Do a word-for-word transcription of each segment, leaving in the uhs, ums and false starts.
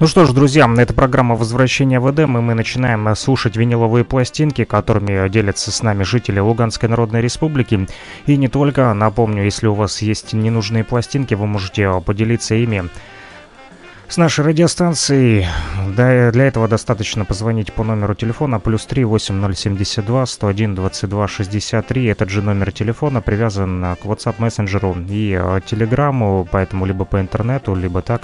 Ну что ж, друзья, это программа «Возвращение в Эдем», и мы начинаем слушать виниловые пластинки, которыми делятся с нами жители Луганской Народной Республики. И не только. Напомню, если у вас есть ненужные пластинки, вы можете поделиться ими с нашей радиостанцией. Да, для этого достаточно позвонить по номеру телефона плюс три восемь ноль семь два сто один двадцать два шестьдесят три. Этот же номер телефона привязан к WhatsApp мессенджеру и телеграмму, поэтому либо по интернету, либо так.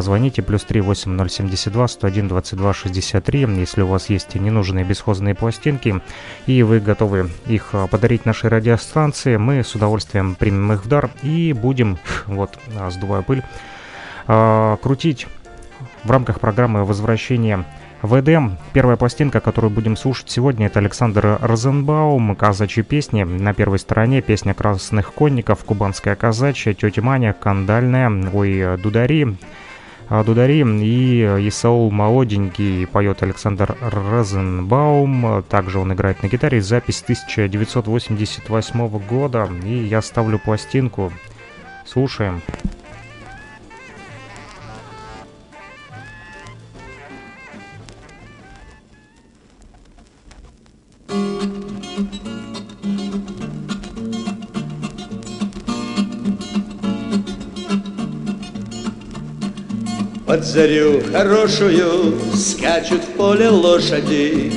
Звоните плюс три восемь ноль семь два сто один двадцать два шестьдесят три, если у вас есть ненужные бесхозные пластинки и вы готовы их подарить нашей радиостанции, мы с удовольствием примем их в дар и будем, вот, сдувая пыль, крутить в рамках программы «Возвращение в Эдем». Первая пластинка, которую будем слушать сегодня, это Александр Розенбаум, казачьи песни. На первой стороне песня «Красных конников», «Кубанская казачья», «Тетя Маня», «Кандальная», «Ой, дудари». Дудари и Исаул молоденький поет Александр Розенбаум. Также он играет на гитаре. Запись тысяча девятьсот восемьдесят восьмого года. И я ставлю пластинку. Слушаем. Под зарю хорошую скачут в поле лошади,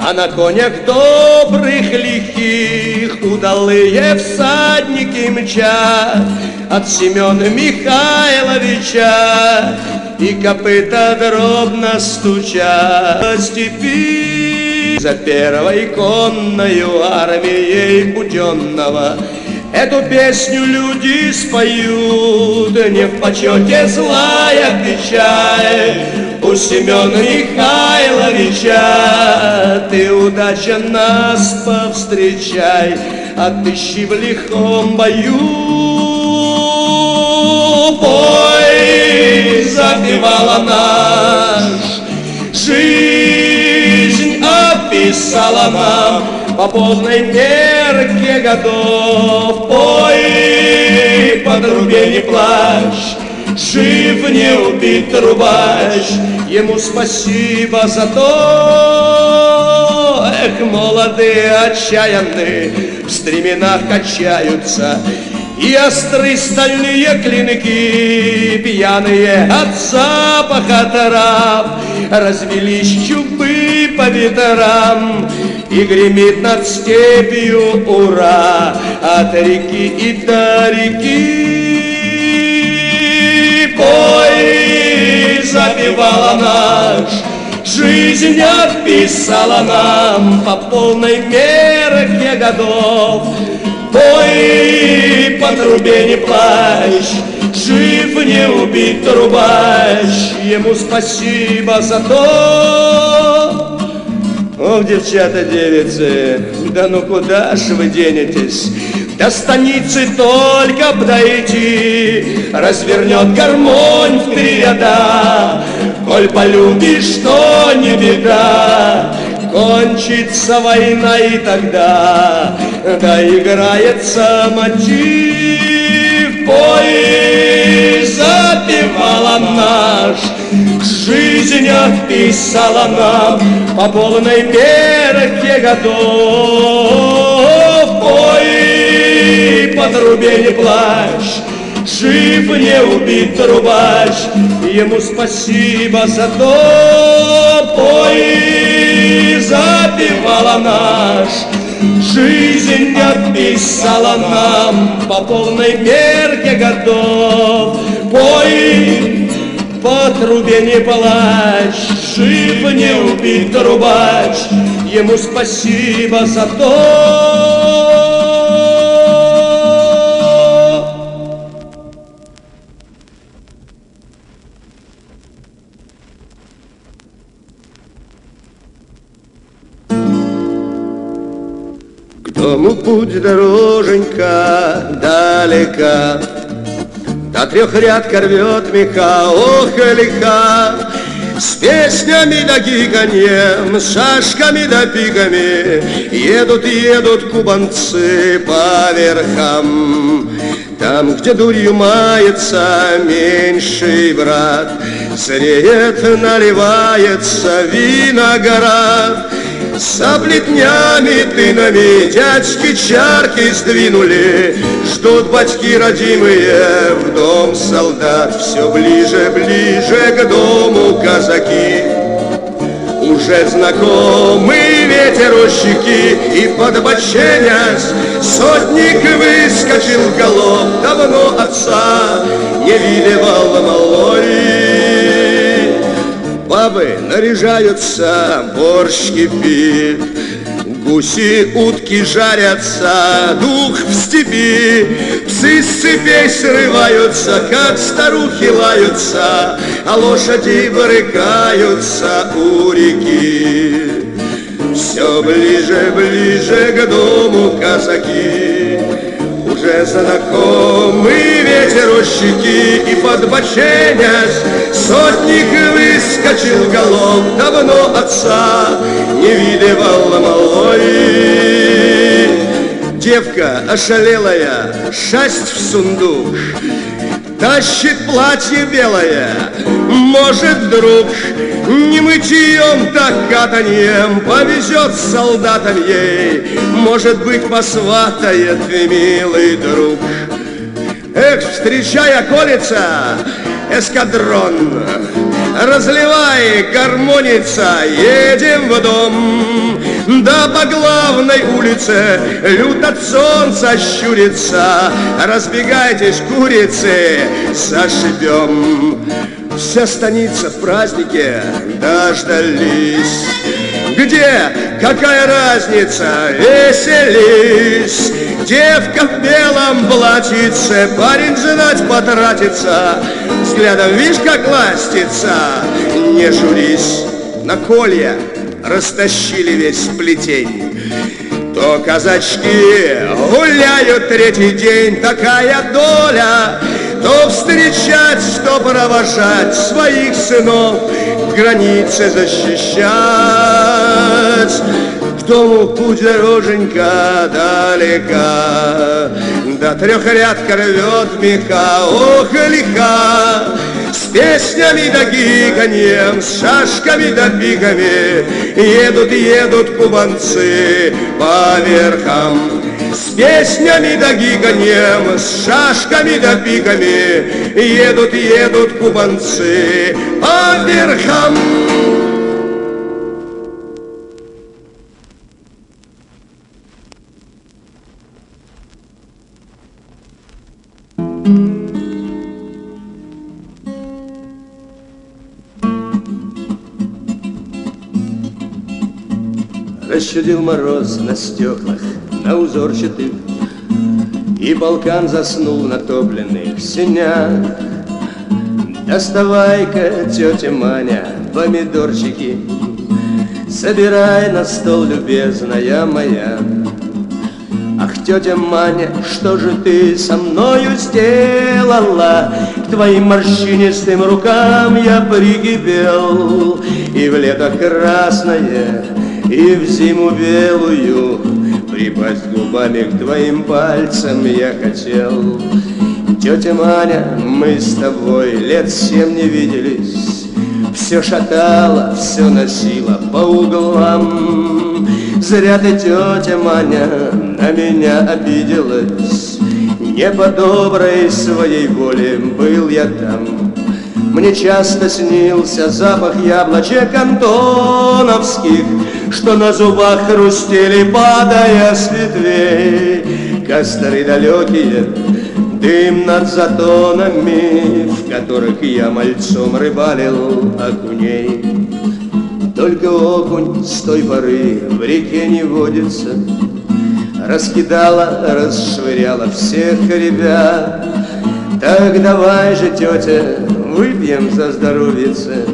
а на конях добрых лихих удалые всадники мчат от Семена Михайловича, и копыта дробно стучат по степи за первой конною армией Буденного. Эту песню люди споют, не в почете злая печаль. У Семена Михайловича ты, удача, нас повстречай, отыщи в лихом бою. Бой запевала наш, жизнь описала нам по полной мерке годов. Пой, по трубе не плачь, жив не убит трубач, ему спасибо за то. Эх, молодые отчаянные в стременах качаются, и остры стальные клинки, пьяные от запаха трав, развелись чубы по ветрам, и гремит над степью ура от реки и до реки. Пой, запевала наш, жизнь отписала нам по полной мерке годов. Пой, по трубе не плачь, жив не не убит трубач, ему спасибо за то. Ох, девчата, девицы, да ну куда ж вы денетесь? До станицы только б дойти, развернет гармонь в три ряда. Коль полюбишь, то не беда, кончится война и тогда доиграется мотив. Пой, запевала наш, жизнь отписала нам по полной перке годов. Пой, по трубе не плачь, жив не убит трубач, ему спасибо за то. Пой, запевала наш, жизнь отписала нам по полной мерке годов. Пой, по трубе не плачь, жив не убит трубач, ему спасибо за то. Дому путь дороженька далека, до трех рядка рвет меха, ох, лиха. С песнями да гиканьем, с шашками да пиками едут, едут кубанцы по верхам. Там, где дурью мается меньший брат, зреет, наливается виноград. За плетнями, тынами дядьки чарки сдвинули, ждут батьки родимые в дом солдат. Все ближе, ближе к дому казаки, уже знакомы ветер у щеки. И подбоченясь, сотник выскочил в галоп, давно отца не видывал малой. Бабы наряжаются, борщ кипит, гуси, утки жарятся, дух в степи. Псы с цепей срываются, как старухи лаются, а лошади брыкаются у реки. Все ближе, ближе к дому казаки, уже знакомы ветер у щеки. И подбоченясь, сотник выскочил голов, давно отца не видывал малой. Девка ошалелая, шасть в сундук, тащит платье белое, может, друг, не мытьем, так катаньем повезет солдатам ей, может быть, посватает, милый друг. Эх, встречай, околица, эскадрон, разливай, гармоница, едем в дом. Да по главной улице люто от солнца щурится, разбегайтесь, курицы, зашибем. Вся станица в празднике дождались. Где? Какая разница? Веселись! Девка в белом платьице, парень знать потратится, взглядом видишь, как ластится, не журись. На колья растащили весь плетень, то казачки гуляют третий день. Такая доля, то встречать, что провожать своих сынов, границы защищать. К дому путь дороженька далека, до трех рядка рвет меха, ох, лиха. С песнями да гиканьем, с шашками да пиками едут, едут кубанцы по верхам. С песнями да гиканьем, с шашками да пиками едут, едут кубанцы по верхам. Расчудил мороз на стеклах, на узорчатых, и полкан заснул натопленных синях. Доставай-ка, тетя Маня, помидорчики, собирай на стол, любезная моя. Ах, тетя Маня, что же ты со мною сделала? К твоим морщинистым рукам я прикипел. И в лето красное, и в зиму белую припасть губами к твоим пальцам я хотел. Тетя Маня, мы с тобой лет семь не виделись, все шатало, все носило по углам. Зря ты, тетя Маня, на меня обиделась, не по доброй своей воле был я там. Мне часто снился запах яблочек антоновских, что на зубах хрустели, падая с ветвей. Костры далекие, дым над затонами, в которых я мальцом рыбалил окуней. Только окунь с той поры в реке не водится, раскидала, расшвыряла всех ребят. Так давай же, тетя, выпьем за здоровьице,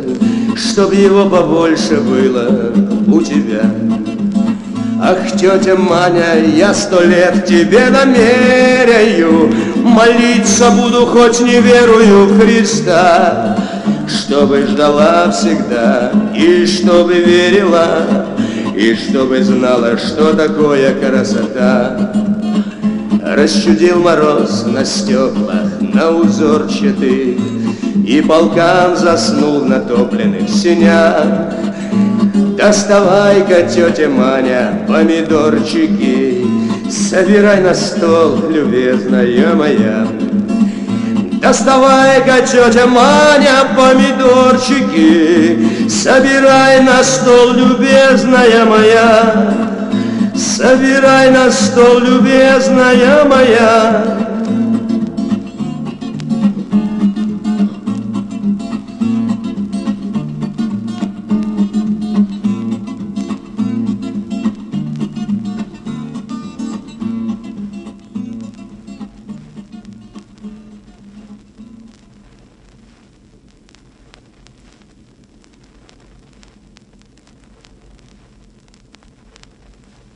чтоб его побольше было у тебя. Ах, тетя Маня, я сто лет тебе намеряю, молиться буду, хоть не верую в Христа, чтобы ждала всегда, и чтобы верила, и чтобы знала, что такое красота. Расчудил мороз на стеклах, на узорчатых, и полкан заснул натопленных синях. Доставай-ка, тетя Маня, помидорчики, собирай на стол, любезная моя. Доставай-ка, тетя Маня, помидорчики, собирай на стол, любезная моя. Собирай на стол, любезная моя.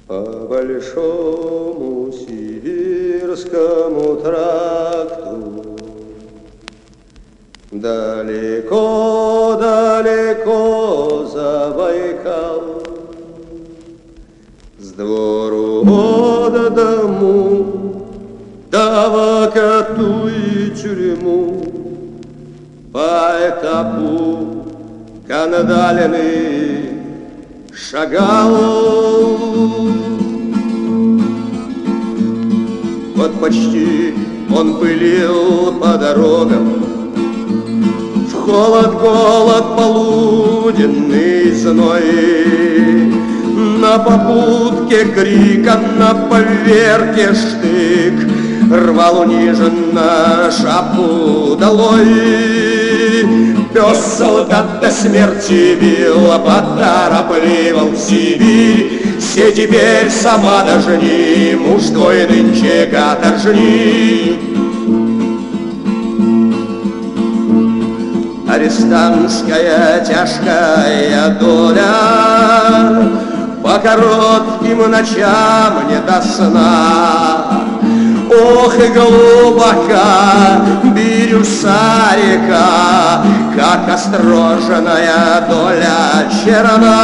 По большому сибирскому тракту далеко, далеко за Байкал, с двору от дому до вокоту и тюрьму, по этапу кандалины шагал. Вот почти он пылил по дорогам в холод, голод, полуденный зной. На попутке крика, на поверке штык, рвал униженно шапку долой. Пес солдат до смерти бил, поторапливал в Сибирь. Все теперь сама дожни, муж твой нынче каторжник. Арестантская тяжкая доля по коротким ночам не до сна. Ох, и глубока бирюса-река, как остроженная доля черна.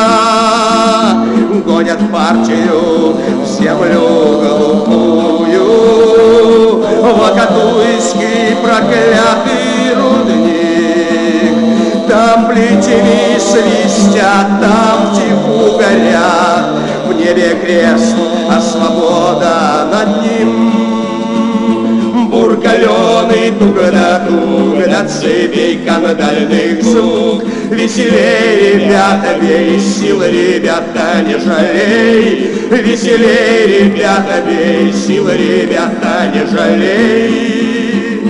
Гонят партию в землю голубую, вакатуйский проклятый рудник. Там плетени свистят, там тиху горят, в небе крест, а свобода над ним. Буркаленый туго-на-туго над цепей кандальных звук. Веселей, ребята, бей, сил, ребята, не жалей. Веселей, ребята, бей, сил, ребята, не жалей.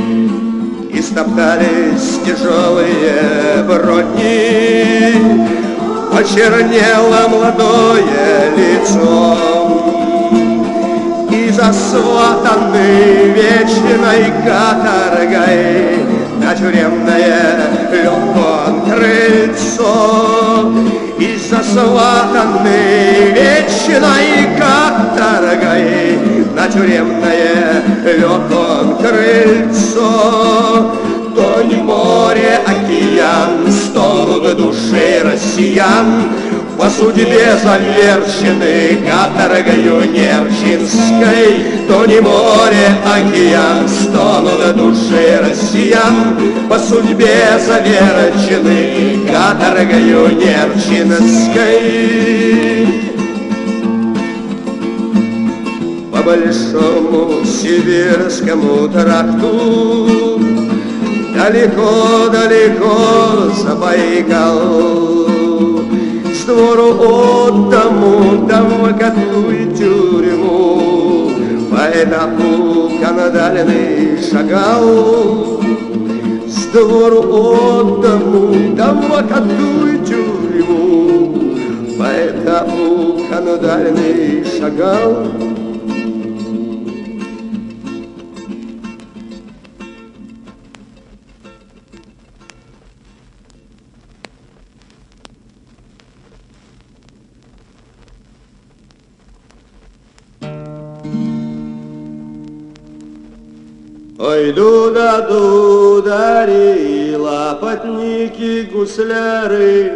И стоптались тяжелые бродни, почернело молодое лицо. Засватанный вечной каторгой на тюремное и засватаны вечно и каторгой на тюремное летом крыльцо. То не море, океан стонут души россиян по судьбе завершены каторгою нерчинской. То не море, океан стонут души россиян по судьбе завершены каторгою нерчинской. По большому сибирскому тракту далеко-далеко за Байкал, с двору от дому, дому котую тюрьму, по этапу канадальный шагал. С двору от дому, дому котую тюрьму, по этапу канадальный шагал. Ой, дуда, дудари, лапотники, гусляры,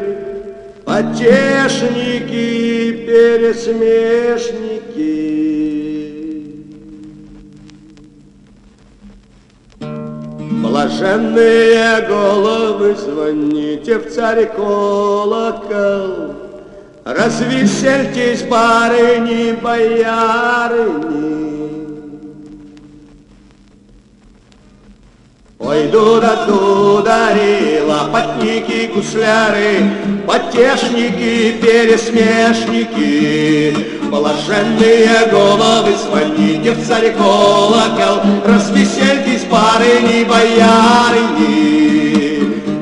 потешники, пересмешники. Блаженные головы, звоните в царь колокол, развесельтесь, барыни, боярыни. Ой, дуда, дудари, лопатники, гусляры, потешники, пересмешники. Блаженные головы, звоните в царь колокол, развесельтесь, барыни, боярыни.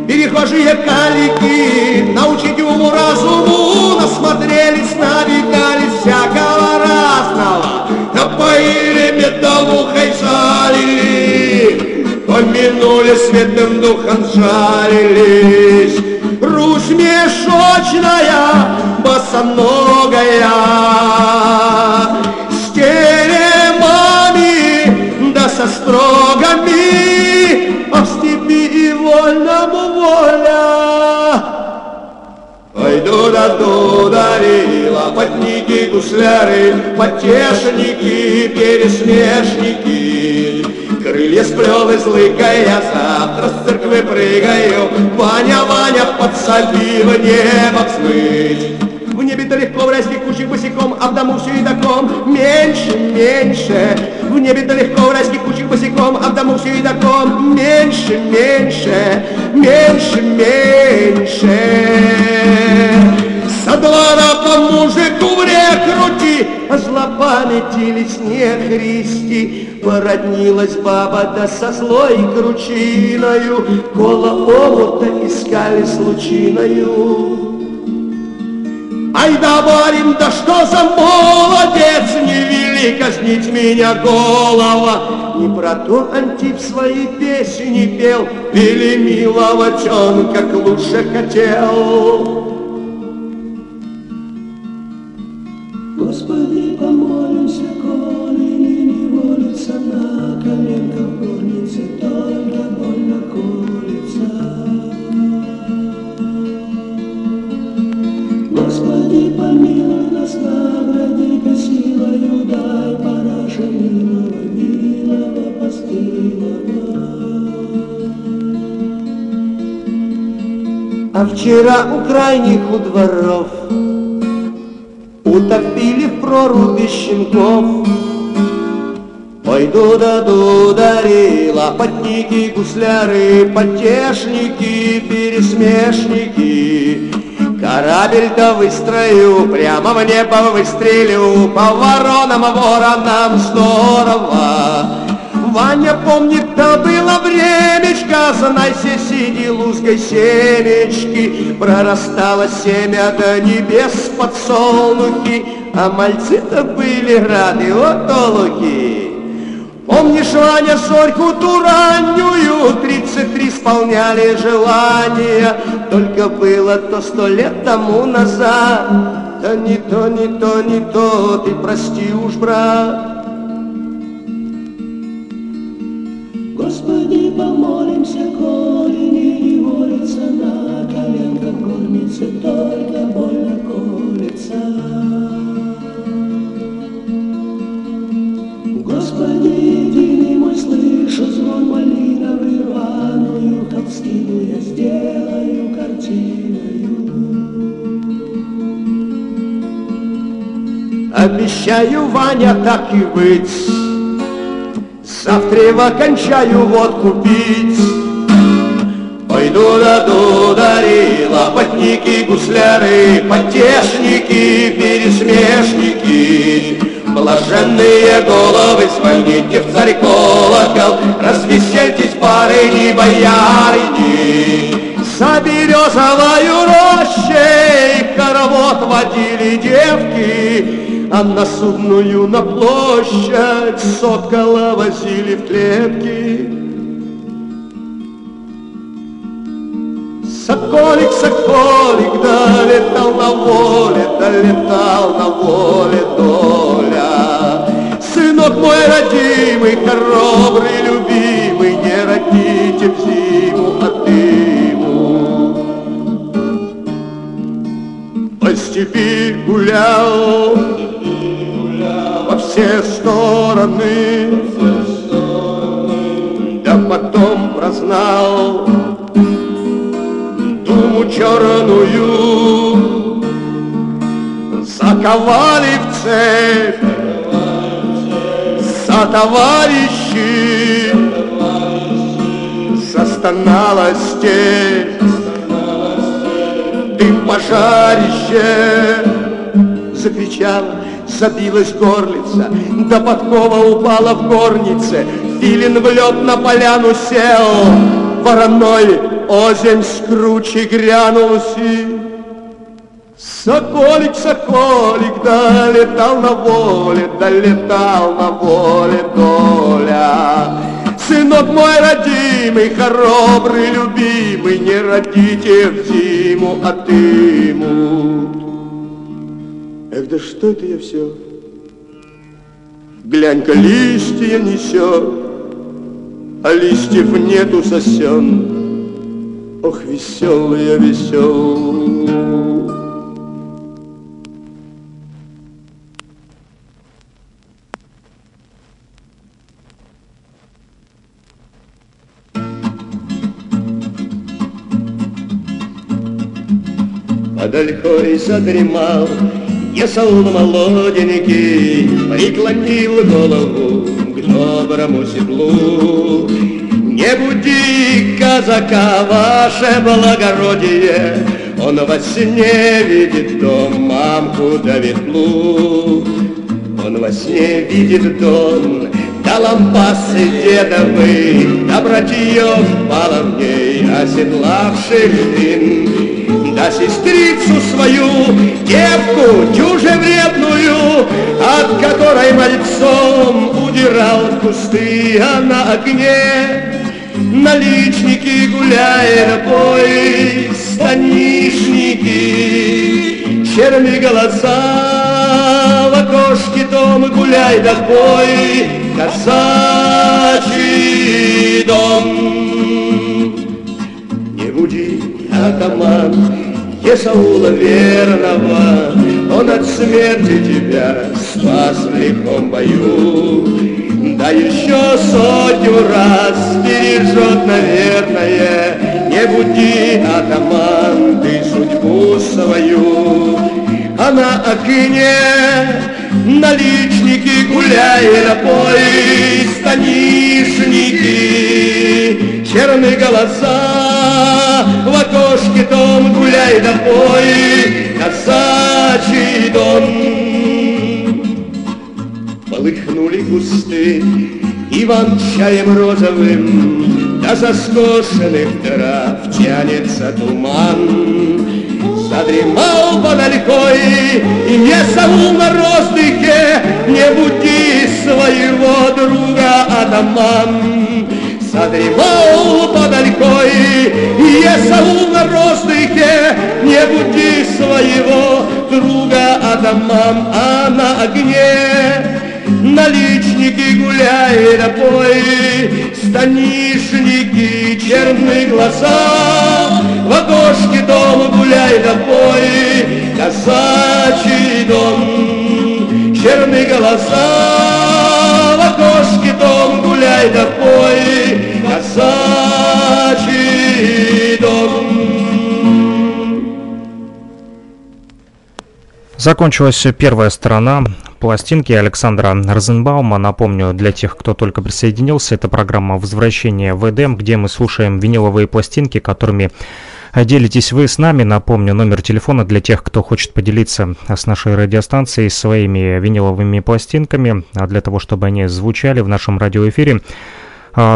Перехожие калики, научить уму-разуму, насмотрелись, навидались всякого разного, напоили медовухой залили. Помянули светлым духом, жарились. Русь мешочная, босоногая, с теремами да со строгами, а в степи и вольному воля. Ой, дуда, дудари, лопатники, гусляры, потешники, пересмешники. Крылья сплел излыкая, я завтра с церкви прыгаю. Ваня, Ваня, подсоби в небо взмыть. В небе-то легко, в райских кучах босиком, а в дому все едоком. Меньше, меньше. В небе-то легко, в райских кучах босиком, а в дому все едоком. Меньше, меньше, меньше, меньше. Со двора по мужику в рекрути, а злопамятились не христи. Породнилась баба да со злой кручиною, кола омута искали с лучиною. Ай да барин, да что за молодец, не вели казнить меня голова. Не про то Антип свои песни пел, пели милого тен, как лучше хотел. Господи, помолимся, коли не молится на коленках горницы, только больно колется. Господи, помилуй нас, награди-ка силою, дай параша милого, милого постылого. А вчера у крайних у дворов утопили в проруби щенков. Ой, дуда, дудари, лопатники, гусляры, потешники, пересмешники. Корабль-то выстрою, прямо в небо выстрелю, по воронам, воронам здорово. Ваня помнит, да было времечко, знайся, сиди лузгой семечки. Прорастало семя до небес подсолнухи, а мальцы-то были рады, о, толуки. Помнишь, Ваня, зорьку ту раннюю, тридцать три исполняли желания, только было то сто лет тому назад. Да не то, не то, не то, ты прости уж, брат. Господи, помолимся, коли не молится, на коленках кормится, только больно колется. Господи, единый мой, слышу звон малиновый, рваную холстину я сделаю картиною. Обещаю, Ваня, так и быть, завтра его кончаю водку пить. Ой, дуда-дудари, лопатники, гусляры, потешники, пересмешники, блаженные головы, звоните в царь колокол, развесельтесь, барыни, боярни. За березовою рощей хоровод водили девки, а на Судную на площадь сокола возили в клетки. Соколик, соколик, долетал на воле, долетал на воле, доля. Сынок мой родимый, хоробрый, любимый, не родите в зиму от дыму. По степи гулял, во все стороны, да потом прознал Думу черную, заковали в цепь, за товарищи, застонала степь, ты пожарище, закричала, забилась горлица, да подкова упала в горнице, филин в лед на поляну сел. Вороной озимь с кручи грянулся. Соколик, соколик, долетал на воле, долетал на воле, доля. Сынок мой родимый, хоробрый, любимый, не родите в зиму от дыму. Эх, да что это я все? Глянь-ка, листья несет, а листьев нету сосен. Ох, веселый я, веселый. Под ольхой задремал я, сол молоденький, преклонил голову к доброму седлу. Не буди казака, ваше благородие, он во сне видит дом, мамку да ветлу. Он во сне видит дом, да лампасы дедовы, да братьев половней оседлавших вин, да сестрицу свою, девку чужевредную, от которой мальцом удирал в кусты, а на огне наличники гуляя, пой, станишники, черные голоса в окошке дома, гуляй да пой, казачий дом. Не буди, атаман, Есаула верного, он от смерти тебя спас в лихом бою. Да еще сотню раз бережет, наверное, не буди, атаман, ты судьбу свою. А на окне наличники гуляй, напой, станишники, черные голоса в окошке дом, гуляй, напой, казачий дом. Полыхнули кусты иван чаем розовым, да за скошенных трав тянется туман. задремал под алькой, и не сову на роздыхе, не буди своего друга атаман. Задремал под алькой, и не сову на роздыхе, не буди своего друга атаман, а на огне наличники гуляй да пой, станишники черные глаза, в окошке дома гуляй да пой, казачий дом, черные глаза, в окошке дом гуляй да пой, казачий дом. Закончилась первая сторона пластинки Александра Розенбаума. Напомню, для тех, кто только присоединился, это программа «Возвращение в Эдем», где мы слушаем виниловые пластинки, которыми делитесь вы с нами. Напомню, номер телефона для тех, кто хочет поделиться с нашей радиостанцией своими виниловыми пластинками, для того, чтобы они звучали в нашем радиоэфире.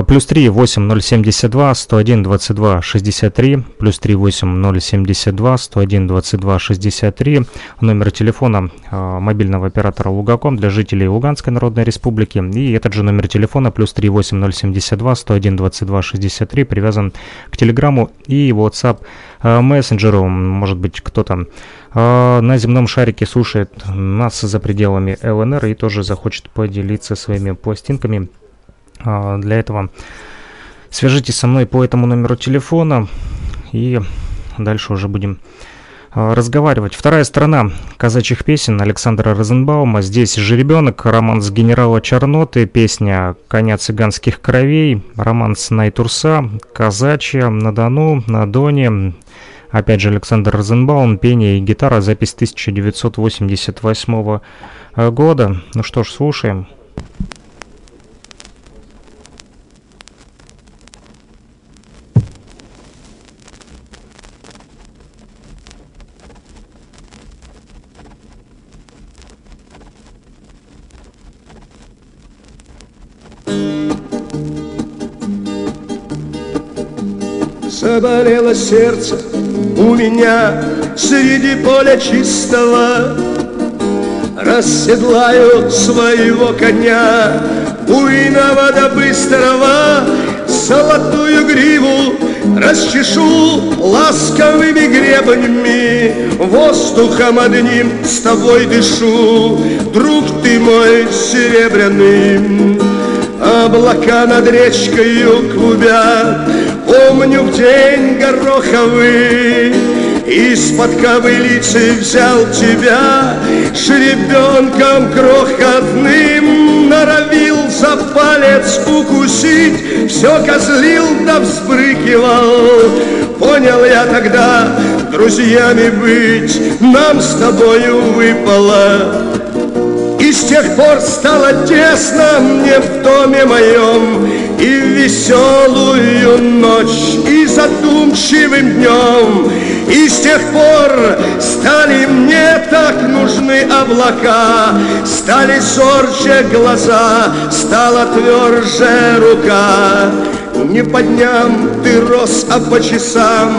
Плюс три восемь ноль семь два сто один двадцать два шестьдесят три, плюс три восемь ноль семь два сто один двадцать два шестьдесят три, номер телефона мобильного оператора Лугаком для жителей Луганской Народной Республики. И этот же номер телефона плюс три восемь ноль семь два сто один двадцать два шестьдесят три привязан к Телеграму и WhatsApp мессенджеру. Может быть, кто-то на земном шарике слушает нас за пределами ЛНР и тоже захочет поделиться своими пластинками. Для этого свяжитесь со мной по этому номеру телефона, и дальше уже будем разговаривать. Вторая сторона казачьих песен Александра Розенбаума. Здесь «Жеребенок», романс генерала Черноты, песня «Коня цыганских кровей», романс «Найтурса», «Казачья», «На Дону», «На Доне». Опять же Александр Розенбаум, пение и гитара, запись тысяча девятьсот восемьдесят восьмого года. Ну что ж, слушаем. Заболело сердце у меня среди поля чистого. Расседлаю своего коня буйного да быстрого, золотую гриву расчешу ласковыми гребнями, воздухом одним с тобой дышу, друг ты мой серебряный. Облака над речкою клубят, помню в день гороховый, из-под кобылицы взял тебя жеребенком крохотным, норовил за палец укусить, все козлил да взбрыкивал. Понял я тогда, друзьями быть нам с тобою выпало. И с тех пор стало тесно мне в доме моем, и веселую ночь, и задумчивым днем. И с тех пор стали мне так нужны облака, стали зорче глаза, стала тверже рука. Не по дням ты рос, а по часам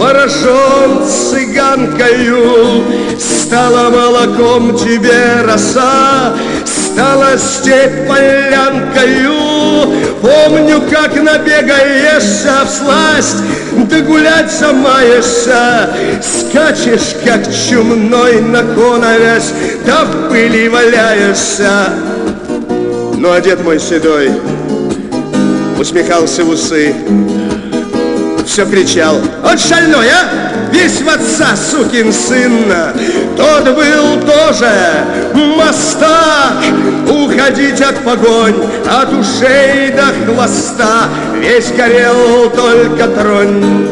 поражен цыганкою. Стала молоком тебе роса, стала степь полянкою. Помню, как набегаешься всласть, да гулять замаешься, скачешь, как чумной на коновязь, да в пыли валяешься. Ну а дед мой седой усмехался в усы, все кричал: «Он шальной, а? Весь в отца, сукин сын!» Тот был тоже мастак уходить от погонь, от ушей до хвоста, весь горел только тронь.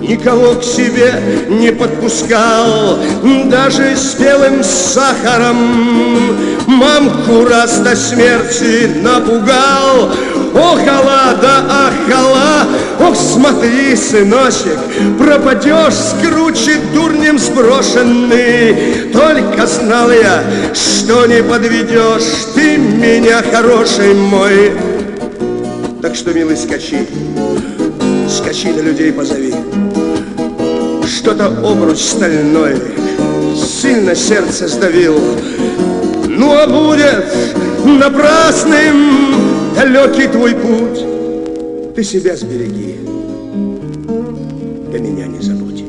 Никого к себе не подпускал, даже с белым сахаром. Мамку раз до смерти напугал, охала да ахала. Ох, смотри, сыночек, пропадешь, скручит дурнем сброшенный. Только знал я, что не подведешь ты меня, хороший мой. Так что, милый, скачи, скачи да людей позови, что-то обруч стальной сильно сердце сдавил. Ну а будет напрасным далекий твой путь, ты себя сбереги, ты меня не забудь.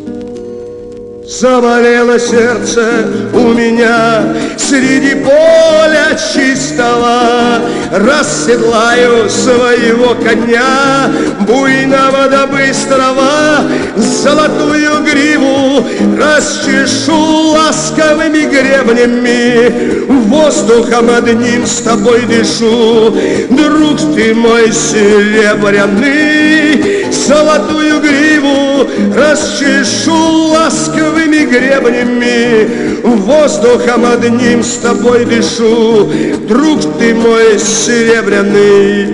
Заболело сердце у меня среди поля чистого, расседлаю своего коня буйного да быстрого, золотую гриву расчешу ласковыми гребнями, воздухом одним с тобой дышу, друг ты мой серебряный. Золотую гриву расчешу ласковыми гребнями, воздухом одним с тобой дышу, друг ты мой серебряный.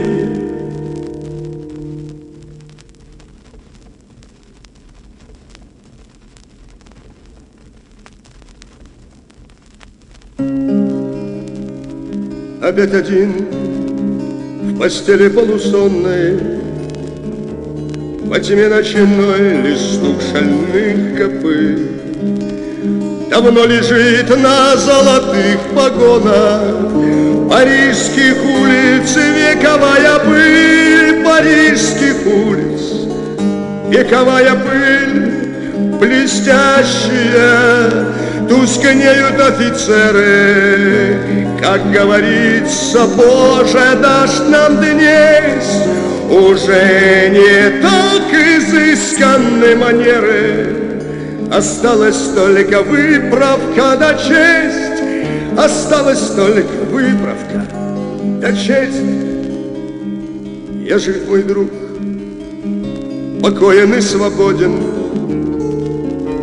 Опять один в постели полусонной, во тьме ночной лишь стук шальных копыт давно лежит на золотых погонах парижских улиц вековая пыль, парижских улиц вековая пыль блестящая. Тускнеют офицеры, как говорится, Боже, дашь нам днесь уже не так изысканной манеры. Осталась только выправка да честь, осталась только выправка да честь. Ежели мой друг покоен и свободен,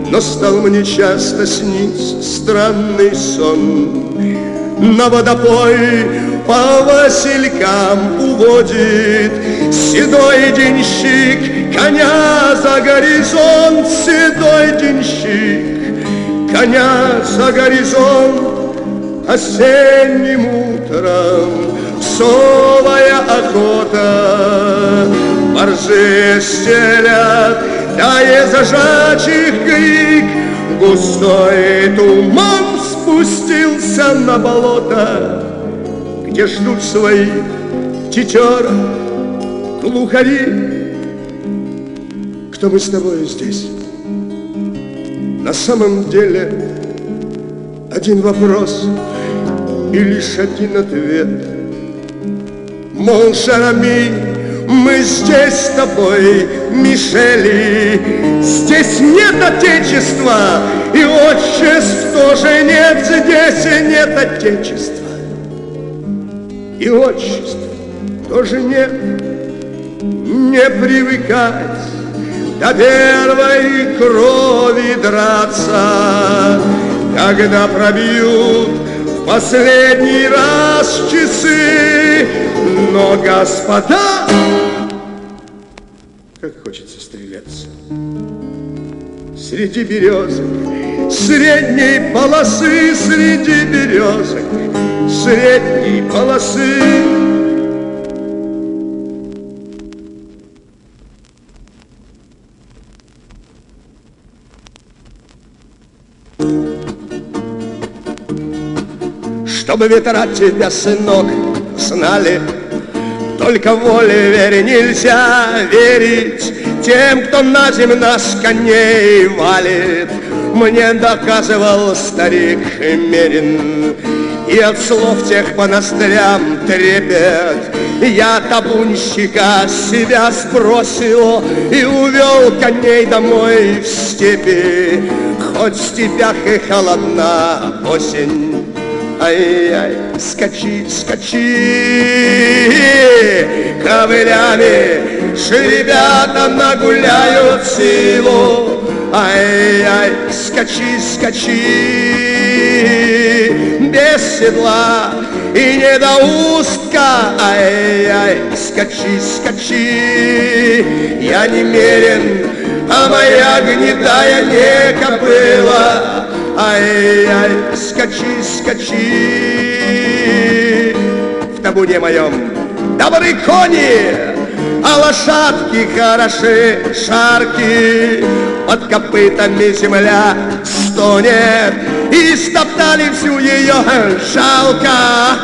но стал мне часто сниться странный сон. На водопой по василькам уводит седой денщик коня за горизонт, седой денщик коня за горизонт. Осенним утром псовая охота, борзы стелят, да и зажачих крик, густой туман спустился на болото, где ждут своих тетер глухари. Кто мы с тобой здесь? На самом деле один вопрос и лишь один ответ. Мол, Шарами, мы здесь с тобой, Мишели, здесь нет отечества, и отчеств тоже нет, здесь и нет отечества, и отчеств тоже нет. Не привыкать до первой крови драться, когда пробьют в последний раз часы, но, господа, как хочется стреляться среди березок средней полосы, среди березок средней полосы. Чтобы ветра тебя, сынок, знали, только воле вере нельзя верить тем, кто на земь нас коней валит. Мне доказывал старик Мерин, и от слов тех по ноздрям трепет. Я табунщика себя спросил и увел коней домой в степи, хоть в степях и холодна осень. Ай-яй, скачи, скачи, ковылями жеребята нагуляют силу. Ай-яй, скачи, скачи, без седла и не до устка. Ай-яй, скачи, скачи, я не мерен, а моя гнедая не кобыла. Ай-яй, скачи, скачи, в табуне моем добры кони, а лошадки хороши, шарки, под копытами земля стонет, и стоптали всю ее жалко,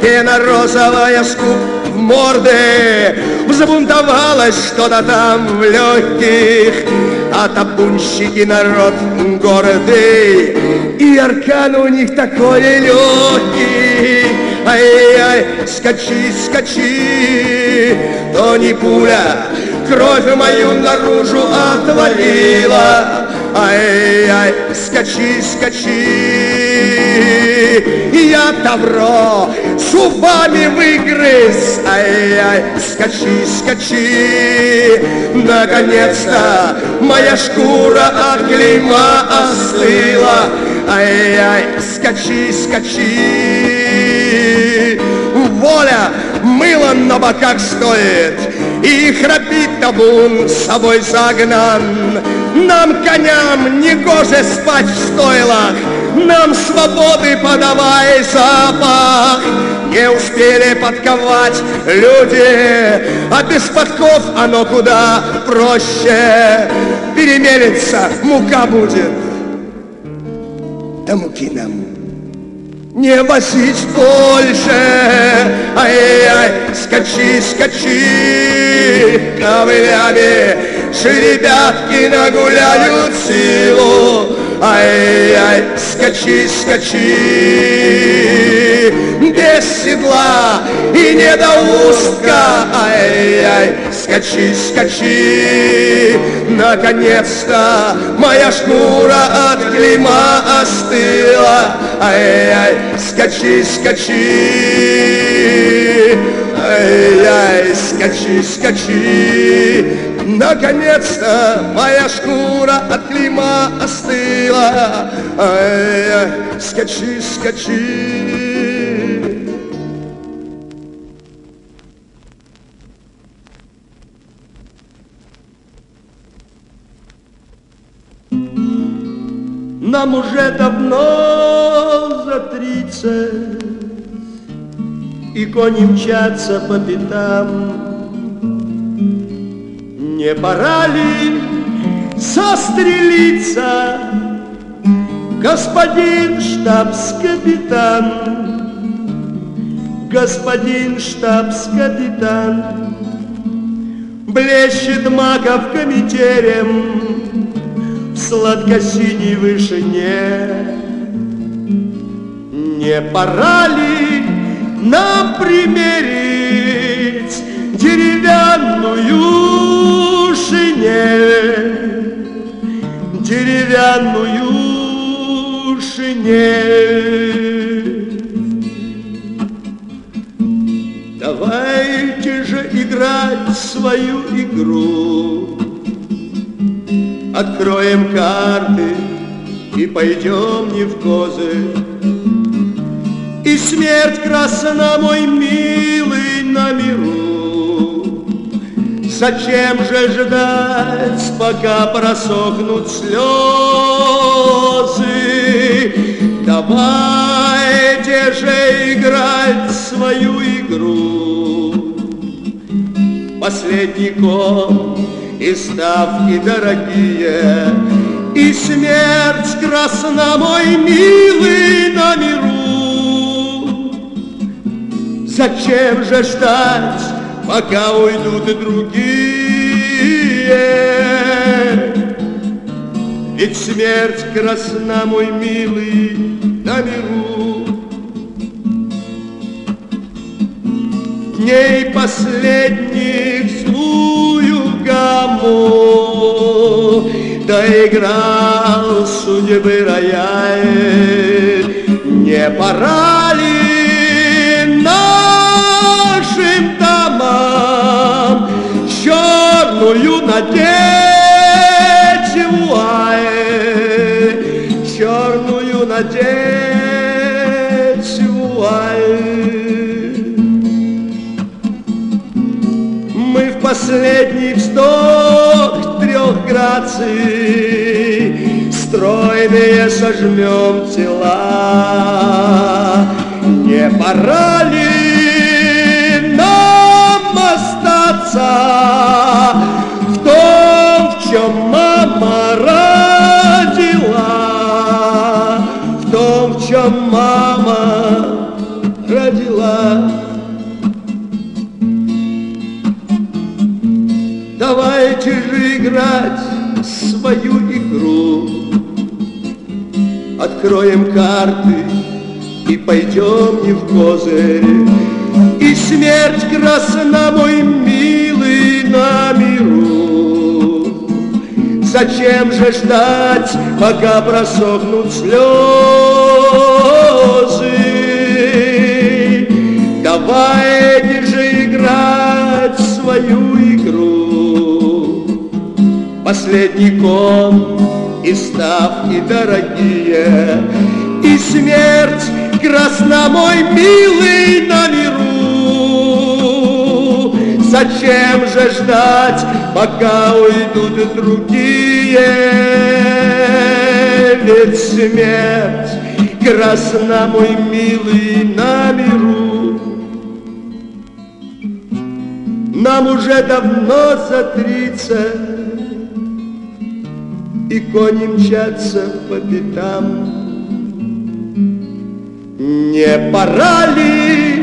пена-розовая скуп в морды, взбунтовалось что-то там в легких, а табунщики народ гордый, и аркан у них такой легкий. Ай-яй, скачи, скачи, то не пуля, кровь мою наружу отвалила. Ай-яй, скачи, скачи, и я добро зубами выгрыз. Ай-яй, скачи, скачи, наконец-то моя шкура от клейма остыла. Ай-яй, скачи, скачи, воля мыло на боках стоит, и храпит табун с собой загнан. Нам, коням, негоже спать в стойлах, нам свободы подавай запах. Не успели подковать люди, а без подков оно куда проще. Перемелится, мука будет, да муки нам не возить больше. Ай-яй, скачи, скачи, ковылями жеребятки нагуляют силу. Ай-яй, скачи, скачи, без седла и недоустка. Ай-яй, скачи, скачи, наконец-то моя шкура от клейма остыла. Ай-яй, скачи, скачи, ай-яй, скачи, скачи, наконец-то моя шкура от клейма остыла. Ай-яй, скачи, скачи. Нам уже давно за тридцать, и кони мчатся по пятам. Не пора ли застрелиться, господин штабс-капитан, господин штабс-капитан? Блещет маковка метерем в сладко-синей вышине. Не пора ли нам примерить деревянную шинель, деревянную шинель? Давайте же играть свою игру, откроем карты и пойдем не в козы. И смерть красна, мой милый, на миру. Зачем же ждать, пока просохнут слезы? Давайте же играть свою игру. Последний кон и ставки дорогие, и смерть красна, мой милый, на миру. Зачем же ждать, пока уйдут и другие? Ведь смерть красна, мой милый, на миру. Дней последних злую гамму доиграл судьбы рояль. Не пора ли нашим черную надеть вуаль, черную надеть вуаль? Мы в последний вздох трех граций стройные сожмем тела. Не пора ли нам остаться тебя мама родила. Давайте же играть свою игру. Откроем карты и пойдем не в козырь. И смерть красна, мой милый, на миру. Зачем же ждать, пока просохнут слезы? Давайте же играть свою игру. Последний кон и ставки дорогие, и смерть красна, мой милый, на миру. Зачем же ждать, пока уйдут другие? Ведь смерть красна, мой милый, на миру. Нам уже давно за тридцать, и кони мчатся по пятам. Не пора ли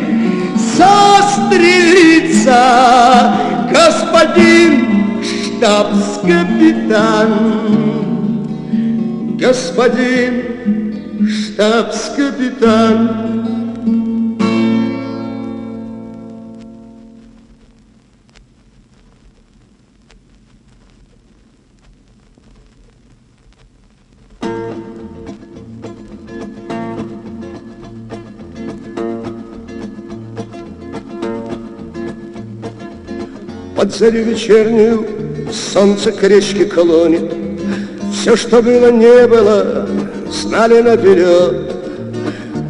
застрелиться, господин штабс-капитан? Господин штабс-капитан. Под зарю вечернюю солнце к речке клонит. Все, что было, не было, знали наперед.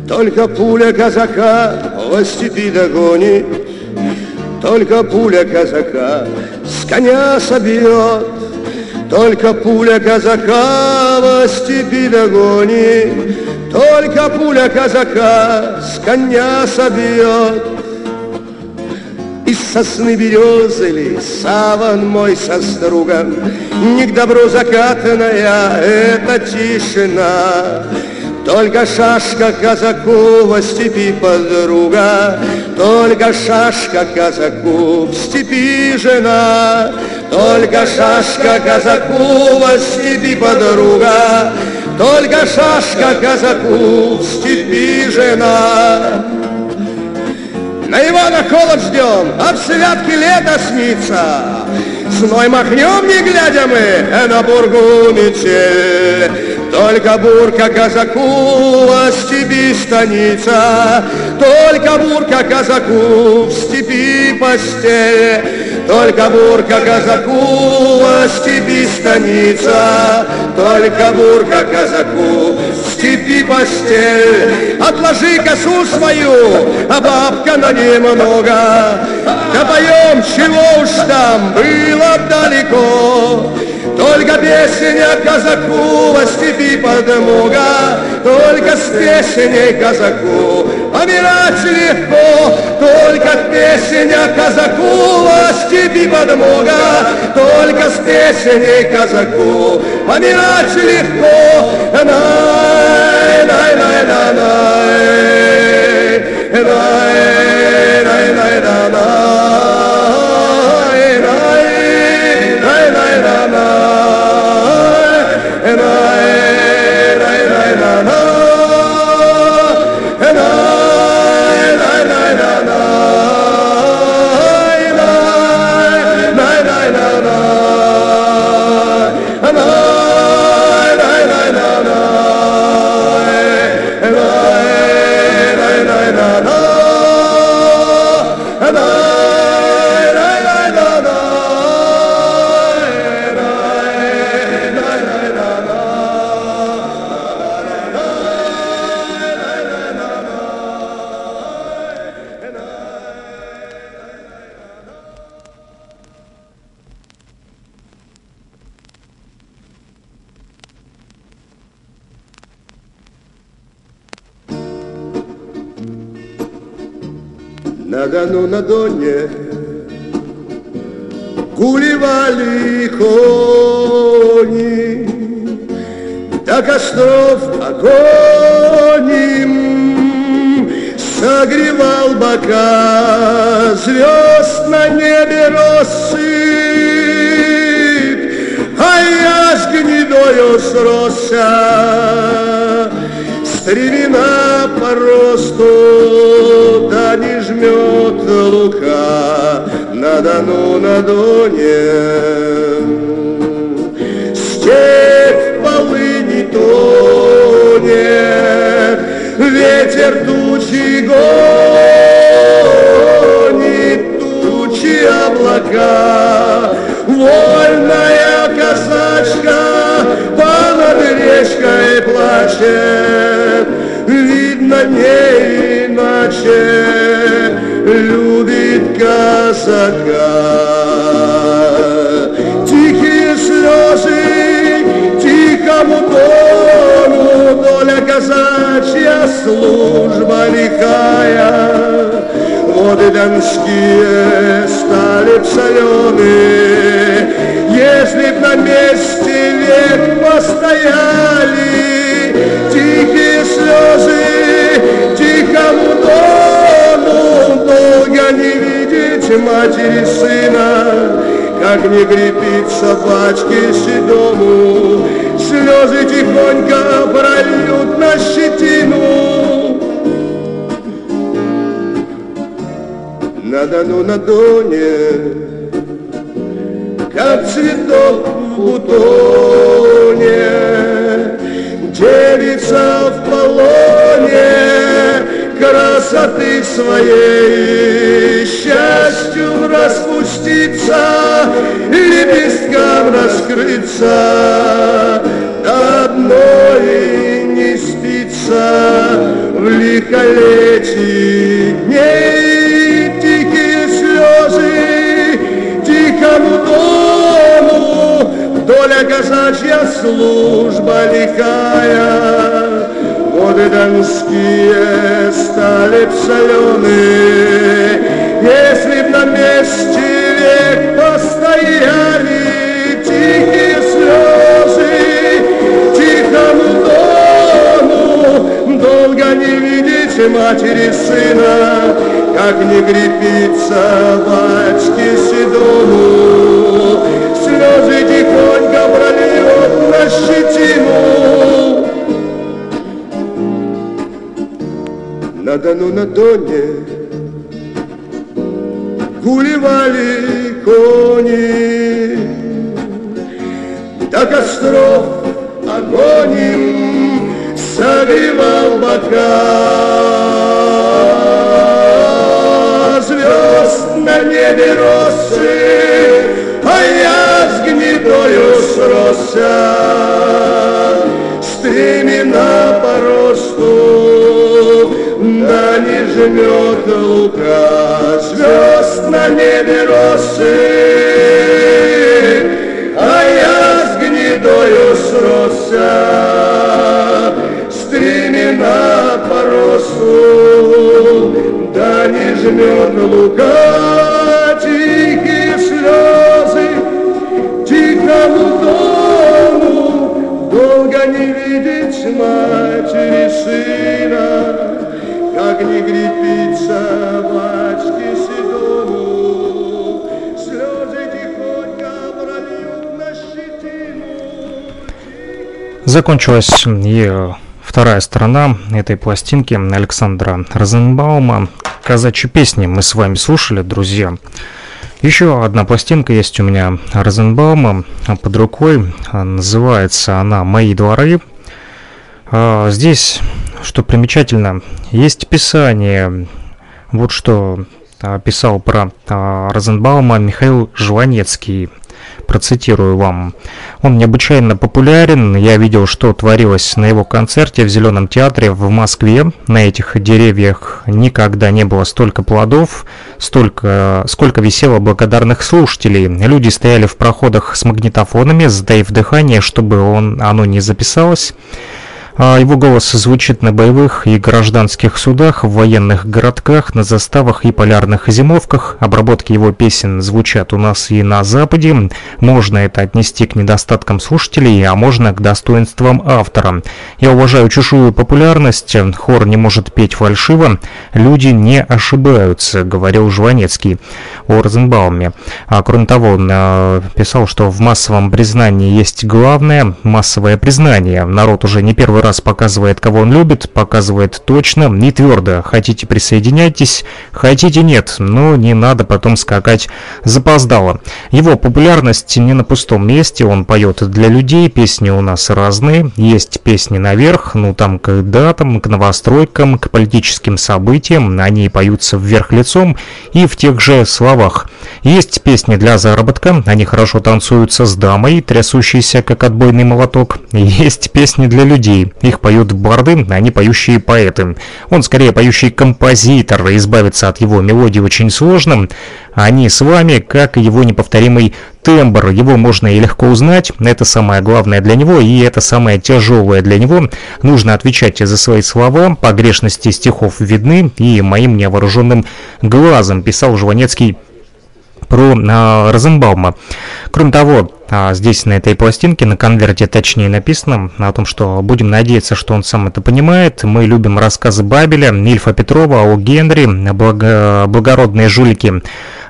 Только пуля казака во степи догонит, только пуля казака с коня собьет, только пуля казака во степи догонит, только пуля казака с коня собьет. Из сосны березы ли саван мой со стругом? Не к добру закатанная эта тишина. Только шашка казаку во степи подруга, только шашка казаку в степи жена, только шашка казаку во степи подруга, только шашка казаку в степи жена. На Ивана холод ждем, а в святке лето снится. Зной махнем, не глядя мы, на бургу метель. Только бурка казаку в степи станица, только бурка казаку в степи постель. Только бурка казаку в степи станица, только бурка казаку в степи постель. Отложи косу свою, а бабка на ней много. Да поем, чего уж там было далеко. Только песня казаку во степи подмога, только с песней казаку помирать легко. Только песня казаку во степи подмога, только с песней казаку помирать легко. Най, най, най, най, най, най, най, най, най, най. Ну на Доне гулевали кони, до костров огонь ним согревал бока звезд на небе россыпь, а я с гнедою сросся, стремена по росту, да не жмет лука на Дону, на Доне. Степь в полыни тонет, ветер тучи гонит, тучи облака, вольная казачка по над речкой плачет, видно не иначе любит казака. Тихие слезы тихому дону, доля казачья, служба лихая. Воды донские стали б соленые, если б на месте век постояли. Тихие слезы тихому дону, долго не видеть матери сына, как не крепить собачки седому, слезы тихонько прольют на щетину. На Дону, на Доне, как цветок в бутоне, девица в полоне красоты своей, счастью распуститься, лепесткам раскрыться, одной не спится в лихолетии дней. Тихие слезы тихому дому, доля казачья, служба лихая. Воды донские стали б соленые, если б на месте век постояли. Тихие слезы тихому дону, долго не видеть матери сына, как не крепится батьке седому, слезы тихонько прольет на щетину. На Дону, на Доне гулевали кони, до костров огонь им согревал бока. Звезд на небе росы, а я с гнедою сросся, стремена по росту, да не жмет лука, звезд на небе росы, а я с гнедою сросся, стремена по росту, да не жмет лука. Тихие слезы тихому дому, долго не видеть матери сына, как не крепить собачки седому, слезы тихонько прольют на щетину. Закончилась и вторая сторона этой пластинки Александра Розенбаума. Казачьи песни мы с вами слушали, друзья. Еще одна пластинка есть у меня Розенбаума под рукой. Называется она «Мои дворы». Здесь, что примечательно, есть писание. Вот что писал про Розенбаума Михаил Жванецкий. Процитирую вам. Он необычайно популярен. Я видел, что творилось на его концерте в Зеленом театре в Москве. На этих деревьях никогда не было столько плодов, столько, сколько висело благодарных слушателей. Люди стояли в проходах с магнитофонами, затаив дыхание, чтобы он, оно не записалось. Его голос звучит на боевых и гражданских судах, в военных городках, на заставах и полярных зимовках. Обработки его песен звучат у нас и на Западе. Можно это отнести к недостаткам слушателей, а можно к достоинствам автора. Я уважаю чужую популярность, хор не может петь фальшиво, люди не ошибаются, говорил Жванецкий о Розенбауме. А кроме того, он писал, что в массовом признании есть главное – массовое признание. Народ уже не первый раз показывает, кого он любит, показывает точно, не твердо. Хотите — присоединяйтесь, хотите — нет, но не надо потом скакать запоздало. Его популярность не на пустом месте, он поет для людей, песни у нас разные. Есть песни наверх, ну там к датам, к новостройкам, к политическим событиям, они поются вверх лицом и в тех же словах. Есть песни для заработка, они хорошо танцуются с дамой, трясущейся как отбойный молоток. Есть песни для людей, их поют барды, они поющие поэты. Он скорее поющий композитор, избавиться от его мелодии очень сложно. Они с вами, как и его неповторимый тембр, его можно и легко узнать, это самое главное для него, и это самое тяжелое для него. Нужно отвечать за свои слова, погрешности стихов видны и моим невооруженным глазом, писал Жванецкий про а, Розенбаума. Кроме того, а здесь на этой пластинке, на конверте точнее написано о том, что будем надеяться, что он сам это понимает. Мы любим рассказы Бабеля, Ильфа, Петрова, О. Генри, благо... благородные жулики.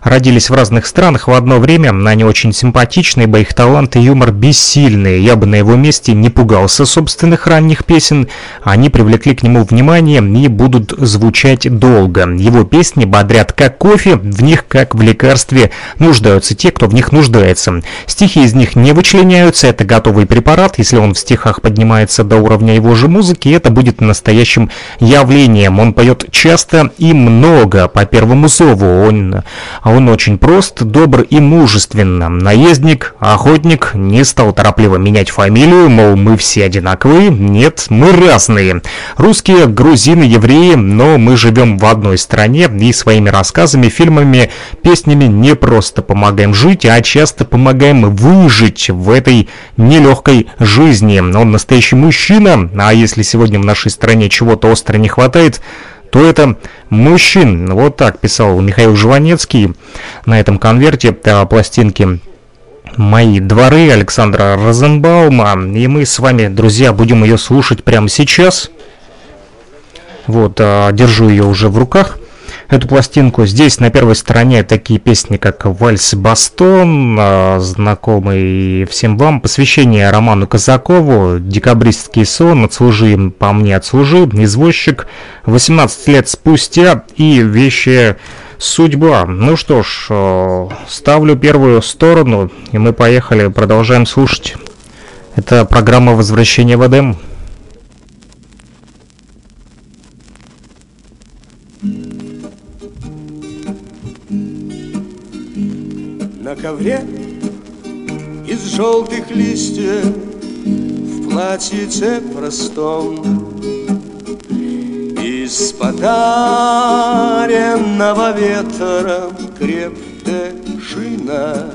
Родились в разных странах в одно время, они очень симпатичны, ибо их талант и юмор бессильны. Я бы на его месте не пугался собственных ранних песен, они привлекли к нему внимание и будут звучать долго. Его песни бодрят как кофе, в них как в лекарстве нуждаются те, кто в них нуждается. Стихи из из них не вычленяются, это готовый препарат. Если он в стихах поднимается до уровня его же музыки, это будет настоящим явлением. Он поет часто и много, по первому зову. Он, он очень прост, добр и мужествен. Наездник, охотник, не стал торопливо менять фамилию, мол, мы все одинаковые. Нет, мы разные. Русские, грузины, евреи, но мы живем в одной стране и своими рассказами, фильмами, песнями не просто помогаем жить, а часто помогаем выжить. Жить в этой нелегкой жизни. Он настоящий мужчина, а если сегодня в нашей стране чего-то остро не хватает, то это мужчин. Вот так писал Михаил Жванецкий на этом конверте пластинки «Мои дворы» Александра Розенбаума. И мы с вами, друзья, будем ее слушать прямо сейчас. Вот, держу ее уже в руках, эту пластинку. Здесь на первой стороне такие песни, как «Вальс Бастон», знакомый всем вам, посвящение Роману Казакову, «Декабристский сон», «Отслужи по мне, отслужи», «Извозчик», «восемнадцать лет спустя» и «Вещая судьба». Ну что ж, ставлю первую сторону, и мы поехали, продолжаем слушать. Это программа «Возвращение в Эдем». На ковре из желтых листьев, в платьице простом, из подаренного ветром креп-де-шина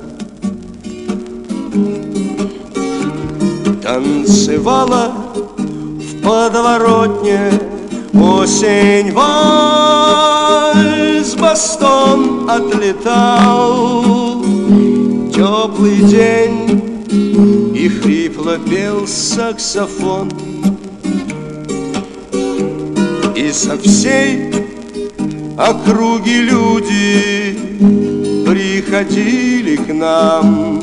танцевала в подворотне осень. Вальс Бастон отлетал, теплый день, и хрипло пел саксофон. И со всей округи люди приходили к нам,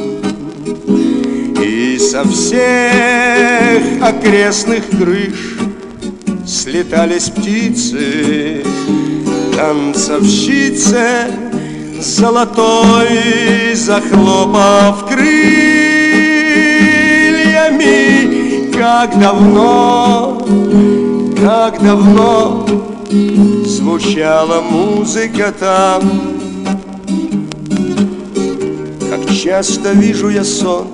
и со всех окрестных крыш слетались птицы. Танцовщице золотой, захлопав крыльями, как давно, как давно звучала музыка там. Как часто вижу я сон,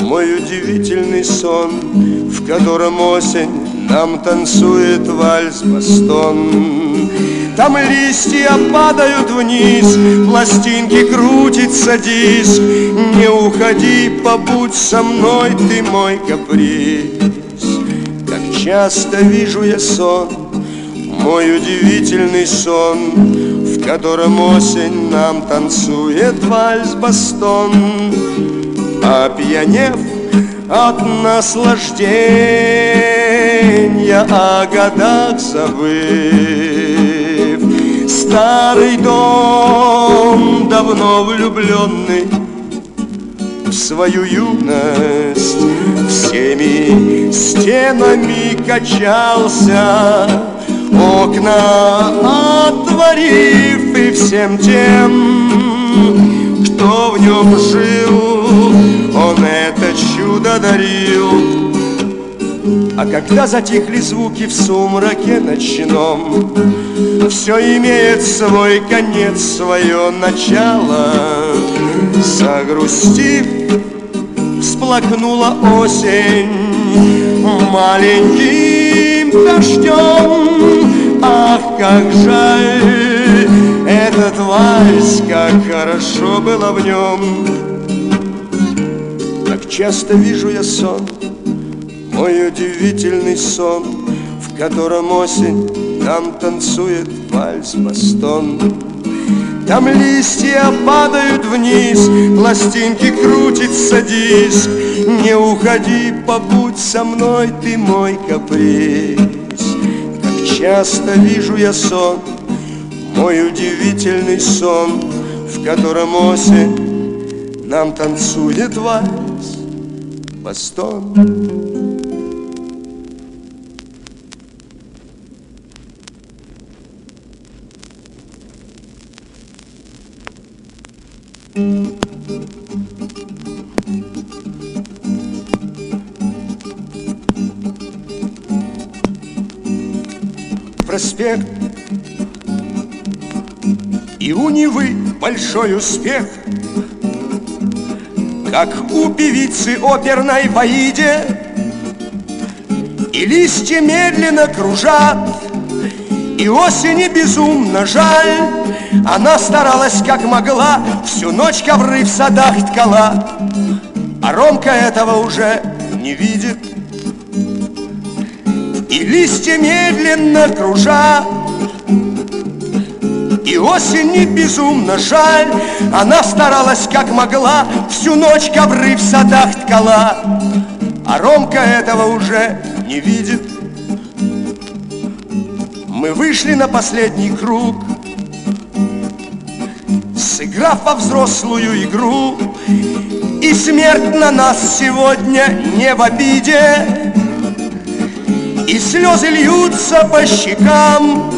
мой удивительный сон, в котором осень нам танцует вальс Бастон. Там листья падают вниз, пластинки крутится диск. Не уходи, побудь со мной, ты мой каприз. Как часто вижу я сон, мой удивительный сон, в котором осень нам танцует вальс-бастон. Опьянев от наслаждения, о годах забыв, старый дом, давно влюбленный в свою юность, всеми стенами качался, окна отворив, и всем тем, кто в нем жил, он это чудо дарил. А когда затихли звуки в сумраке ночном, все имеет свой конец, свое начало. Загрустив, всплакнула осень маленьким дождем. Ах, как жаль, этот вальс, как хорошо было в нем. Так часто вижу я сон, мой удивительный сон, в котором осень там танцует вальс-бастон. Там листья падают вниз, пластинки крутится диск. Не уходи, побудь со мной, ты мой каприз. Как часто вижу я сон, мой удивительный сон, в котором осень нам танцует вальс-бастон. Проспект и у Невы большой успех, как у певицы оперной в Аиде, и листья медленно кружат, и осени безумно жаль. Она старалась как могла, всю ночь ковры в садах ткала, а Ромка этого уже не видит. И листья медленно кружат, и осени безумно жаль. Она старалась как могла, всю ночь ковры в садах ткала, а Ромка этого уже не видит. Мы вышли на последний круг, сыграв во взрослую игру, и смерть на нас сегодня не в обиде. И слезы льются по щекам,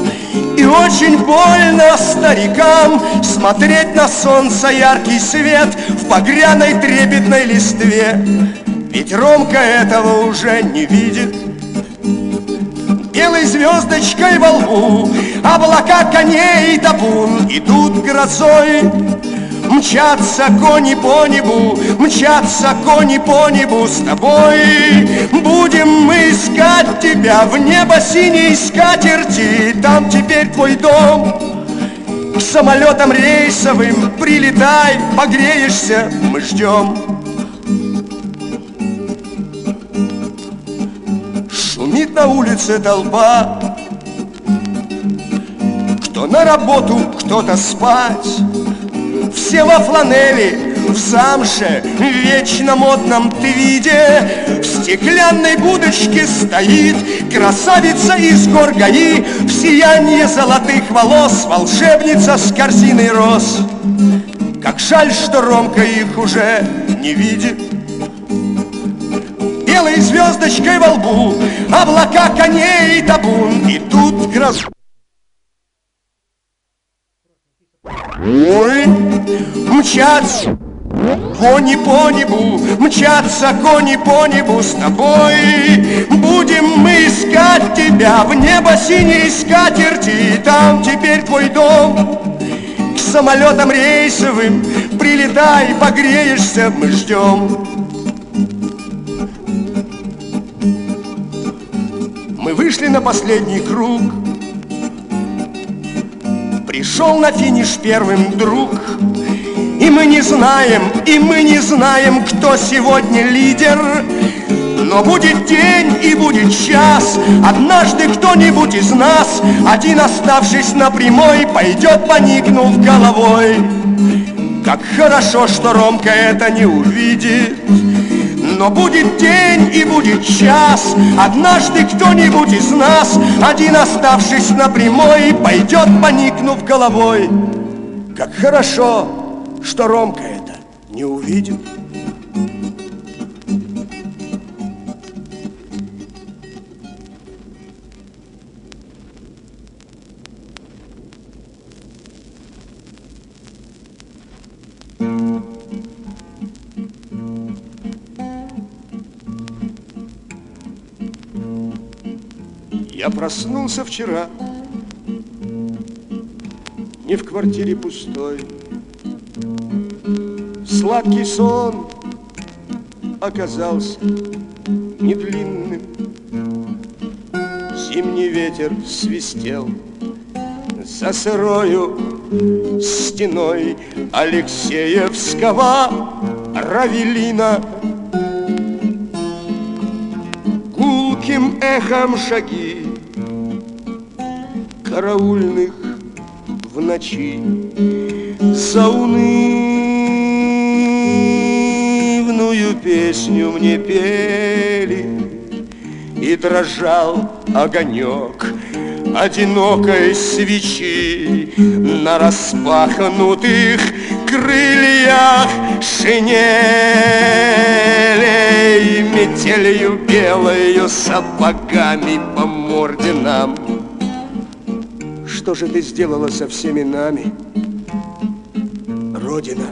и очень больно старикам смотреть на солнце яркий свет в погряной трепетной листве. Ведь Ромка этого уже не видит. Белой звездочкой во лбу облака коней и табун идут грозой. Мчатся кони по небу, мчатся кони по небу с тобой. Будем мы искать тебя в небо синей скатерти, там теперь твой дом. К самолетам рейсовым прилетай, погреешься, мы ждем. Шумит на улице толпа, кто на работу, кто-то спать. Все во фланели, в замше, в вечно модном ты виде. В стеклянной будочке стоит красавица из гор Гаи, в сиянии золотых волос волшебница с корзиной роз. Как жаль, что Ромка их уже не видит. Белой звездочкой во лбу облака коней и табун идут грозу. Мчатся кони по небу, мчатся кони по небу с тобой. Будем мы искать тебя в небо синей скатерти, там теперь твой дом. К самолетам рейсовым прилетай, погреешься, мы ждем. Мы вышли на последний круг, пришел на финиш первым друг. И мы не знаем, и мы не знаем, кто сегодня лидер. Но будет день и будет час, однажды кто-нибудь из нас, один оставшись на прямой, пойдет, поникнув головой. Как хорошо, что Ромка это не увидит. Но будет день и будет час, однажды кто-нибудь из нас, один оставшись на прямой, пойдет, поникнув головой. Как хорошо, что Ромка это не увидит. Я проснулся вчера, не в квартире пустой. Сладкий сон оказался не длинным. Зимний ветер свистел за сырою стеной Алексеевского равелина. Гулким эхом шаги караульных в ночи заунывную песню мне пели, и дрожал огонек одинокой свечи на распахнутых крыльях шинелей, метелью белою сапогами по морде нам. Что же ты сделала со всеми нами, Родина?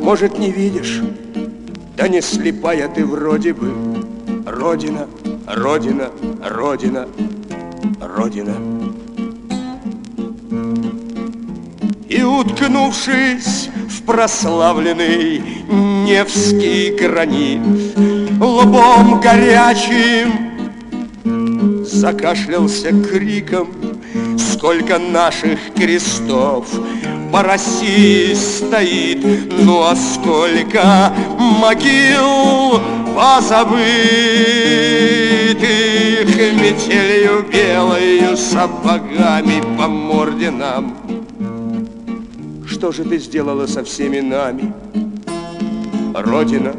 Может, не видишь? Да не слепая ты вроде бы. Родина, Родина, Родина, Родина. И, уткнувшись в прославленный Невский гранит, лбом горячим закашлялся криком: сколько наших крестов по России стоит, ну а сколько могил позабытых, метелью белою сапогами по морде нам. Что же ты сделала со всеми нами, Родина?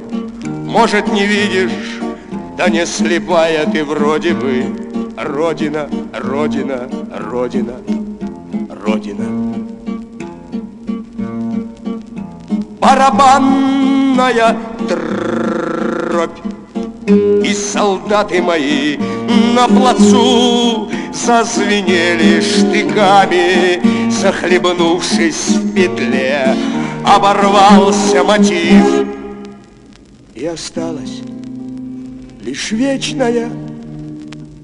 Может, не видишь? Да не слепая ты вроде бы. Родина, Родина, Родина, Родина. Барабанная дробь и солдаты мои на плацу зазвенели штыками, захлебнувшись в петле, оборвался мотив. И осталась лишь вечная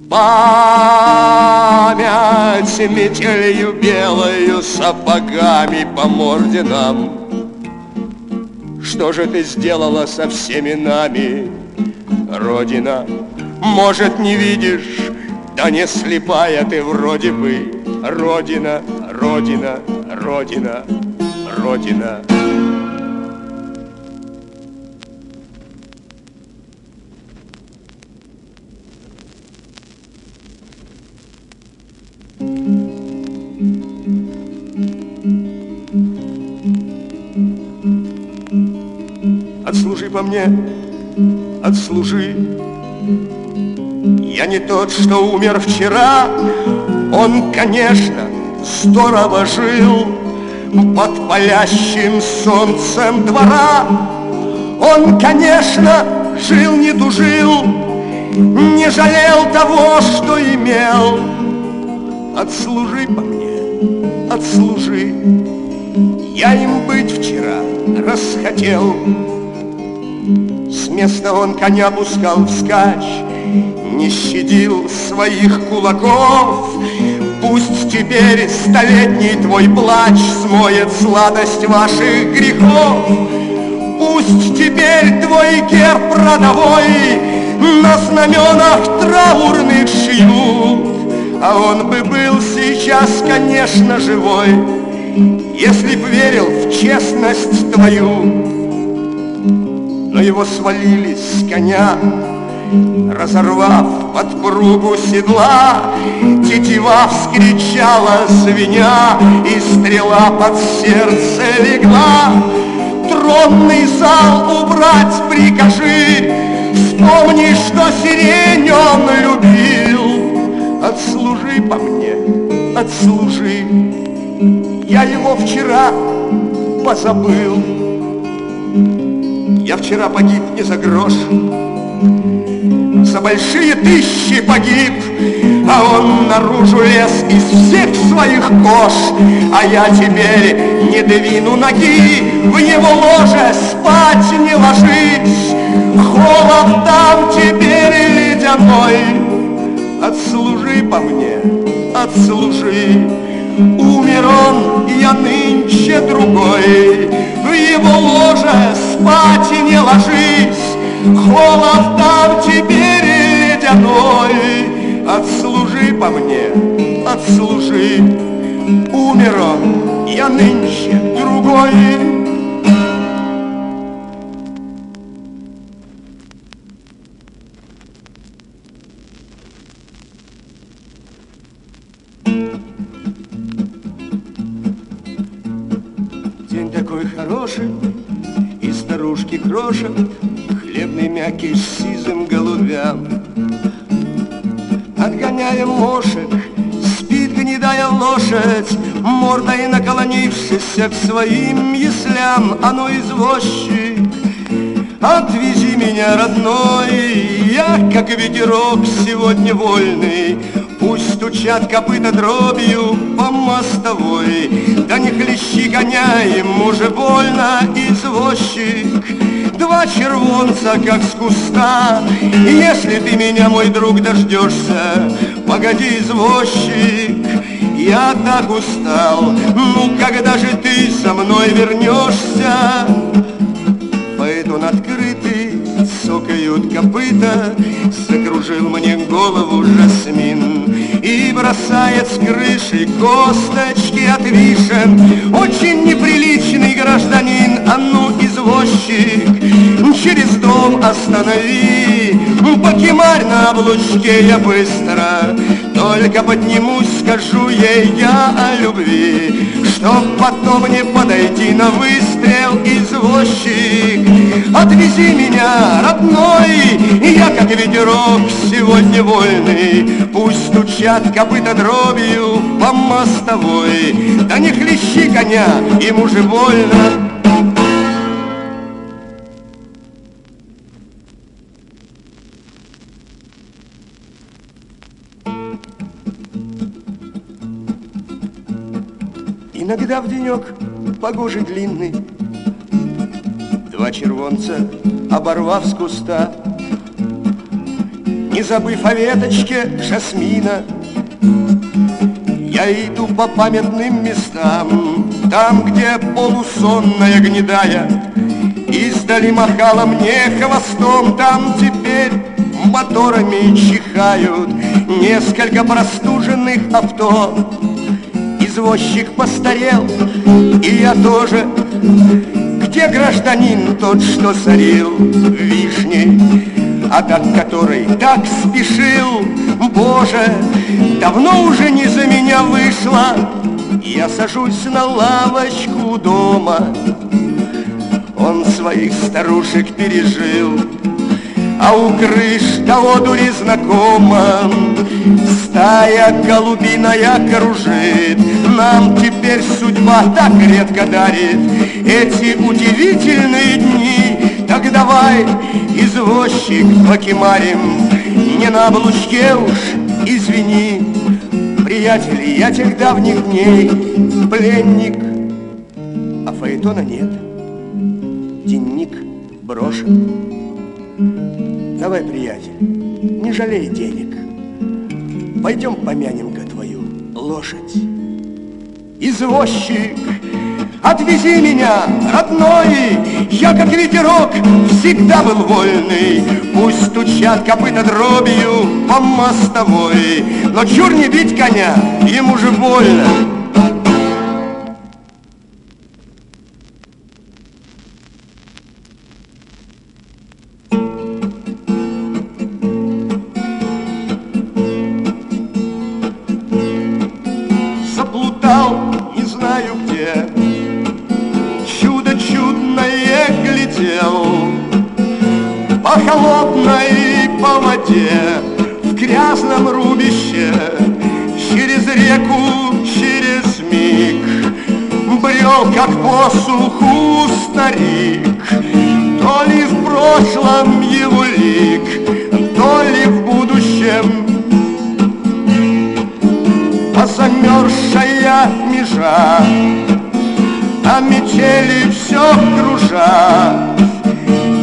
память, метелью белою сапогами по морде нам. Что же ты сделала со всеми нами, Родина? Может, не видишь? Да не слепая ты вроде бы. Родина, Родина, Родина, Родина. Отслужи по мне, отслужи. Я не тот, что умер вчера. Он, конечно, здорово жил под палящим солнцем двора. Он, конечно, жил, не дужил, не жалел того, что имел. Отслужи по мне, отслужи. Я им быть вчера расхотел. С места он коня пускал вскачь, не щадил своих кулаков. Пусть теперь столетний твой плач смоет сладость ваших грехов. Пусть теперь твой герб родовой на знаменах траурных шьют. А он бы был сейчас, конечно, живой, если б верил в честность твою. но его свалили с коня, разорвав подпругу седла. Тетива вскричала, звеня, и стрела под сердце легла. Тронный зал убрать прикажи, вспомни, что сирень он любил. Отслужи по мне, отслужи, я его вчера позабыл. Я вчера погиб не за грош, за большие тысячи погиб, а он наружу лез из всех своих кож. А я теперь не двину ноги, в него ложе спать не ложись. Холод там теперь ледяной. Отслужи по мне, отслужи. Умер он, я нынче другой. В его ложе спать не ложись. Холод там теперь ледяной. Отслужи по мне, отслужи. Умер он, я нынче другой. День такой хороший, и старушки крошат хлебный мякиш сизым голубям. Отгоняя мошек, спит гнедая лошадь, мордой наклонившаяся к своим яслям. А ну, извозчик, отвези меня, родной, я, как ветерок, сегодня вольный. Пусть стучат копыта дробью по мостовой, да не хлещи коня, ему же больно, извозчик. Два червонца, как с куста, если ты меня, мой друг, дождешься. Погоди, извозчик, я так устал, ну когда же ты со мной вернешься? Поэт он открытый, сокают копыта, закружил мне голову жасмин. И бросает с крыши косточки от вишен. Очень неприличный гражданин, а ну, извозчик, через дом останови. Покемарь на облучке я быстро, только поднимусь, скажу ей я о любви. Чтоб потом не подойти на выстрел, извозчик, отвези меня, родной, я, как ветерок, сегодня вольный. Пусть стучат копыта дробью по мостовой, да не хлещи коня, ему же больно. Иногда в денек погожий длинный два червонца, оборвав с куста, не забыв о веточке жасмина, я иду по памятным местам. Там, где полусонная гнедая издали махала мне хвостом, там теперь моторами чихают несколько простуженных авто. Извозчик постарел, и я тоже. Где гражданин тот, что сорил вишни, а так который так спешил? Боже, давно уже не за меня вышло. Я сажусь на лавочку дома, он своих старушек пережил. А у крыш до одури знакома стая голубиная кружит. Нам теперь судьба так редко дарит эти удивительные дни. Так давай, извозчик, покемарим, не на облучке уж, извини. Приятель, я тех давних дней пленник, а фаэтона нет, денник брошен. Давай, приятель, не жалей денег, пойдем помянем-ка твою лошадь. Извозчик, отвези меня, родной, я, как ветерок, всегда был вольный. Пусть стучат копыта дробью по мостовой, но чур не бить коня, ему же больно. черной помаде, в грязном рубище, через реку, через миг, брел, как по суху старик. То ли в прошлом его лик, то ли в будущем. А замерзшая межа, а метели все кружа.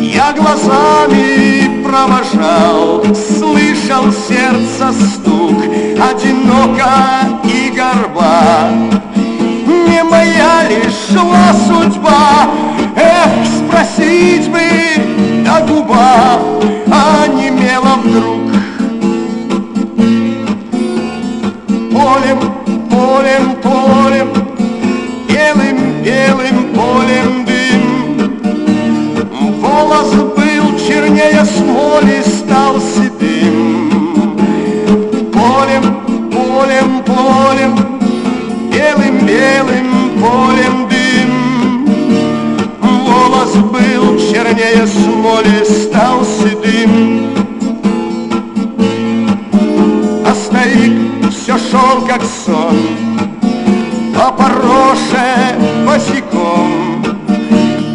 Я глазами провожал, слышал сердце стук, одиноко и горба. Не моя ли шла судьба? Эх, спросить бы до губа, а немела вдруг. Полем, полем, полем, белым, белым полем дым. Волос был чернее смоли, стал седым. Полем, полем, полем, белым, белым полем дым. Волос был чернее смоли, стал седым. А старик все шел, как сон, по пороше босиком.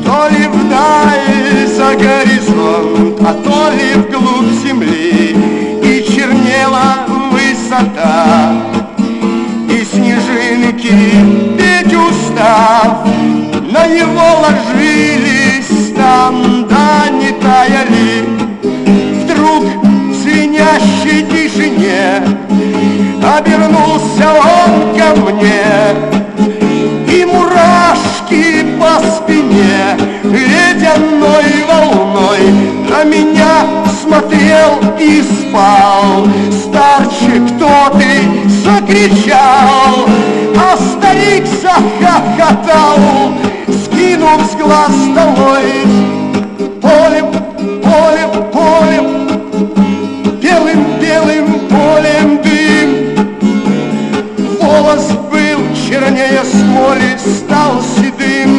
То ли вдаль за горизонт, а то ли вглубь земли. И чернела высота, и снежинки петь устав. На него ложились там, да не таяли. Вдруг в звенящей тишине обернулся он ко мне, и мурашки по спине ледяной волной на меня смотрел и спал. Старче, кто ты? Закричал, а старик захохотал, скинув с глаз долой. Полем, полем, полем, белым, белым полем дым. Волос был чернее смоли, стал седым.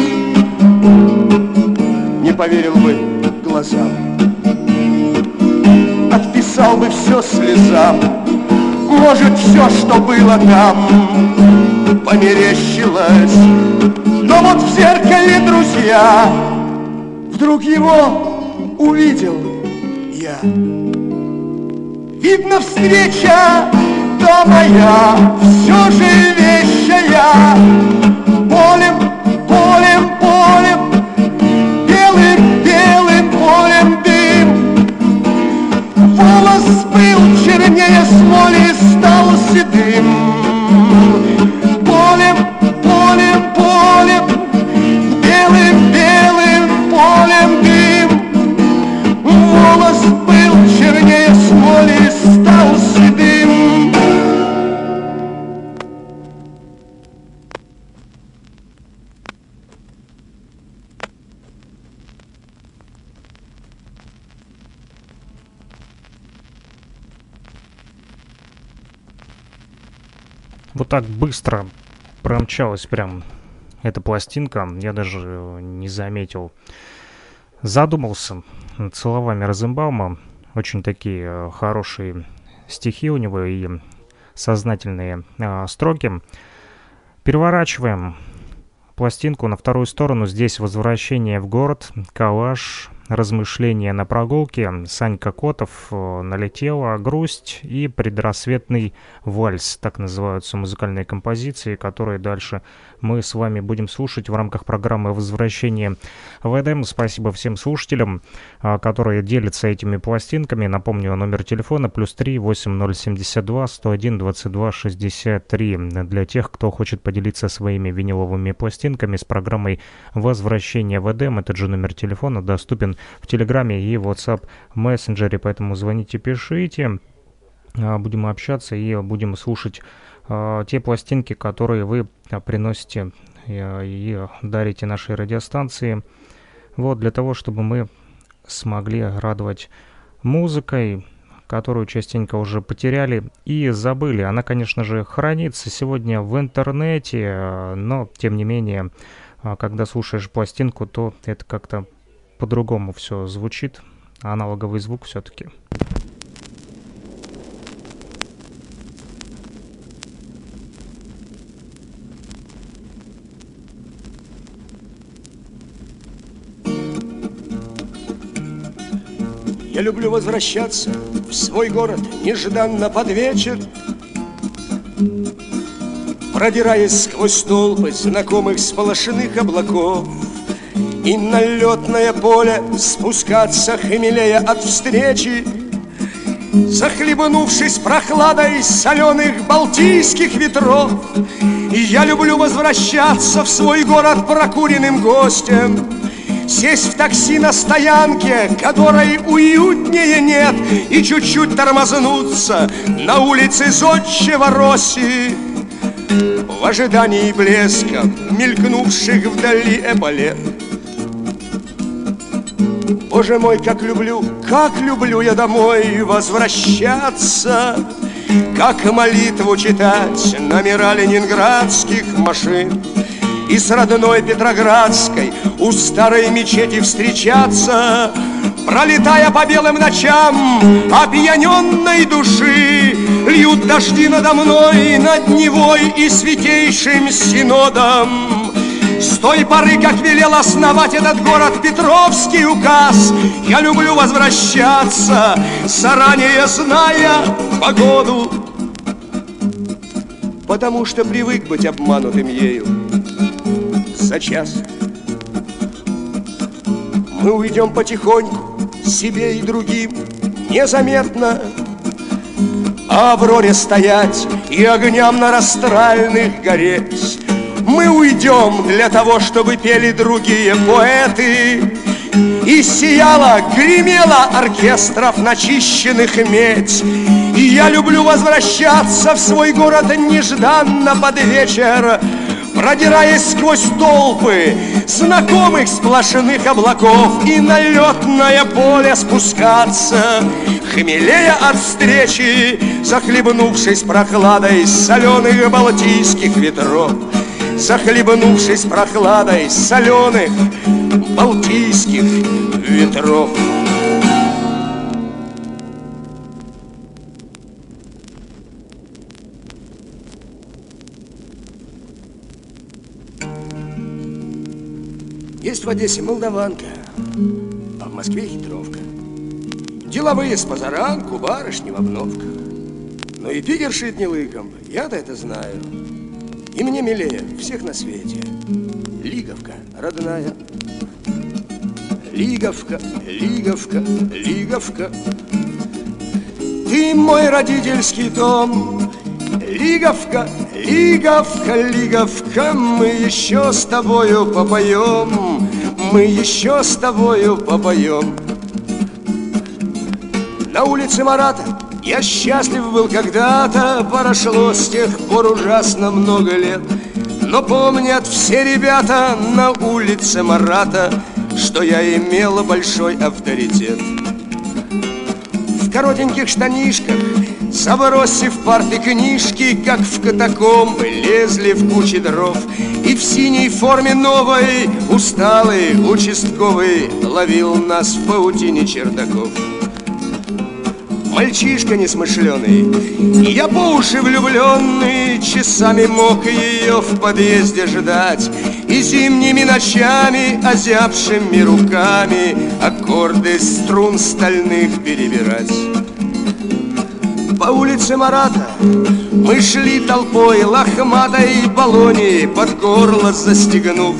Не поверил бы глазам, отписал бы все слезам. Может, все, что было там, померещилось. Но вот в зеркале, друзья, вдруг его увидел я. Видно, встреча моя все живещая. Полем, полем, полем, белым, белым полем дым. Волос был чернее смоли, стал седым. Полем, полем, полем, белым, белым полем дым. Волос был чернее смоли, стал седым. Вот так быстро промчалась прям эта пластинка, я даже не заметил. Задумался над словами Розенбаума. Очень такие хорошие стихи у него и сознательные э, строки. Переворачиваем пластинку на вторую сторону. Здесь возвращение в город, коллаж, размышления на прогулке, Санька Котов, налетела грусть и предрассветный вальс. Так называются музыкальные композиции, которые дальше мы с вами будем слушать в рамках программы «Возвращение в Эдем». Спасибо всем слушателям, которые делятся этими пластинками. Напомню, номер телефона плюс три восемь ноль семь два сто один двадцать два шестьдесят три. Для тех, кто хочет поделиться своими виниловыми пластинками с программой «Возвращение в Эдем». Этот же номер телефона доступен в Телеграме и WhatsApp мессенджере, поэтому звоните, пишите, будем общаться и будем слушать э, те пластинки, которые вы приносите э, и дарите нашей радиостанции, вот, для того, чтобы мы смогли радовать музыкой, которую частенько уже потеряли и забыли. Она, конечно же, хранится сегодня в интернете, но, тем не менее, когда слушаешь пластинку, то это как-то по-другому все звучит, аналоговый звук все-таки. Я люблю возвращаться в свой город нежданно под вечер, продираясь сквозь столбы знакомых сполошенных облаков, и на летное поле спускаться, хмелея от встречи, захлебнувшись прохладой соленых балтийских ветров. И я люблю возвращаться в свой город прокуренным гостем, сесть в такси на стоянке, которой уютнее нет, и чуть-чуть тормознуться на улице зодчего России в ожидании блеска мелькнувших вдали эполет. Боже мой, как люблю, как люблю я домой возвращаться, как молитву читать номера ленинградских машин, и с родной Петроградской у старой мечети встречаться, пролетая по белым ночам опьяненной души. Льют дожди надо мной, над Невой и святейшим синодом. С той поры, как велел основать этот город Петровский указ, я люблю возвращаться, заранее зная погоду, потому что привык быть обманутым ею. За час мы уйдем потихоньку себе и другим незаметно, а Авроре стоять и огням на Ростральных гореть. Мы уйдем для того, чтобы пели другие поэты, и сияла, гремела оркестров начищенных медь. И я люблю возвращаться в свой город нежданно под вечер, продираясь сквозь толпы знакомых сплошных облаков, и на летное поле спускаться, хмелея от встречи, захлебнувшись прохладой соленых балтийских ветров, захлебнувшись прохладой соленых балтийских ветров. Есть в Одессе молдаванка, а в Москве хитровка. Деловые с позаранку, барышни в обновках. Но и пикер шит не лыком, я-то это знаю. И мне милее всех на свете Лиговка, родная. Лиговка, Лиговка, Лиговка, ты мой родительский дом. Лиговка, Лиговка, Лиговка, мы еще с тобою попоем, мы еще с тобою попоем. На улице Марата я счастлив был когда-то, прошло с тех пор ужасно много лет, но помнят все ребята на улице Марата, что я имела большой авторитет. В коротеньких штанишках, забросив парты книжки, как в катакомбы лезли в кучи дров, и в синей форме новой усталый участковый ловил нас в паутине чердаков. Мальчишка несмышленый, я по уши влюбленный, часами мог ее в подъезде ждать, и зимними ночами озябшими руками аккорды струн стальных перебирать. По улице Марата мы шли толпой лохматой, баллони под горло застегнув,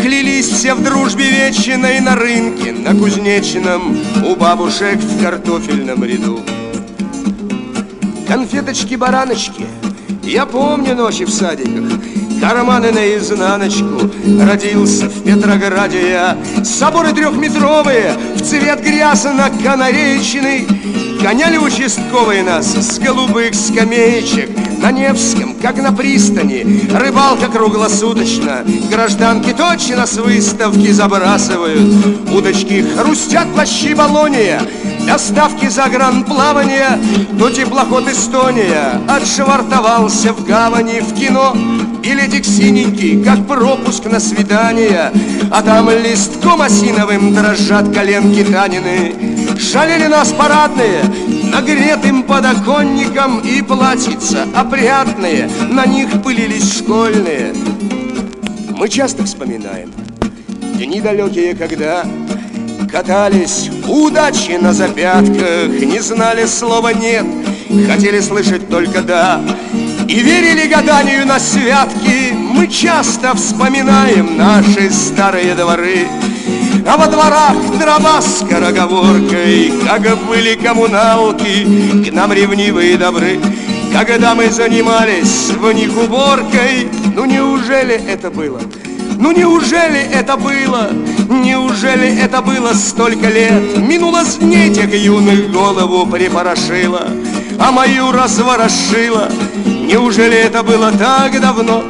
клялись все в дружбе вечной на рынке, на Кузнечном, у бабушек в картофельном ряду. Конфеточки-бараночки, я помню ночи в садиках, карманы наизнаночку, родился в Петрограде я. Соборы трехметровые, в цвет грязно-канареечный, гоняли участковые нас с голубых скамеечек. На Невском, как на пристани, рыбалка круглосуточно, гражданки точно с выставки забрасывают удочки, хрустят плащи баллония, доставки загранплавания. То теплоход Эстония отшвартовался в гавани, в кино билетик синенький, как пропуск на свидание, а там листком осиновым дрожат коленки Танины. Шалили нас парадные, нагретым подоконником, и платьица опрятные, на них пылились школьные. Мы часто вспоминаем дни далекие, когда катались удачи на запятках, не знали слова «нет», хотели слышать только «да», и верили гаданию на святки. Мы часто вспоминаем наши старые дворы, а во дворах дрова с скороговоркой, как были коммуналки, к нам ревнивые добры, когда мы занимались в них уборкой. Ну неужели это было? Ну неужели это было? Неужели это было столько лет? Минуло с дней тех юных, голову припорошила, а мою разворошила. Неужели это было так давно?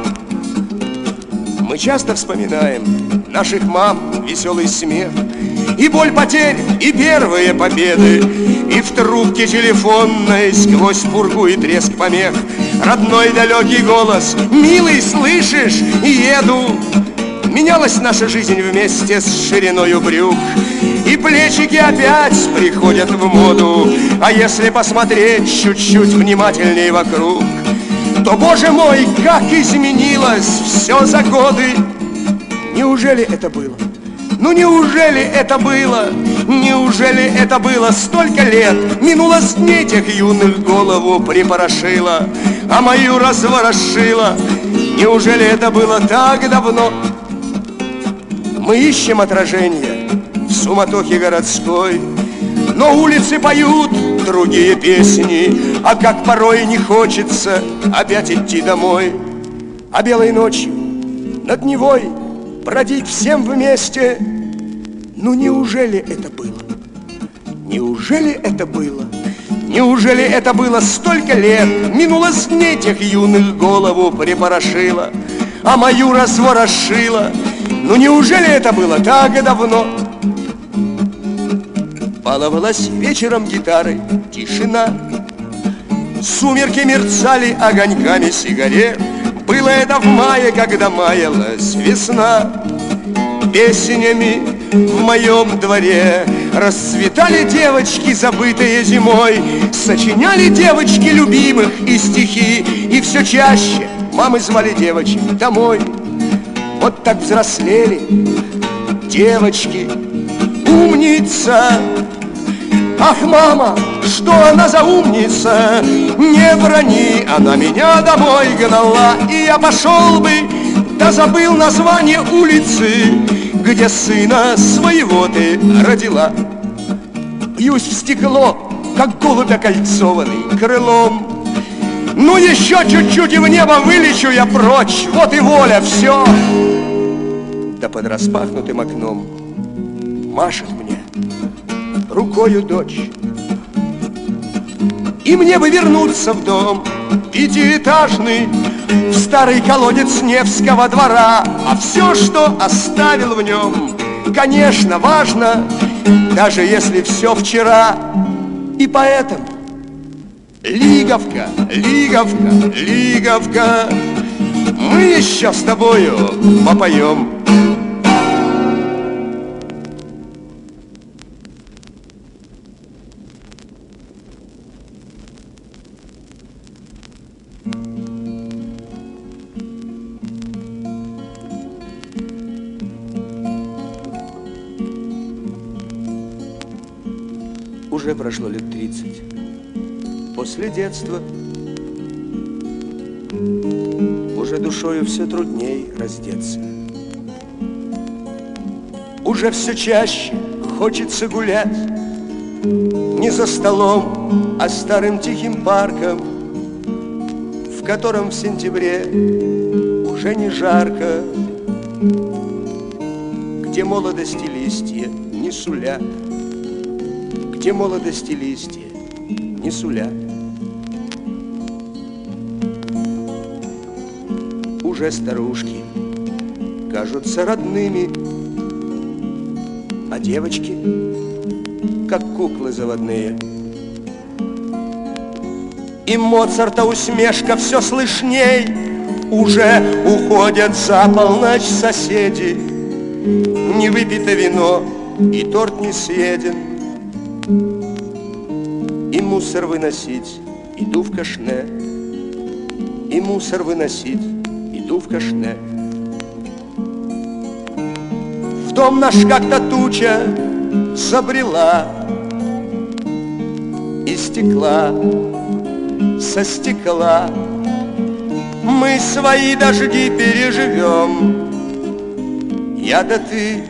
Мы часто вспоминаем наших мам веселый смех, и боль потерь, и первые победы, и в трубке телефонной сквозь пургу и треск помех родной далекий голос: «Милый, слышишь? Еду!» Менялась наша жизнь вместе с шириною брюк, и плечики опять приходят в моду. А если посмотреть чуть-чуть внимательнее вокруг, то, боже мой, как изменилось все за годы! Неужели это было? Ну неужели это было? Неужели это было столько лет? Минуло с дней тех юных, голову припорошила, а мою разворошила. Неужели это было так давно? Мы ищем отражение в суматохе городской, но улицы поют другие песни, а как порой не хочется опять идти домой. А белой ночью над Невой бродить всем вместе. Ну неужели это было? Неужели это было? Неужели это было столько лет? Минуло с дней тех юных, голову припорошила, а мою разворошила. Ну неужели это было так давно? Баловалась вечером гитарой тишина, сумерки мерцали огоньками сигарет. Было это в мае, когда маялась весна. Песнями в моем дворе расцветали девочки, забытые зимой. Сочиняли девочки любимых и стихи, и все чаще мамы звали девочек домой. Вот так взрослели девочки. Умница! Ах, мама, что она за умница? Не брони, она меня домой гнала. И я пошел бы, да забыл название улицы, где сына своего ты родила. Бьюсь в стекло, как голубь окольцованный крылом. Ну еще чуть-чуть, и в небо вылечу я прочь. Вот и воля, все. Да под распахнутым окном машет мне рукою дочь. И мне бы вернуться в дом пятиэтажный, в старый колодец Невского двора. А все, что оставил в нем, конечно, важно, даже если все вчера. И поэтому Лиговка, Лиговка, Лиговка, мы еще с тобою попоем. Уже прошло лет тридцать после детства, уже душою все трудней раздеться, уже все чаще хочется гулять не за столом, а старым тихим парком, в котором в сентябре уже не жарко, где молодости листья не сулят, где молодости листья не сулят. Уже старушки кажутся родными, а девочки, как куклы заводные. И Моцарта усмешка все слышней, Уже уходят за полночь соседи. Не выпито вино и торт не съеден. И мусор выносить иду в кашне. И мусор выносить иду в кашне. В дом наш как-то туча забрела и стекла со стекла. Мы свои дожди переживем, я да ты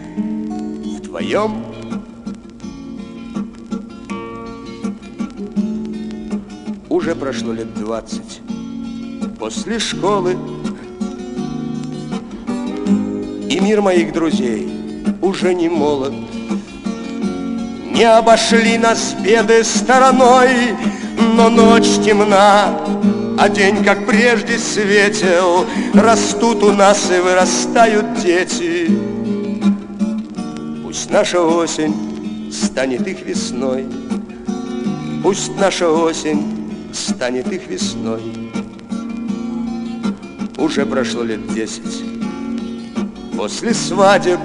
вдвоем. Уже прошло лет двадцать после школы, и мир моих друзей уже не молод. Не обошли нас беды стороной, но ночь темна, а день, как прежде, светел. Растут у нас и вырастают дети. Пусть наша осень станет их весной. Пусть наша осень станет их весной. Уже прошло лет десять после свадеб.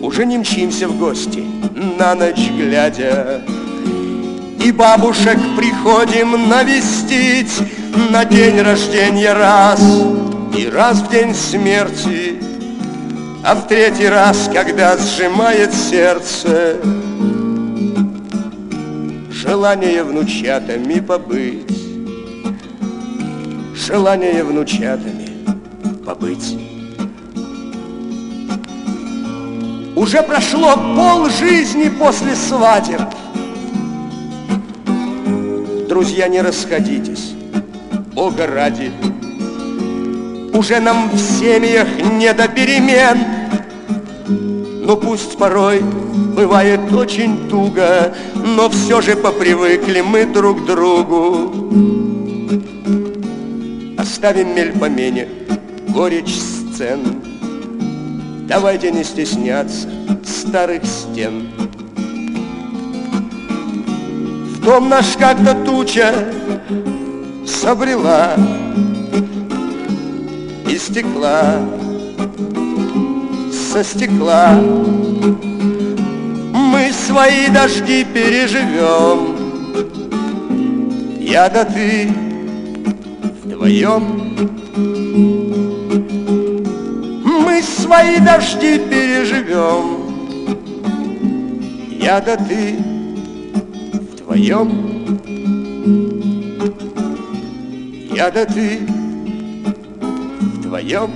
Уже не мчимся в гости на ночь глядя. И бабушек приходим навестить на день рождения раз, и раз в день смерти, а в третий раз, когда сжимает сердце желание внучатами побыть, желание внучатами побыть. Уже прошло полжизни после свадеб. Друзья, не расходитесь, Бога ради. Уже нам в семьях не до перемен, но пусть порой бывает очень туго, но все же попривыкли мы друг к другу. Оставим мель помене, горечь сцен. Давайте не стесняться старых стен. Дом наш как-то туча собрела и стекла со стекла. Мы свои дожди переживем, я да ты вдвоем. Мы свои дожди переживем, я да ты. Я да ты вдвоем.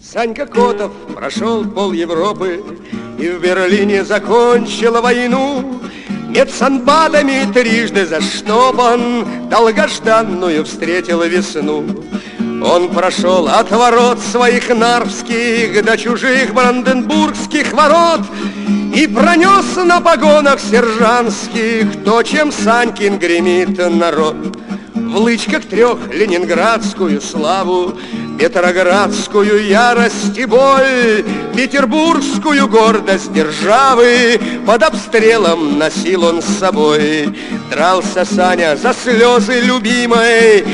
Санька Котов прошел пол Европы и в Берлине закончила войну. Медсанбатами трижды заштопан, долгожданную встретила весну. Он прошел от ворот своих нарвских до чужих бранденбургских ворот и пронес на погонах сержантских то, чем Санькин гремит народ. В лычках трех ленинградскую славу, петроградскую ярость и боль, петербургскую гордость державы под обстрелом носил он с собой. Дрался Саня за слезы любимой,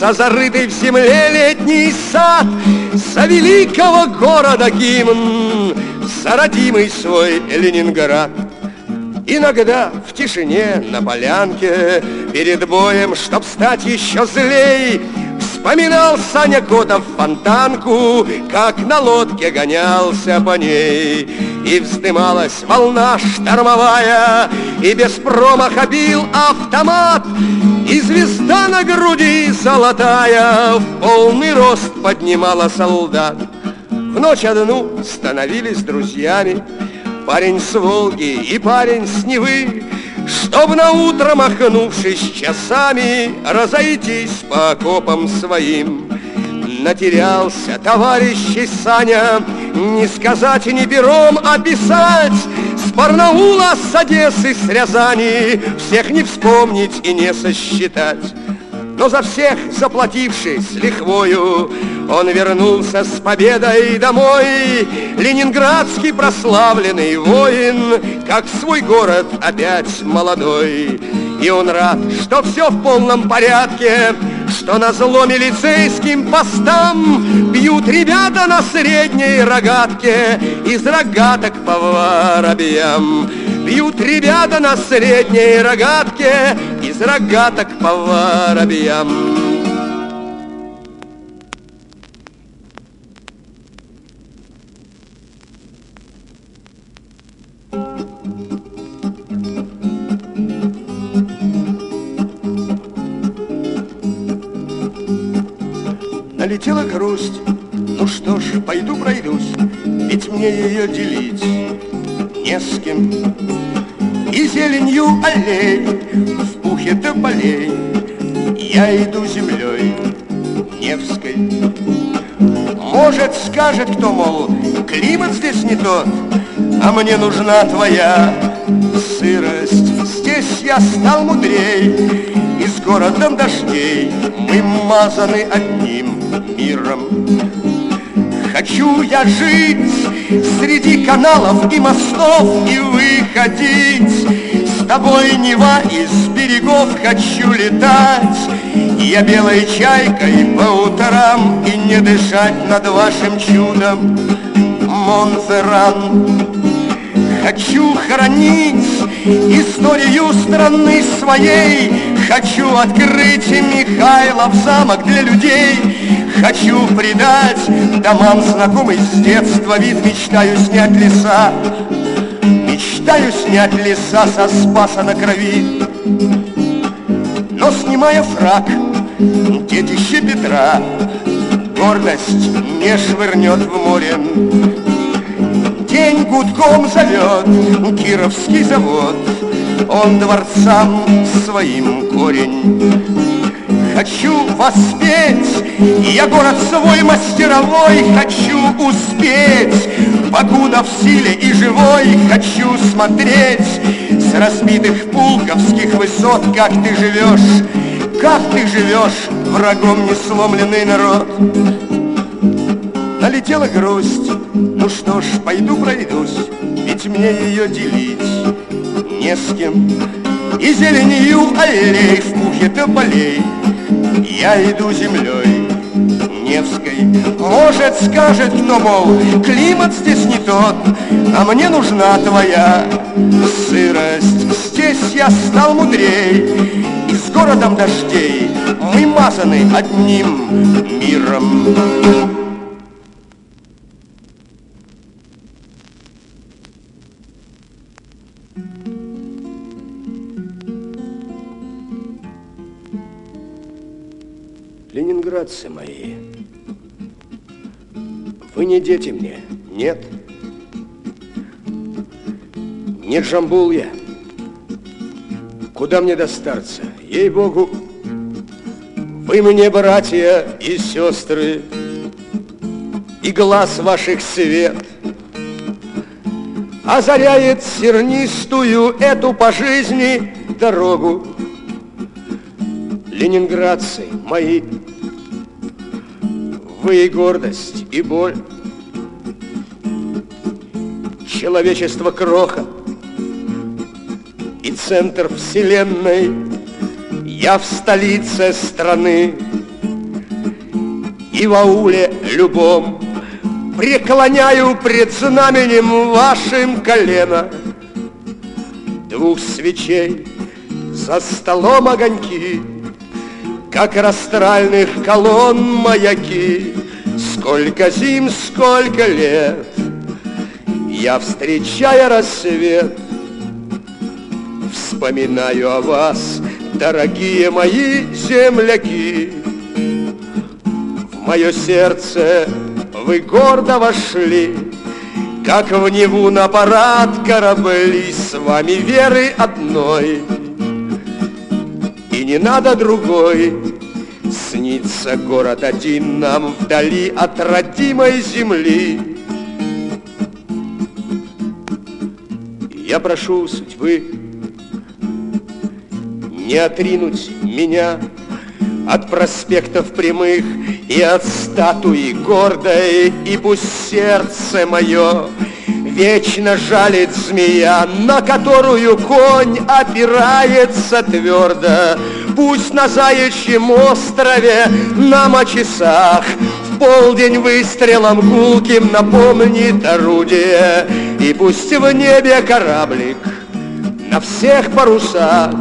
за зарытый в земле летний сад, за великого города гимн, за родимый свой Ленинград. Иногда в тишине на полянке перед боем, чтоб стать еще злей, вспоминал Саня Котов фонтанку, как на лодке гонялся по ней. И вздымалась волна штормовая, и без промаха бил автомат, и звезда на груди золотая в полный рост поднимала солдат. В ночь одну становились друзьями парень с Волги и парень с Невы. чтоб наутро, махнувшись часами, разойтись по окопам своим. Натерялся, товарищи, Саня, не сказать и не пером описать, с Барнаула, с Одессы, с Рязани всех не вспомнить и не сосчитать. Но за всех заплативший с лихвою, он вернулся с победой домой. Ленинградский прославленный воин, как свой город опять молодой. И он рад, что все в полном порядке, что назло милицейским постам бьют ребята на средней рогатке из рогаток по воробьям. Бьют ребята на средней рогатке из рогаток по воробьям. Налетела грусть, ну что ж, пойду пройдусь, ведь мне ее делить не с кем. И зеленью аллей, в пухе до полей, я иду землей Невской. Может, скажет кто, мол, климат здесь не тот, а мне нужна твоя сырость. Здесь я стал мудрей, и с городом дождей мы мазаны одним миром. Хочу я жить среди каналов и мостов и выходить с тобой, Нева, из берегов. Хочу летать я белой чайкой по утрам и не дышать над вашим чудом Монферран. Хочу хранить историю страны своей, хочу открыть Михайлов замок для людей, хочу придать домам знакомый с детства вид, мечтаю снять леса, мечтаю снять леса со Спаса на Крови. Но снимая фрак, детище Петра, гордость не швырнет в море. День гудком зовет кировский завод, он дворцам своим корень. Хочу воспеть я город свой мастеровой, хочу успеть, покуда в силе и живой. Хочу смотреть с разбитых пулковских высот, как ты живешь, как ты живешь, врагом не сломленный народ. Налетела грусть, ну что ж, пойду пройдусь, ведь мне ее делить не с кем. И зеленью аллей, в пухе тополей, я иду землей Невской. Может, скажет кто, мол, климат здесь не тот, а мне нужна твоя сырость. Здесь я стал мудрей, и с городом дождей мы мазаны одним миром. Ленинградцы мои, вы не дети мне, нет? Не Джамбул я. Куда мне до старца? Ей-богу, вы мне братья и сестры, и глаз ваших свет озаряет сернистую эту по жизни дорогу. Ленинградцы мои, вы и гордость, и боль. Человечество кроха и центр вселенной. Я в столице страны и в ауле любом преклоняю пред знаменем вашим колено. Двух свечей за столом огоньки, как растральных колонн маяки. Сколько зим, сколько лет я, встречая рассвет, вспоминаю о вас, дорогие мои земляки. В мое сердце вы гордо вошли, Как в Неву на парад корабли, с вами веры одной и не надо другой. Снится город один нам вдали от родимой земли. Я прошу судьбы не отринуть меня от проспектов прямых и от статуи гордой, и пусть сердце мое вечно жалит змея, на которую конь опирается твердо. Пусть на Заячьем острове нам о часах в полдень выстрелом гулким напомнит орудие, и пусть в небе кораблик на всех парусах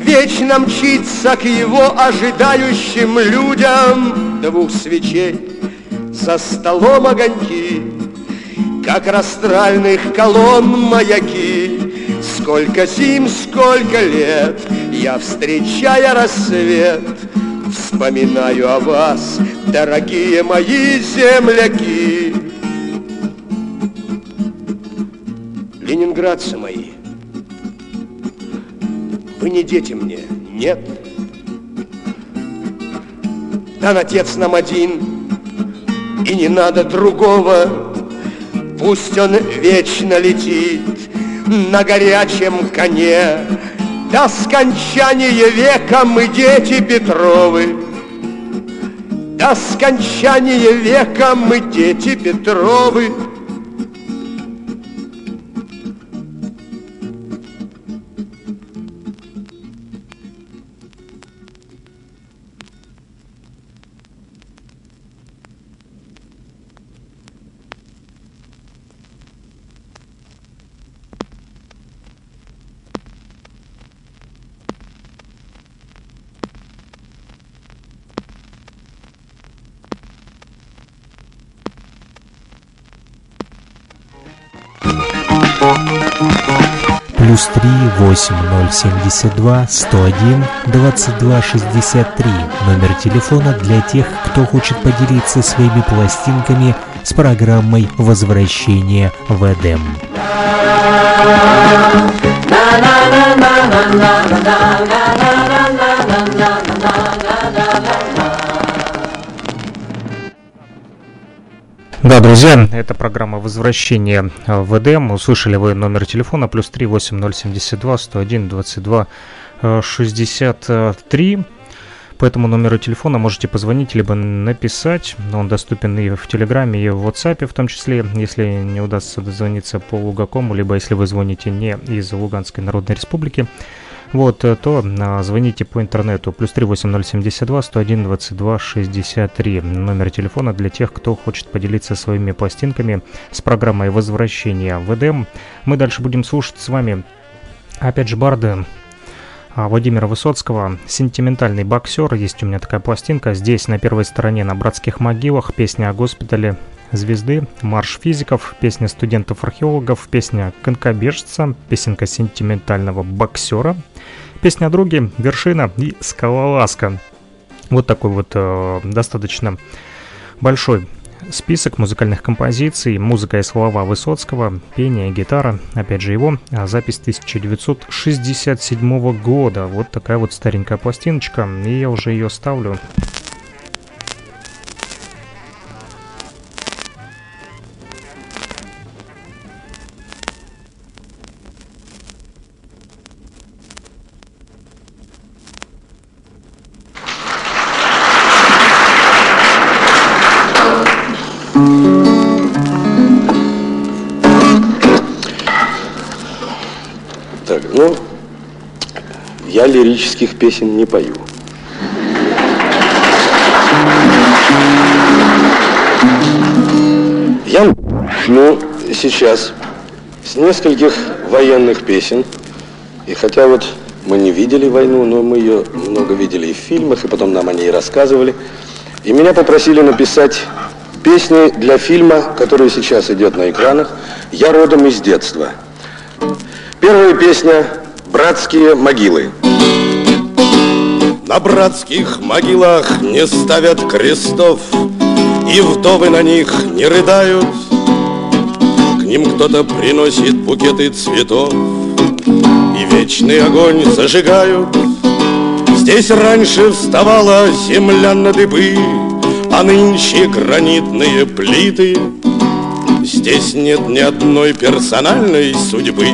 вечно мчится к его ожидающим людям двух свечей за столом огоньки, как растральных колонн маяки. Сколько зим, сколько лет я, встречая рассвет, вспоминаю о вас, дорогие мои земляки. Ленинградцы мои, вы не дети мне, нет? Дан отец нам один, и не надо другого. Пусть он вечно летит на горячем коне до скончания века, мы дети Петровы. До скончания века мы дети Петровы. Плюс три восемь ноль семь два сто один двадцать два шестьдесят три. Номер телефона для тех, кто хочет поделиться своими пластинками с программой «Возвращение в Эдем». Да, друзья, это программа «Возвращение в Эдем». Услышали вы номер телефона плюс три восемь ноль семь два сто один двадцать два шестьдесят три. По этому номеру телефона можете позвонить либо написать. Он доступен и в Телеграме, и в WhatsApp, в том числе, если не удастся дозвониться по Лугакому, либо если вы звоните не из Луганской Народной Республики. Вот, то а, звоните по интернету плюс три восемь ноль семь два сто один двадцать два шестьдесят три. Номер телефона для тех, кто хочет поделиться своими пластинками с программой «Возвращение в Эдем». Мы дальше будем слушать с вами опять же барды Владимира Высоцкого. «Сентиментальный боксер». Есть у меня такая пластинка. Здесь на первой стороне «На братских могилах» песня о госпитале «Звезды», «Марш физиков», песня студентов-археологов, песня «Конькобежца», песенка «Сентиментального боксера», песня «Други», «Вершина» и «Скалолазка». Вот такой вот э, достаточно большой список музыкальных композиций, музыка и слова Высоцкого, пение, гитара, опять же его, запись тысяча девятьсот шестьдесят седьмого года. Вот такая вот старенькая пластиночка, и я уже ее ставлю. Я лирических песен не пою. Я начну сейчас с нескольких военных песен. И хотя вот мы не видели войну, но мы ее много видели и в фильмах, и потом нам о ней рассказывали. И меня попросили написать песни для фильма, который сейчас идет на экранах, «Я родом из детства». Первая песня — «Братские могилы». На братских могилах не ставят крестов, и вдовы на них не рыдают. ним кто-то приносит букеты цветов, и вечный огонь зажигают. Здесь раньше вставала земля на дыбы, а нынче гранитные плиты. Здесь нет ни одной персональной судьбы,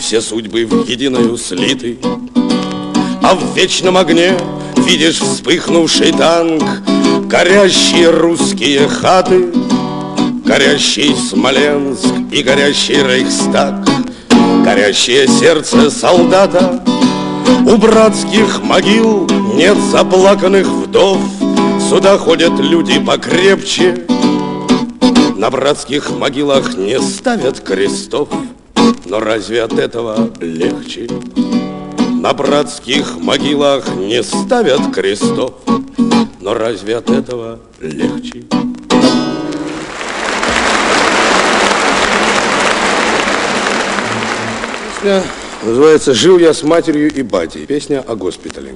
все судьбы в единую слиты. А в вечном огне видишь вспыхнувший танк, горящие русские хаты, горящий Смоленск и горящий Рейхстаг, горящее сердце солдата. У братских могил нет заплаканных вдов, сюда ходят люди покрепче. На братских могилах не ставят крестов, но разве от этого легче? На братских могилах не ставят крестов, но разве от этого легче? Песня называется «Жил я с матерью и батей». Песня о госпитале.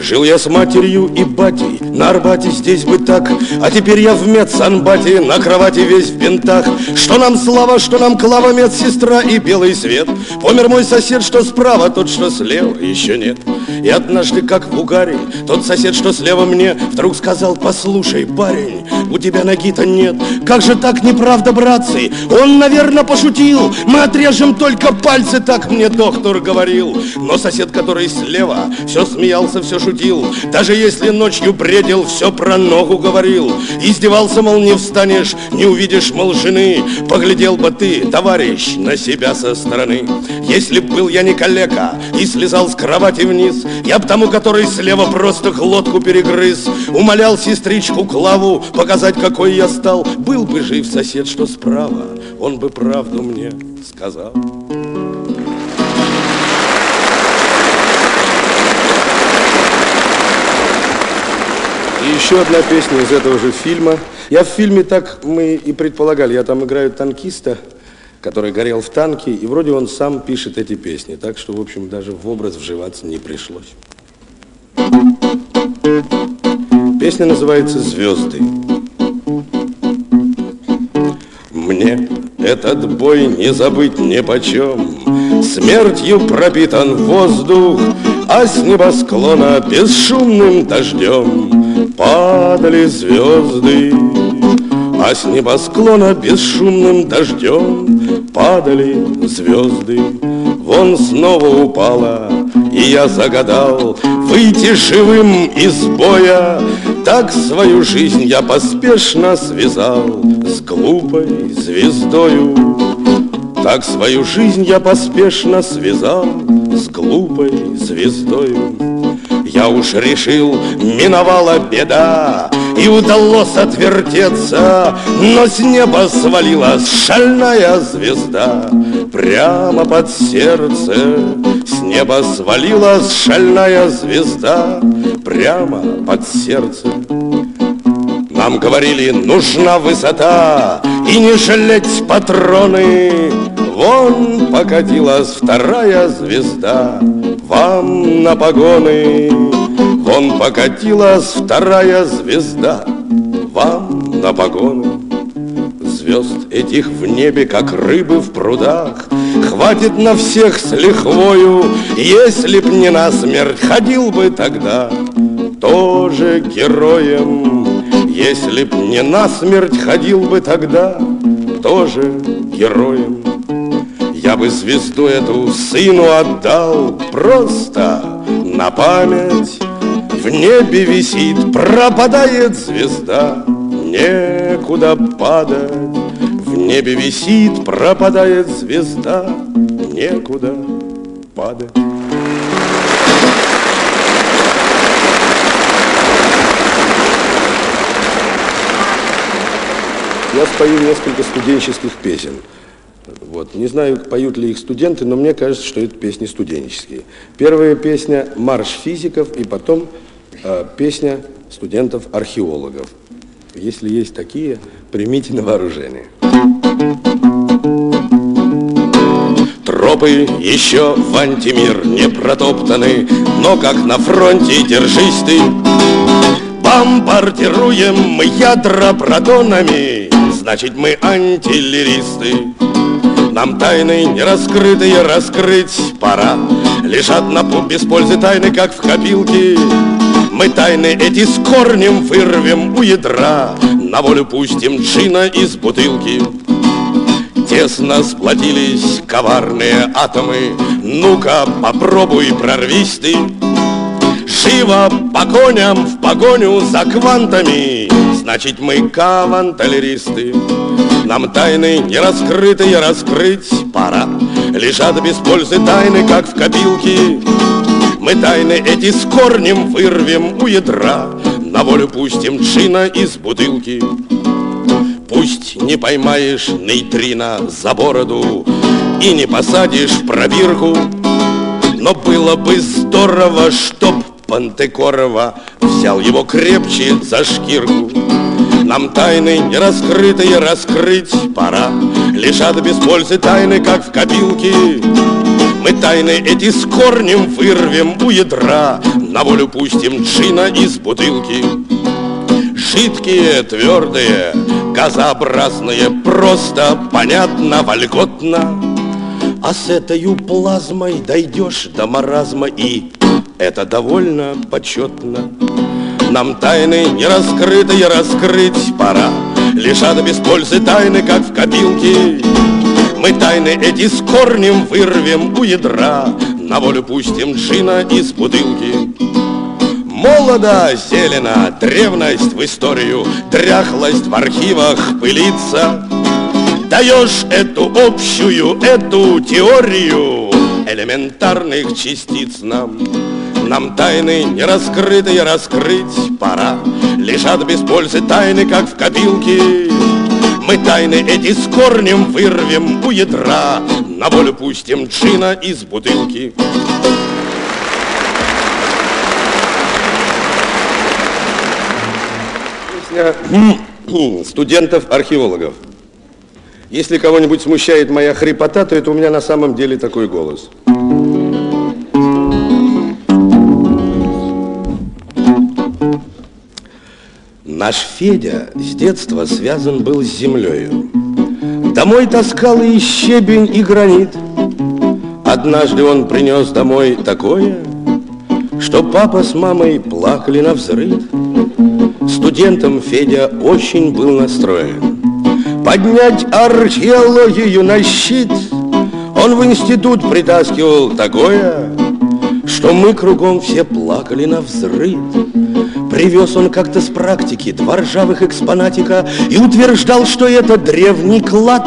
Жил я с матерью и батей, на Арбате здесь бы так, а теперь я в медсанбате, на кровати весь в бинтах. Что нам слава, что нам клава, медсестра и белый свет. Помер мой сосед, что справа, тот, что слева, еще нет. И однажды, как в угаре, тот сосед, что слева мне, вдруг сказал: послушай, парень, у тебя ноги-то нет. Как же так, неправда, братцы, он, наверное, пошутил. Мы отрежем только пальцы, так мне доктор говорил. Но сосед, который слева, все смеялся, все шутил. Даже если ночью бредил, все про ногу говорил. Издевался, мол, не встанешь, не увидишь, мол, жены. Поглядел бы ты, товарищ, на себя со стороны. Если б был я не калека и слезал с кровати вниз, я б тому, который слева, просто глотку перегрыз. Умолял сестричку Клаву показать, какой я стал. Был бы жив сосед, что справа, он бы правду мне сказал. Еще одна песня из этого же фильма. Я в фильме, так мы и предполагали, я там играю танкиста, который горел в танке, и вроде он сам пишет эти песни, так что, в общем, даже в образ вживаться не пришлось. Песня называется «Звезды». Мне этот бой не забыть нипочем, смертью пропитан воздух, а с небосклона бесшумным дождем падали звезды, а с небосклона бесшумным дождем падали звезды. Вон снова упала, и я загадал выйти живым из боя. Так свою жизнь я поспешно связал с глупой звездою. Так свою жизнь я поспешно связал с глупой звездою. Я уж решил, миновала беда, и удалось отвертеться, но с неба свалилась шальная звезда прямо под сердце. С неба свалилась шальная звезда прямо под сердце. Нам говорили, нужна высота и не жалеть патроны. Вон покатилась вторая звезда вам на погоны. Вон покатилась вторая звезда вам на погоны. Звезд этих в небе, как рыбы в прудах, хватит на всех с лихвою. Если б не насмерть, ходил бы тогда тоже героем. Если б не насмерть, ходил бы тогда тоже героем. Я бы звезду эту сыну отдал просто на память. В небе висит, пропадает звезда, некуда падать. В небе висит, пропадает звезда, некуда падать. Я спою несколько студенческих песен. Вот. Не знаю, поют ли их студенты, но мне кажется, что это песни студенческие. Первая песня «Марш физиков» и потом э, песня студентов-археологов. Если есть такие, примите на вооружение. Тропы еще в антимир не протоптаны, но как на фронте держись ты. бомбардируем мы ядра протонами, значит мы антиллеристы. Нам тайны нераскрытые раскрыть пора. Лежат на пуп без пользы тайны, как в копилке. Мы тайны эти с корнем вырвем у ядра, на волю пустим джина из бутылки. Тесно сплотились коварные атомы, ну-ка попробуй прорвись ты. Живо по коням в погоню за квантами, значит мы каванталеристы. Нам тайны нераскрытые раскрыть пора, лежат без пользы тайны, как в копилке. Мы тайны эти с корнем вырвем у ядра, на волю пустим джина из бутылки. Пусть не поймаешь нейтрино за бороду и не посадишь пробирку, но было бы здорово, чтоб Пантекорова взял его крепче за шкирку. Нам тайны нераскрытые раскрыть пора, лежат без пользы тайны, как в копилке. Мы тайны эти с корнем вырвем у ядра, на волю пустим джина из бутылки. Жидкие, твердые, газообразные, просто, понятно, вольготно. А с этой плазмой дойдешь до маразма, и это довольно почетно. Нам тайны нераскрытые раскрыть пора, лежат без пользы тайны, как в копилке. Мы тайны эти с корнем вырвем у ядра, на волю пустим джина из бутылки. Молодо, зелено, древность в историю, дряхлость в архивах пылится. Даешь эту общую, эту теорию элементарных частиц нам. Нам тайны нераскрытые раскрыть пора, лежат без пользы тайны, как в копилке. Мы тайны эти с корнем вырвем у ядра, на волю пустим джина из бутылки. Песня студентов-археологов. Если кого-нибудь смущает моя хрипота, то это у меня на самом деле такой голос. Наш Федя с детства связан был с землею. Домой таскал и щебень, и гранит. Однажды он принес домой такое, что папа с мамой плакали навзрыд. Студентом Федя очень был настроен поднять археологию на щит. Он в институт притаскивал такое, что мы кругом все плакали навзрыд. Привез он как-то с практики два ржавых экспонатика и утверждал, что это древний клад.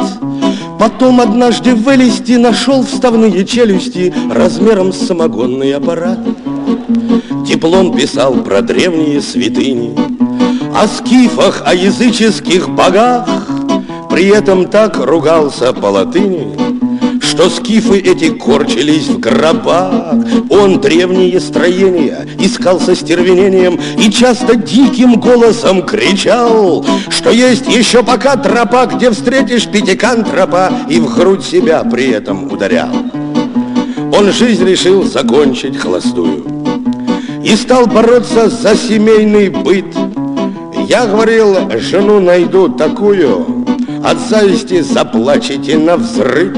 Потом однажды вылезти нашел вставные челюсти размером с самогонный аппарат. Диплом писал про древние святыни, о скифах, о языческих богах. При этом так ругался по латыни, что скифы эти корчились в гробах. Он древние строения искал со стервенением и часто диким голосом кричал, что есть еще пока тропа, где встретишь пятикантропа, и в грудь себя при этом ударял. Он жизнь решил закончить холостую и стал бороться за семейный быт. Я говорил, жену найду такую, от зависти заплачете навзрыд.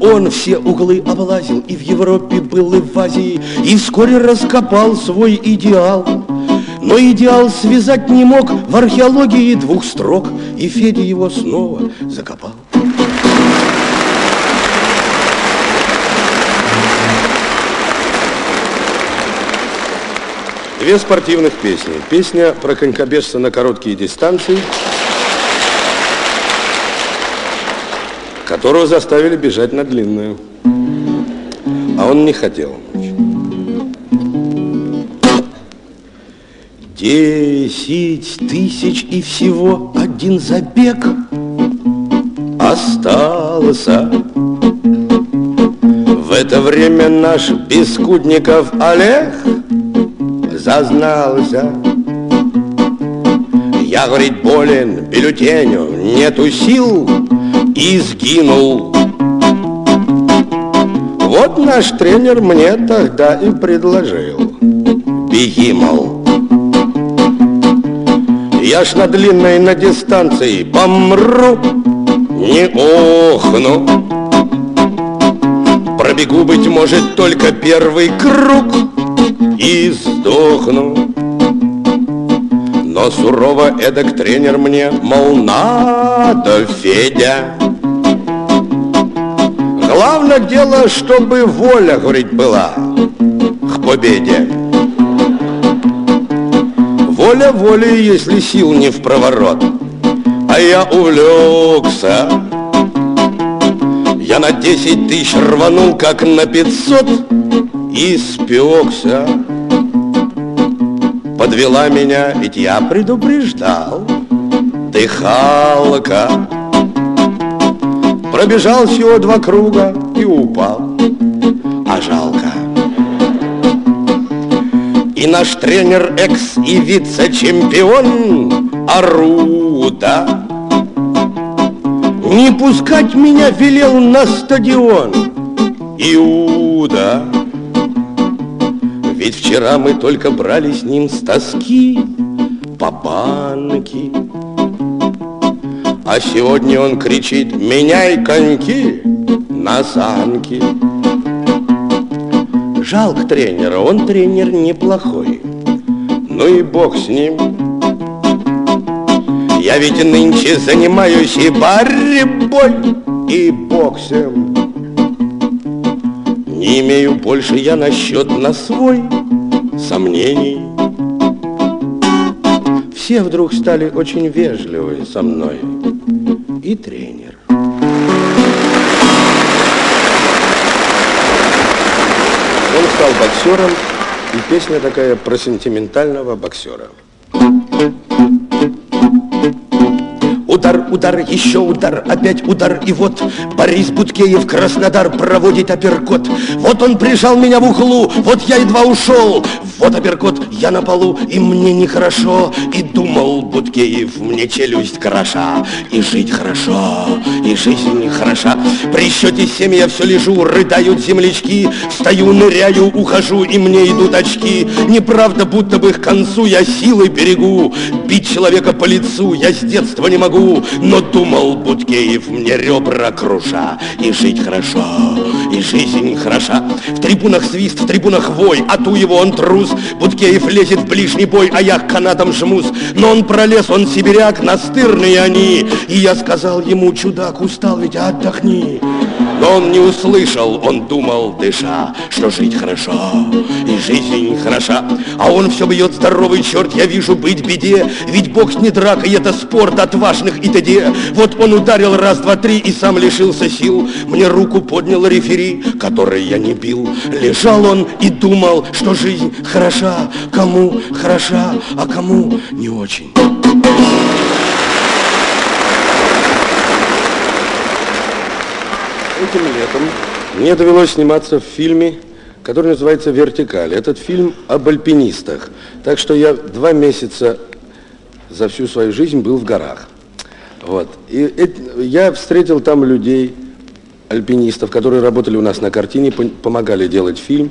Он все углы облазил, и в Европе был, и в Азии, и вскоре раскопал свой идеал. Но идеал связать не мог в археологии двух строк, и Федя его снова закопал. Две спортивных песни. Песня про конькобежца на короткие дистанции, которого заставили бежать на длинную, а он не хотел. Десять тысяч и всего один забег остался. В это время наш Бескудников Олег зазнался. Я, говорит, болен бюллетеню, нету сил, и сгинул. Вот наш тренер мне тогда и предложил: беги, мол. Я ж на длинной, на дистанции помру, не охну. Пробегу, быть может, только первый круг и сдохну. Но сурово эдак тренер мне, мол, надо, Федя. Главное дело, чтобы воля, говорит, была к победе. Воля воли, если сил не в проворот. А я увлекся. Я на десять тысяч рванул, как на пятьсот, и спекся. Подвела меня, ведь я предупреждал, дыхалка. Пробежал всего два круга и упал, а жалко. И наш тренер, экс и вице-чемпион Аруда, не пускать меня велел на стадион Иуда. Ведь вчера мы только брали с ним с тоски по банке. А сегодня он кричит: меняй коньки на санки. Жалко тренера, он тренер неплохой. Ну и бог с ним. Я ведь нынче занимаюсь и борьбой, и боксом. Не имею больше я насчет на свой сомнений. Все вдруг стали очень вежливы со мной. И тренер. Он стал боксером, и песня такая про сентиментального боксера. Удар, удар, еще удар, опять удар, и вот Борис Буткеев, Краснодар, проводит апперкот. Вот он прижал меня в углу, вот я едва ушел. Вот апперкот, я на полу, и мне нехорошо. И думал Буткеев, мне челюсть хороша, и жить хорошо, и жизнь хороша. При счете семь я все лежу, рыдают землячки. Стою, ныряю, ухожу, и мне идут очки. Неправда, будто бы к концу я силой берегу. Бить человека по лицу я с детства не могу. Но думал Буткеев, мне ребра круша, и жить хорошо, и жизнь хороша. В трибунах свист, в трибунах вой, а ту его он трус. Буткеев лезет в ближний бой, а я к канатам жмусь. Но он пролез, он сибиряк, настырные они. И я сказал ему: чудак, устал ведь, отдохни. Но он не услышал, он думал, дыша, что жить хорошо, и жизнь хороша. А он все бьет: здоровый черт, я вижу, быть беде. Ведь бокс не драка, и это спорт отважных и т.д. Вот он ударил раз, два, три, и сам лишился сил. Мне руку поднял рефери, который я не бил. Лежал он и думал, что жизнь хороша. Кому хороша, а кому не очень. Этим летом мне довелось сниматься в фильме, который называется «Вертикаль». Этот фильм об альпинистах. Так что я два месяца за всю свою жизнь был в горах. Вот. И это, я встретил там людей, альпинистов, которые работали у нас на картине, помогали делать фильм.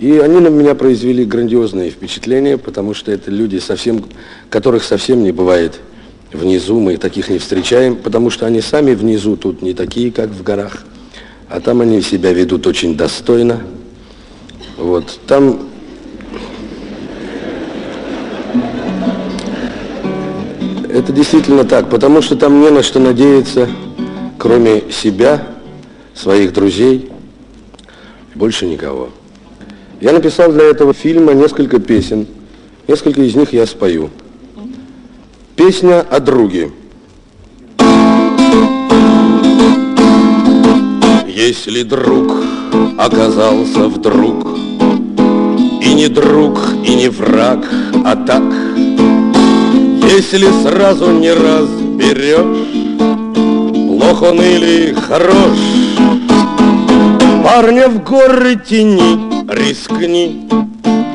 И они на меня произвели грандиозные впечатления, потому что это люди, совсем, которых совсем не бывает внизу, мы таких не встречаем, потому что они сами внизу тут не такие, как в горах, а там они себя ведут очень достойно. Вот, там... Это действительно так, потому что там не на что надеяться, кроме себя, своих друзей, больше никого. Я написал для этого фильма несколько песен, несколько из них я спою. Песня о друге. Если друг оказался вдруг, и не друг, и не враг, а так, если сразу не разберешь, плох он или хорош, парня в горы тяни, рискни,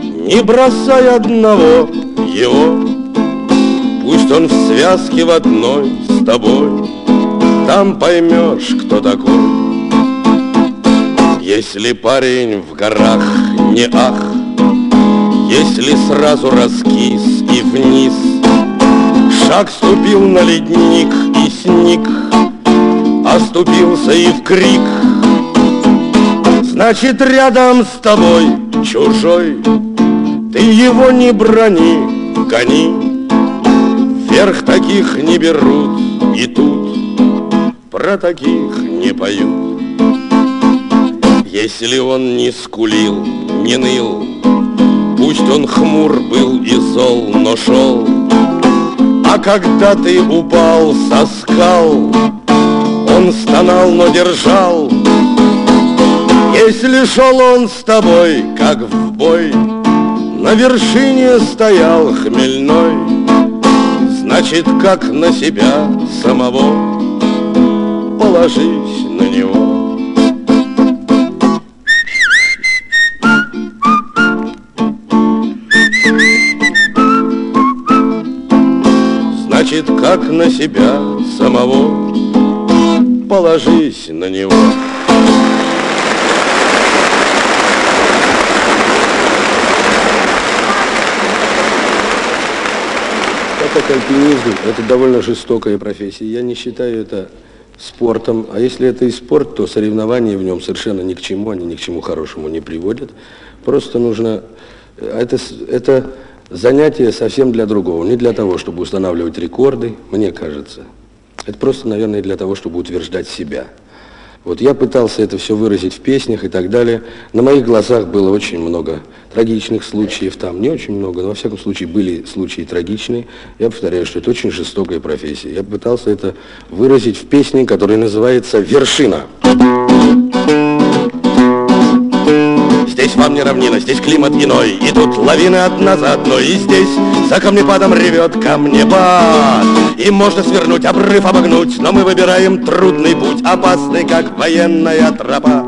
не бросай одного его. Пусть он в связке в одной с тобой, там поймешь, кто такой. Если парень в горах не ах, если сразу раскис и вниз, Шаг ступил на ледник и сник, оступился и в крик. Значит, рядом с тобой чужой, ты его не брони, гони. Вверх таких не берут, и тут про таких не поют. Если он не скулил, не ныл, пусть он хмур был и зол, но шел. А когда ты упал со скал, он стонал, но держал. Если шел он с тобой, как в бой, на вершине стоял хмельной, значит, как на себя самого, положись на него. Значит, как на себя самого, положись на него. Это к альпинизму, это довольно жестокая профессия. Я не считаю это спортом. А если это и спорт, то соревнования в нем совершенно ни к чему, они ни к чему хорошему не приводят. Просто нужно... Это... это... Занятие совсем для другого, не для того, чтобы устанавливать рекорды, мне кажется. Это просто, наверное, для того, чтобы утверждать себя. Вот я пытался это все выразить в песнях и так далее. На моих глазах было очень много трагичных случаев, там не очень много, но во всяком случае были случаи трагичные. Я повторяю, что это очень жестокая профессия. Я пытался это выразить в песне, которая называется «Вершина». Здесь вам не равнина, здесь климат иной, и тут лавины одна за одной. И здесь за камнепадом ревет камнепад, и можно свернуть, обрыв обогнуть, но мы выбираем трудный путь, опасный, как военная тропа.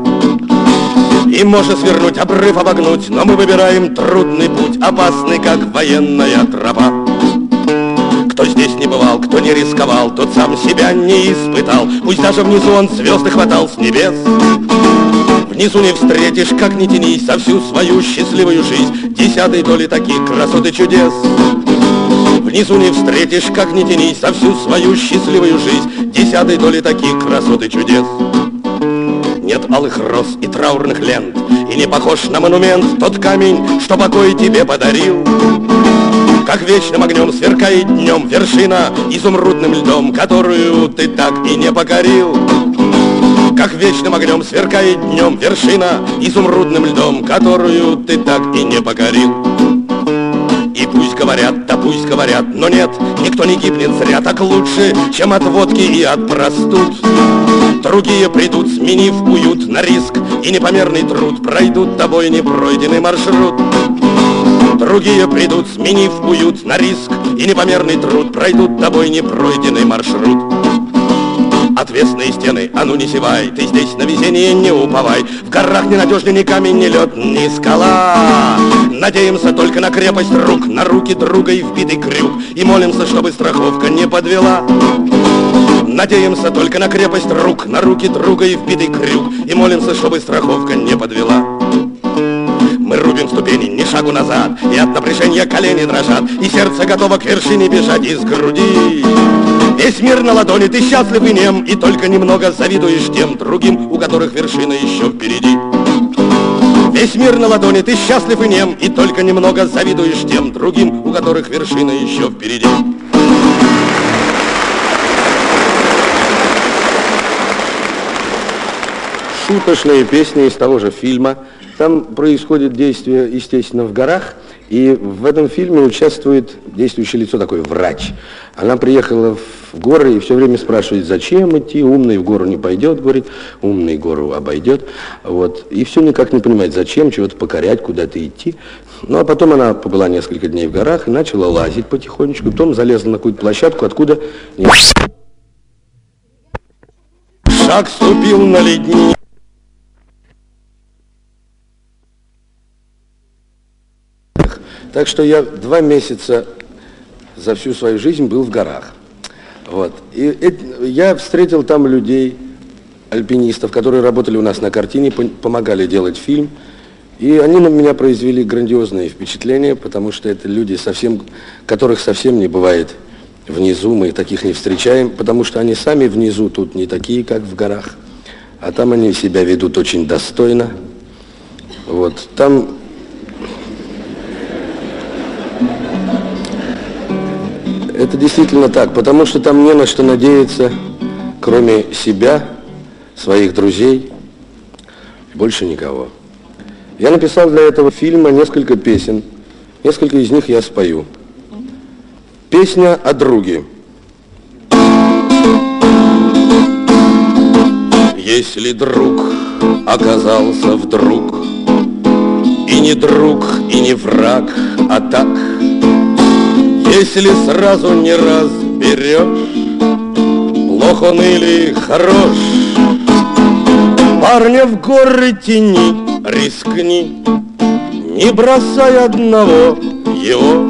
И можно свернуть, обрыв обогнуть, но мы выбираем трудный путь, опасный, как военная тропа. Кто здесь не бывал, кто не рисковал, тот сам себя не испытал. Пусть даже внизу он звезды хватал с небес, внизу не встретишь, как ни тянись, за всю свою счастливую жизнь десятой доли таких красот и чудес. Внизу не встретишь, как ни тянись, за всю свою счастливую жизнь десятой доли таких красот и чудес. Нет алых роз и траурных лент, и не похож на монумент тот камень, что покой тебе подарил. Как вечным огнем сверкает днем вершина изумрудным льдом, которую ты так и не покорил. Как вечным огнем сверкает днем вершина изумрудным льдом, которую ты так и не покорил. И пусть говорят, да пусть говорят, но нет, никто не гибнет зря, так лучше, чем от водки и от простуд. Другие придут, сменив уют на риск и непомерный труд, пройдут тобой непройденный маршрут. Другие придут, сменив уют на риск и непомерный труд, пройдут тобой непройденный маршрут. Отвесные стены, а ну не зевай, ты здесь на везение не уповай. В горах ненадежный ни камень, ни лед, ни скала. Надеемся только на крепость рук, на руки друга и вбитый крюк, и молимся, чтобы страховка не подвела. Надеемся только на крепость рук, на руки друга и вбитый крюк, и молимся, чтобы страховка не подвела. Мы рубим ступени, ни шагу назад, и от напряжения колени дрожат, и сердце готово к вершине бежать из груди. Весь мир на ладони, ты счастлив и нем, и только немного завидуешь тем другим, у которых вершина еще впереди. Весь мир на ладони, ты счастлив и нем, и только немного завидуешь тем другим, у которых вершина еще впереди. Шуточные песни из того же фильма. Там происходит действие, естественно, в горах. И в этом фильме участвует действующее лицо, такой врач. Она приехала в горы и все время спрашивает, зачем идти, умный в гору не пойдет, говорит, умный гору обойдет. Вот. И все никак не понимает, зачем, чего-то покорять, куда-то идти. Ну, а потом она побыла несколько дней в горах и начала лазить потихонечку. Потом залезла на какую-то площадку, откуда... Шаг ступил на ледник. Так что я два месяца за всю свою жизнь был в горах. Вот. И это, я встретил там людей, альпинистов, которые работали у нас на картине, помогали делать фильм. И они на меня произвели грандиозные впечатления, потому что это люди, совсем, которых совсем не бывает внизу, мы таких не встречаем, потому что они сами внизу тут не такие, как в горах, а там они себя ведут очень достойно. Вот, там... Это действительно так, потому что там не на что надеяться, кроме себя, своих друзей, больше никого. Я написал для этого фильма несколько песен, несколько из них я спою. Песня о друге. Если друг оказался вдруг, и не друг, и не враг, а так, если сразу не разберешь, плох он или хорош, парня в горы тяни, рискни, не бросай одного его.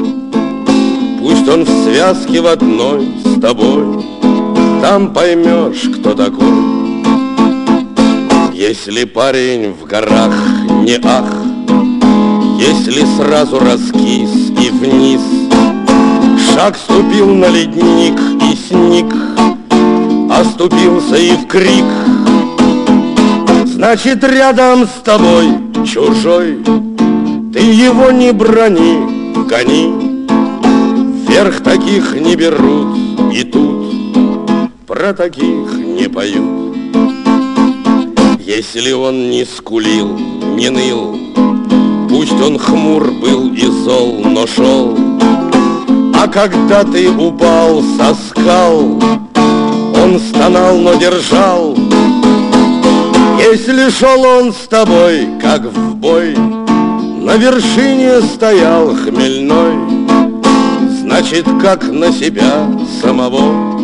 Пусть он в связке в одной с тобой, там поймешь, кто такой. Если парень в горах не ах, если сразу раскис и вниз, шаг ступил на ледник и сник, оступился и в крик, значит, рядом с тобой чужой, ты его не брони, гони. Вверх таких не берут и тут про таких не поют. Если он не скулил, не ныл, пусть он хмур был и зол, но шел. А когда ты упал со скал, он стонал, но держал. Если шел он с тобой, как в бой, на вершине стоял хмельной, значит, как на себя самого,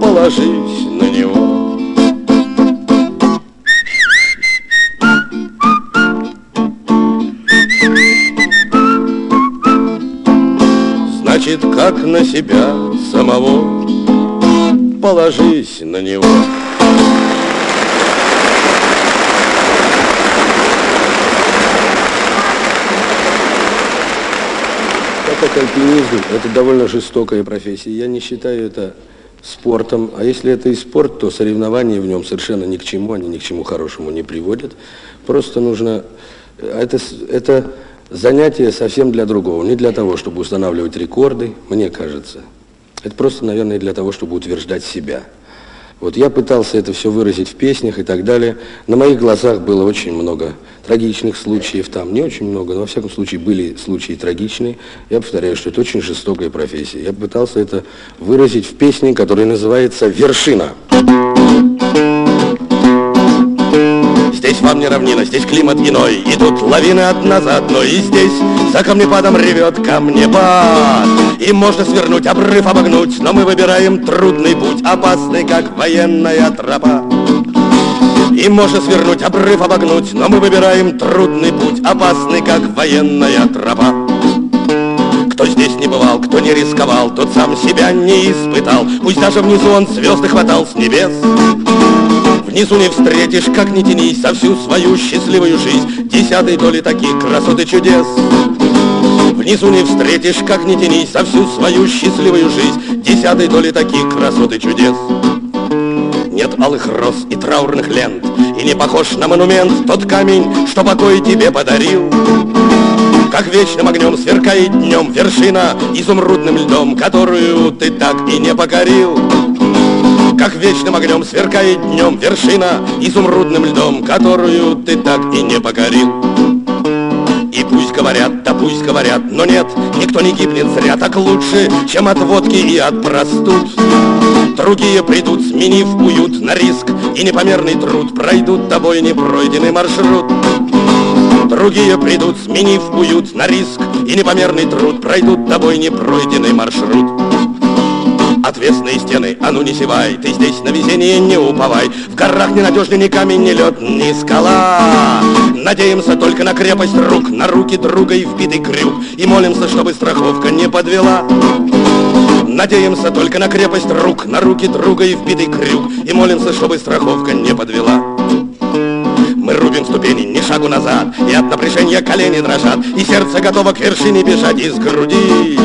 положись на него. Значит, как на себя самого, положись на него. Это как альпинизм, это довольно жестокая профессия. Я не считаю это спортом. А если это и спорт, то соревнования в нем совершенно ни к чему, они ни к чему хорошему не приводят. Просто нужно... Это... это... занятие совсем для другого, не для того, чтобы устанавливать рекорды, мне кажется. Это просто, наверное, для того, чтобы утверждать себя. Вот я пытался это все выразить в песнях и так далее. На моих глазах было очень много трагичных случаев, там не очень много, но во всяком случае были случаи трагичные. Я повторяю, что это очень жестокая профессия. Я пытался это выразить в песне, которая называется «Вершина». Здесь вам не равнина, здесь климат иной, и тут лавина одна за одной, и здесь за камнепадом ревет камнепад. И можно свернуть, обрыв обогнуть, но мы выбираем трудный путь, опасный, как военная тропа. И можно свернуть, обрыв обогнуть, но мы выбираем трудный путь, опасный, как военная тропа. Кто здесь не бывал, кто не рисковал, тот сам себя не испытал, пусть даже внизу он звезды хватал с небес. Внизу не встретишь, как ни тянись, со всю свою счастливую жизнь десятой доли таких красот и чудес. Внизу не встретишь, как ни тянись, со всю свою счастливую жизнь десятой доли таких красот и чудес. Нет алых роз и траурных лент, и не похож на монумент тот камень, что покой тебе подарил. Как вечным огнем сверкает днем вершина изумрудным льдом, которую ты так и не покорил. Как вечным огнем сверкает днем вершина изумрудным льдом, которую ты так и не покорил. И пусть говорят, да пусть говорят, но нет, никто не гибнет зря, так лучше, чем от водки и от простуд. Другие придут, сменив уют на риск и непомерный труд, пройдут тобой непройденный маршрут. Другие придут, сменив уют на риск и непомерный труд, пройдут тобой непройденный маршрут. Отвесные стены, а ну не севай, ты здесь на везение не уповай. В горах ненадежный ни камень, ни лед, ни скала. Надеемся только на крепость рук, на руки друга и вбитый крюк, и молимся, чтобы страховка не подвела. Надеемся только на крепость рук, на руки друга и вбитый крюк, и молимся, чтобы страховка не подвела. Мы рубим ступени, ни шагу назад, и от напряжения колени дрожат, и сердце готово к вершине бежать из груди.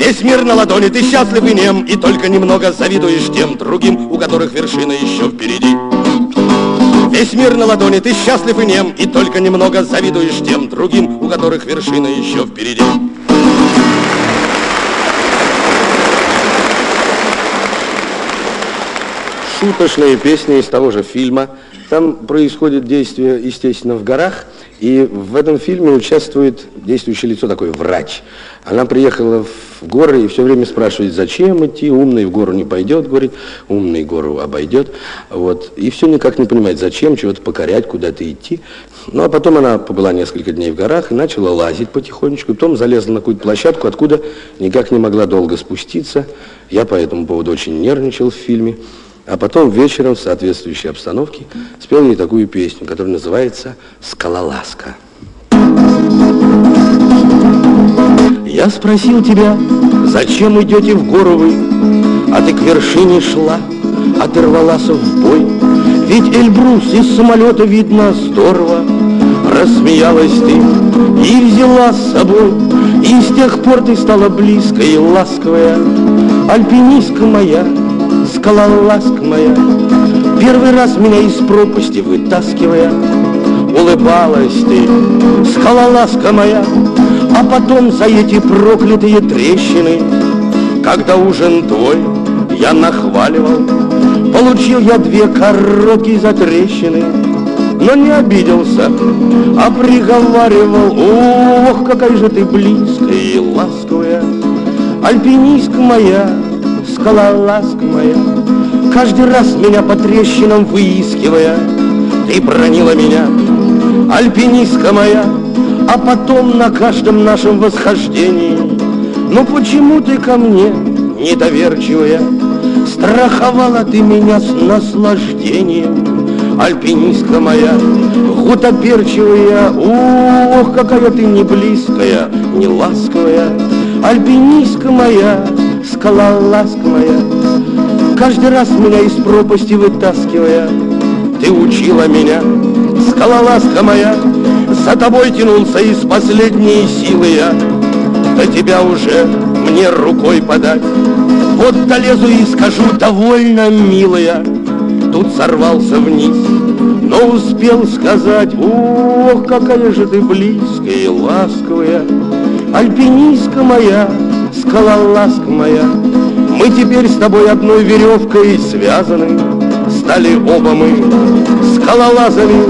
Весь мир на ладони, ты счастлив и нем, и только немного завидуешь тем другим, у которых вершина еще впереди. Весь мир на ладони, ты счастлив и нем, и только немного завидуешь тем другим, у которых вершина еще впереди. Шуточные песни из того же фильма. Там происходит действие, естественно, в горах, и в этом фильме участвует действующее лицо, такой врач. Она приехала в горы и все время спрашивает, зачем идти, умный в гору не пойдет, говорит, умный гору обойдет. Вот. И все никак не понимает, зачем, чего-то покорять, куда-то идти. Ну, а потом она побыла несколько дней в горах и начала лазить потихонечку, потом залезла на какую-то площадку, откуда никак не могла долго спуститься. Я по этому поводу очень нервничал в фильме. А потом вечером в соответствующей обстановке спел ей такую песню, которая называется «Скалолазка». Я спросил тебя, зачем идете в гору вы, а ты к вершине шла, а ты рвалась в бой. Ведь Эльбрус из самолета видно здорово, рассмеялась ты и взяла с собой. И с тех пор ты стала близкая и ласковая, альпинистка моя. Скалолазка моя, первый раз меня из пропасти вытаскивая, улыбалась ты, скалолазка моя, а потом за эти проклятые трещины, когда ужин твой я нахваливал, получил я две короткие затрещины, но не обиделся, а приговаривал, ох, какая же ты близкая и ласковая, альпинистка моя. Скалолазка моя, каждый раз меня по трещинам выискивая, ты бронила меня, альпинистка моя, а потом на каждом нашем восхождении. Ну почему ты ко мне, недоверчивая, страховала ты меня с наслаждением, альпинистка моя, гутоперчивая, ох, какая ты не близкая, не ласковая, альпинистка моя. Скалолазка моя, каждый раз меня из пропасти вытаскивая, ты учила меня, скалолазка моя, за тобой тянулся из последней силы я, до тебя уже мне рукой подать. Вот долезу и скажу, довольно милая, тут сорвался вниз, но успел сказать, ох, какая же ты близкая и ласковая, альпинистка моя. Скалолазка моя, мы теперь с тобой одной веревкой связаны, стали оба мы скалолазами.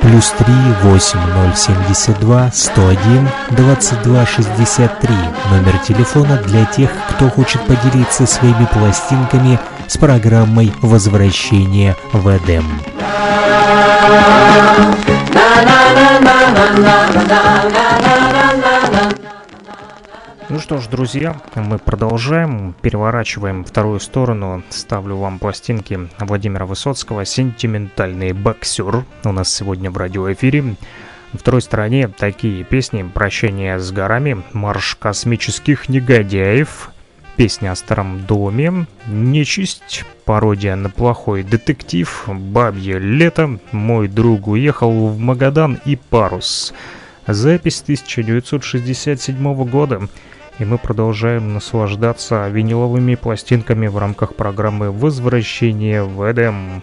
плюс три восемь ноль семь два сто один двадцать два шестьдесят три. Номер телефона для тех, кто хочет поделиться своими пластинками с программой «Возвращение в Эдем». Ну что ж, друзья, мы продолжаем, переворачиваем вторую сторону, ставлю вам пластинки Владимира Высоцкого «Сентиментальный боксер» у нас сегодня в радиоэфире. На второй стороне такие песни «Прощение с горами», «Марш космических негодяев», «Песня о старом доме», «Нечисть», «Пародия на плохой детектив», «Бабье лето», «Мой друг уехал в Магадан» и «Парус». Запись тысяча девятьсот шестьдесят седьмого года. И мы продолжаем наслаждаться виниловыми пластинками в рамках программы «Возвращение в Эдем».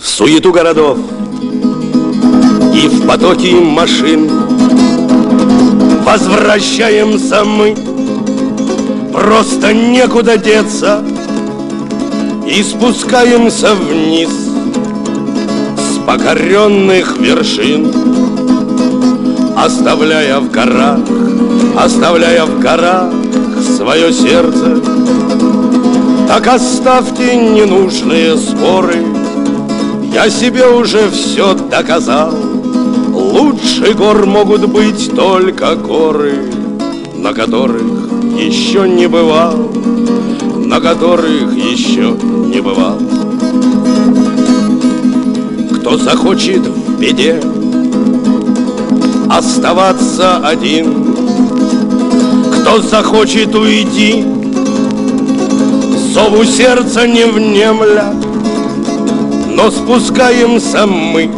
В суету городов и в потоке машин возвращаемся мы просто некуда деться, и спускаемся вниз с покоренных вершин, оставляя в горах, оставляя в горах свое сердце. Так оставьте ненужные споры, я себе уже все доказал. Лучше гор могут быть только горы, на которых еще не бывал, на которых еще не бывал. Кто захочет в беде оставаться один, кто захочет уйти, зову сердца не внемля, но спускаемся мы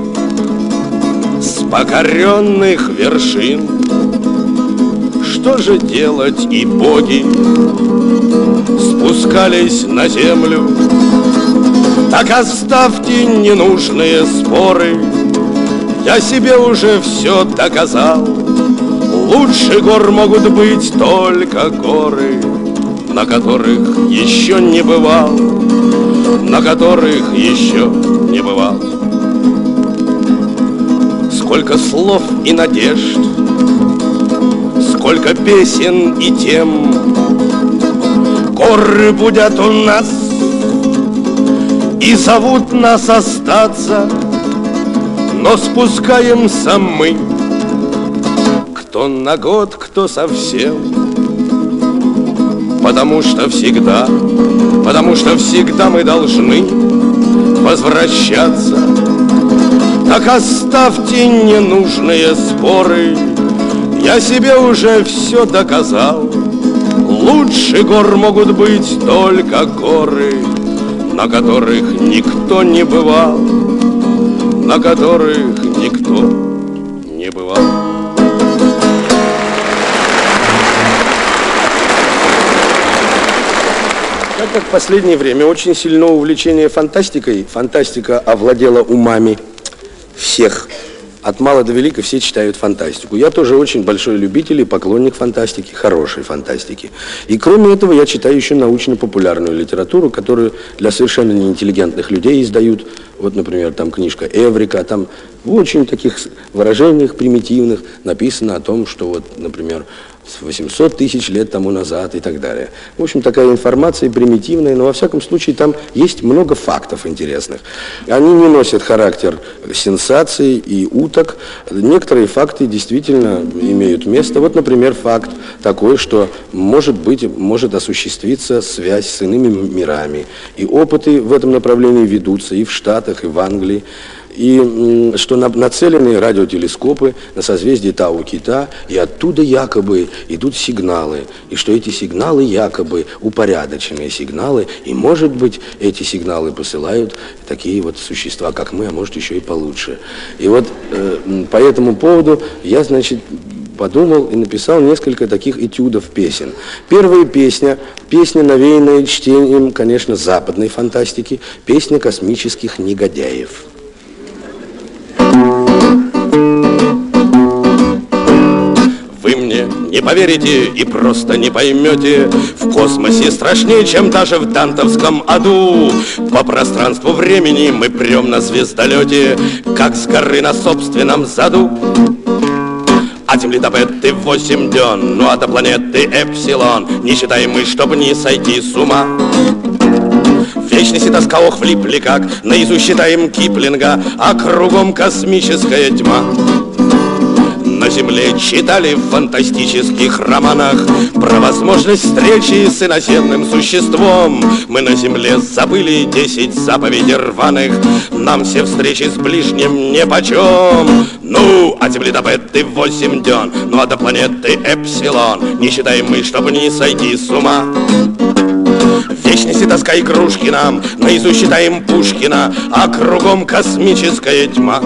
с покоренных вершин. Что же делать, и боги спускались на землю. Так оставьте ненужные споры, я себе уже все доказал. Лучше гор могут быть только горы, на которых еще не бывал, на которых еще не бывал. Сколько слов и надежд, сколько песен и тем. Горы будят у нас и зовут нас остаться, но спускаемся мы, кто на год, кто совсем. Потому что всегда, потому что всегда мы должны возвращаться. Так оставьте ненужные споры, я себе уже все доказал. Лучше гор могут быть только горы, на которых никто не бывал, на которых никто не бывал. Так как в последнее время очень сильно увлечение фантастикой, фантастика овладела умами всех. От мала до велика все читают фантастику. Я тоже очень большой любитель и поклонник фантастики, хорошей фантастики. И кроме этого я читаю еще научно-популярную литературу, которую для совершенно неинтеллигентных людей издают. Вот, например, там книжка «Эврика», там в очень таких выражениях примитивных написано о том, что вот, например, восемьсот тысяч лет тому назад и так далее. В общем, такая информация примитивная, но во всяком случае там есть много фактов интересных. Они не носят характер сенсаций и уток. Некоторые факты действительно имеют место. Вот, например, факт такой, что может быть, может осуществиться связь с иными мирами. И опыты в этом направлении ведутся и в Штатах, и в Англии. И что нацелены радиотелескопы на созвездие Тау-Кита, и оттуда якобы идут сигналы, и что эти сигналы якобы упорядоченные сигналы, и, может быть, эти сигналы посылают такие вот существа, как мы, а может, еще и получше. И вот э, по этому поводу я, значит, подумал и написал несколько таких этюдов песен. Первая песня, песня, навеянная чтением, конечно, западной фантастики, песня космических негодяев. Не поверите и просто не поймете, в космосе страшнее, чем даже в дантовском аду. По пространству времени мы прем на звездолете, как с горы на собственном заду. От Земли до Беты восемь дён, ну а до планеты Эпсилон не считаем мы, чтоб не сойти с ума. В вечности тоска, ох, влипли как, наизусть считаем Киплинга, а кругом космическая тьма. На Земле читали в фантастических романах про возможность встречи с иноземным существом. Мы на Земле забыли десять заповедей рваных, нам все встречи с ближним нипочем. Ну, от Земли до Беты восемь дён, ну а до планеты Эпсилон не считаем мы, чтобы не сойти с ума. В вечности тоска и кружки нам, наизусть считаем Пушкина, а кругом космическая тьма.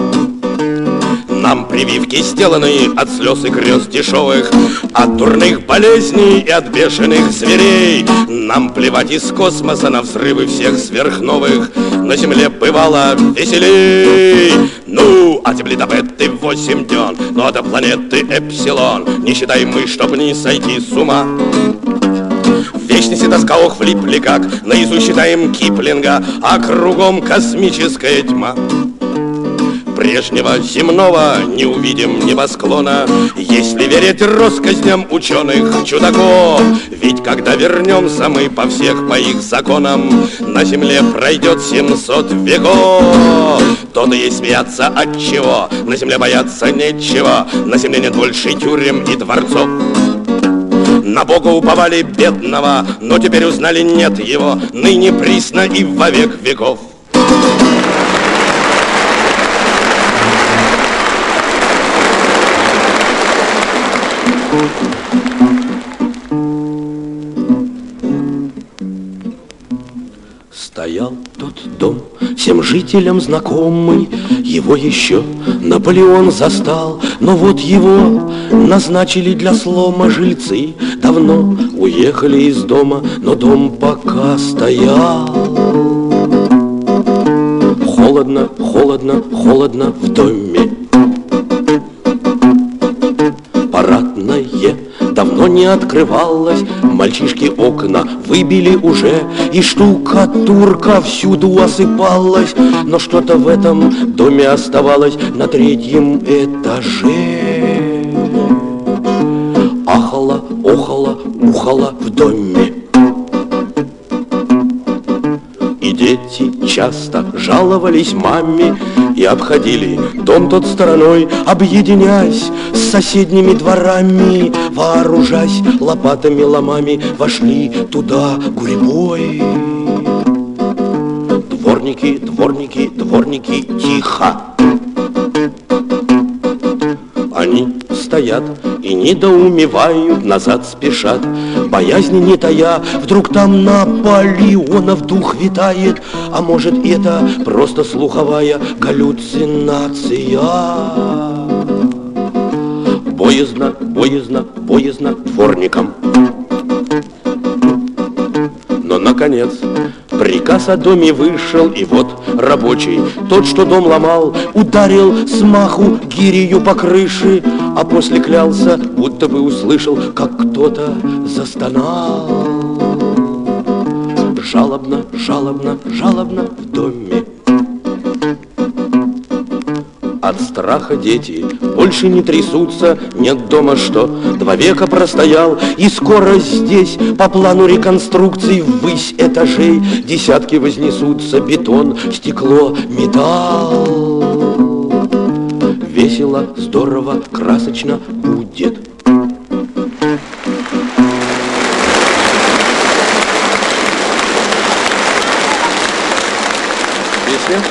Нам прививки сделаны от слез и грез дешевых, от дурных болезней и от бешеных зверей. Нам плевать из космоса на взрывы всех сверхновых, на Земле бывало веселей. Ну, от Земли до Беты восемь дён, ну а до планеты Эпсилон не считаем мы, чтоб не сойти с ума. В вечности тоска ох влипли как, наизусть читаем Киплинга, а кругом космическая тьма. Прежнего земного не увидим небосклона, если верить россказням ученых-чудаков. Ведь когда вернемся мы по всех по их законам, на земле пройдет семьсот веков. То-то и смеяться от чего, на земле бояться нечего, на земле нет больше тюрем и дворцов. На Бога уповали бедного, но теперь узнали нет его, ныне присно и во век веков. Стоял тот дом, всем жителям знакомый, его еще Наполеон застал, но вот его назначили для слома. Жильцы давно уехали из дома, но дом пока стоял. Холодно, холодно, холодно в доме. Парадное давно не открывалось, мальчишки окна выбили уже, и штукатурка всюду осыпалась, но что-то в этом доме оставалось на третьем этаже. Ахала, охала, ухала в доме. И дети часто жаловались маме и обходили дом тот стороной, объединяясь с соседними дворами, вооружась лопатами, ломами, вошли туда гурьбой. Дворники, дворники, дворники, тихо. Они стоят и недоумевают, назад спешат, боязни не тая. Вдруг там Наполеонов дух витает, а может это просто слуховая галлюцинация. Боязно, боязно, боязно дворникам. Но, наконец, приказ о доме вышел, и вот рабочий, тот, что дом ломал, ударил с маху гирею по крыше, а после клялся, будто бы услышал, как кто-то застонал. Жалобно, жалобно, жалобно в доме. От страха дети больше не трясутся, нет дома что, два века простоял, и скоро здесь по плану реконструкции ввысь этажей десятки вознесутся, бетон, стекло, металл. Весело, здорово, красочно будет. Песня?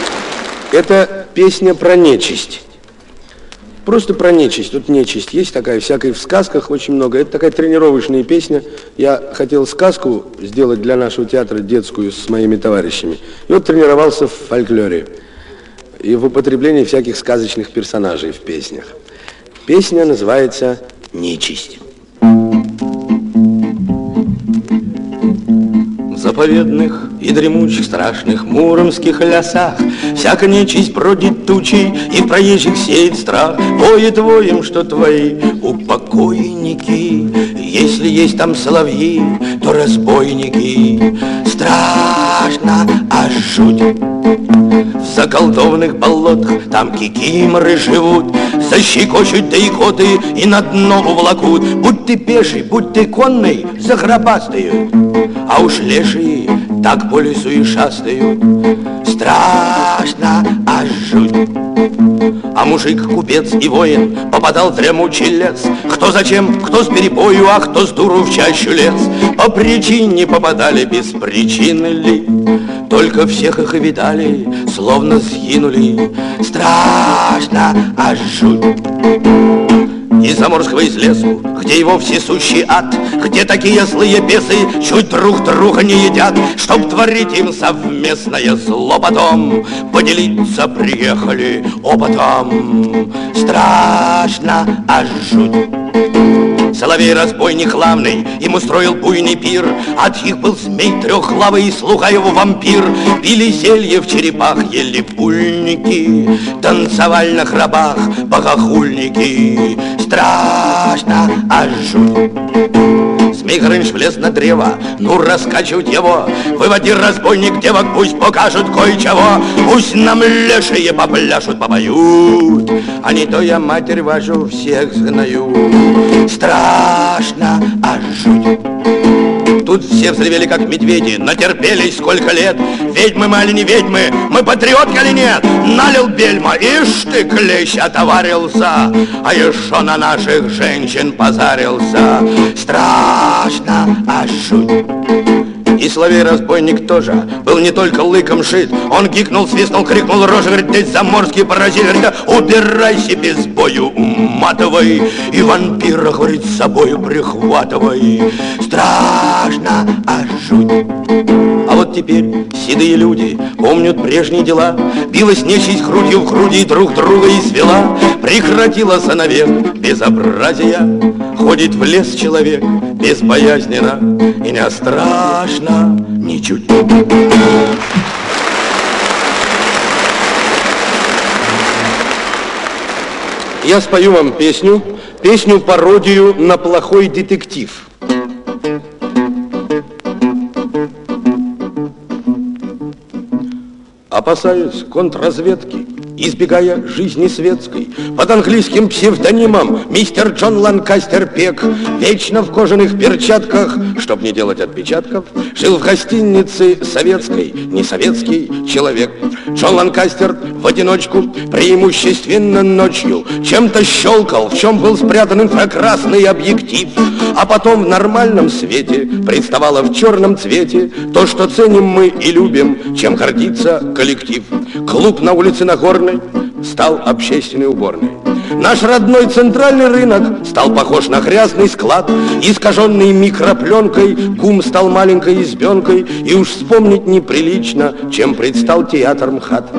Это... Песня про нечисть. Просто про нечисть. Тут нечисть есть такая, всякой в сказках очень много. Это такая тренировочная песня. Я хотел сказку сделать для нашего театра детскую с моими товарищами. И вот тренировался в фольклоре и в употреблении всяких сказочных персонажей в песнях. Песня называется «Нечисть». В заповедных и дремучих страшных муромских лесах всяка нечисть бродит тучей и в проезжих сеет страх. Воет воем, что твои упокойники, если есть там соловьи, то разбойники. Страшно, а жуть. В заколдованных болотах там кикиморы живут, защекочут да икоты и на дно увлакут. Будь ты пеший, будь ты конный, захрапастают, а уж лешие так по лесу и шастают. Страшно, а жуть. А мужик, купец и воин попадал в дремучий лес. Кто зачем, кто с перепою, а кто с дуру в чащу лес. По причине попадали, без причины ли, только всех их и видали, словно сгинули. Страшно, а жуть. Из заморского из лесу, где его всесущий ад, где такие злые бесы чуть друг друга не едят, чтоб творить им совместное зло потом, поделиться приехали опытом. Страшно, а жуть. Соловей-разбойник главный им устроил буйный пир, от их был змей трехлавый и слуга его вампир. Пили зелье в черепах, ели пульники, танцевали на храбах богохульники. Страшно, а жуть. и крынж влез на древо. Ну, раскачивать его, выводи, разбойник, девок, пусть покажут кое-чего. Пусть нам лешие попляшут, попоют, а не то я, матерь вашу, всех знаю. Страшно, а жуть. Тут все взревели, как медведи, натерпелись сколько лет. Ведьмы мы или не ведьмы, мы патриотка или нет? Налил бельма, ишь ты, клещ, отоварился, а еще на наших женщин позарился. Страшно, а жуть. И соловей-разбойник тоже был не только лыком шит. Он гикнул, свистнул, крикнул, рожа, говорит, ты заморский паразит, говорит, убирай себе с бою, матовой, и вампира, говорит, с собою прихватывай. Страшно, а жуть. А вот теперь седые люди помнят прежние дела. Билась нечисть грудью в груди и друг друга извела. Прекратилось навек безобразие. Ходит в лес человек безбоязненно и не страшно ничуть. Я спою вам песню, песню-пародию на плохой детектив. Опасаясь контрразведки, избегая жизни светской, под английским псевдонимом мистер Джон Ланкастер Пек, вечно в кожаных перчатках, чтоб не делать отпечатков, жил в гостинице советской, не советский человек. Джон Ланкастер в одиночку, преимущественно ночью, чем-то щелкал, в чем был спрятан инфракрасный объектив. А потом в нормальном свете представало в черном цвете то, что ценим мы и любим, чем гордится коллектив. Клуб на улице Нагорной стал общественной уборной. Наш родной центральный рынок стал похож на грязный склад, искаженный микропленкой, гум стал маленькой избенкой, и уж вспомнить неприлично, чем предстал театр МХАТ.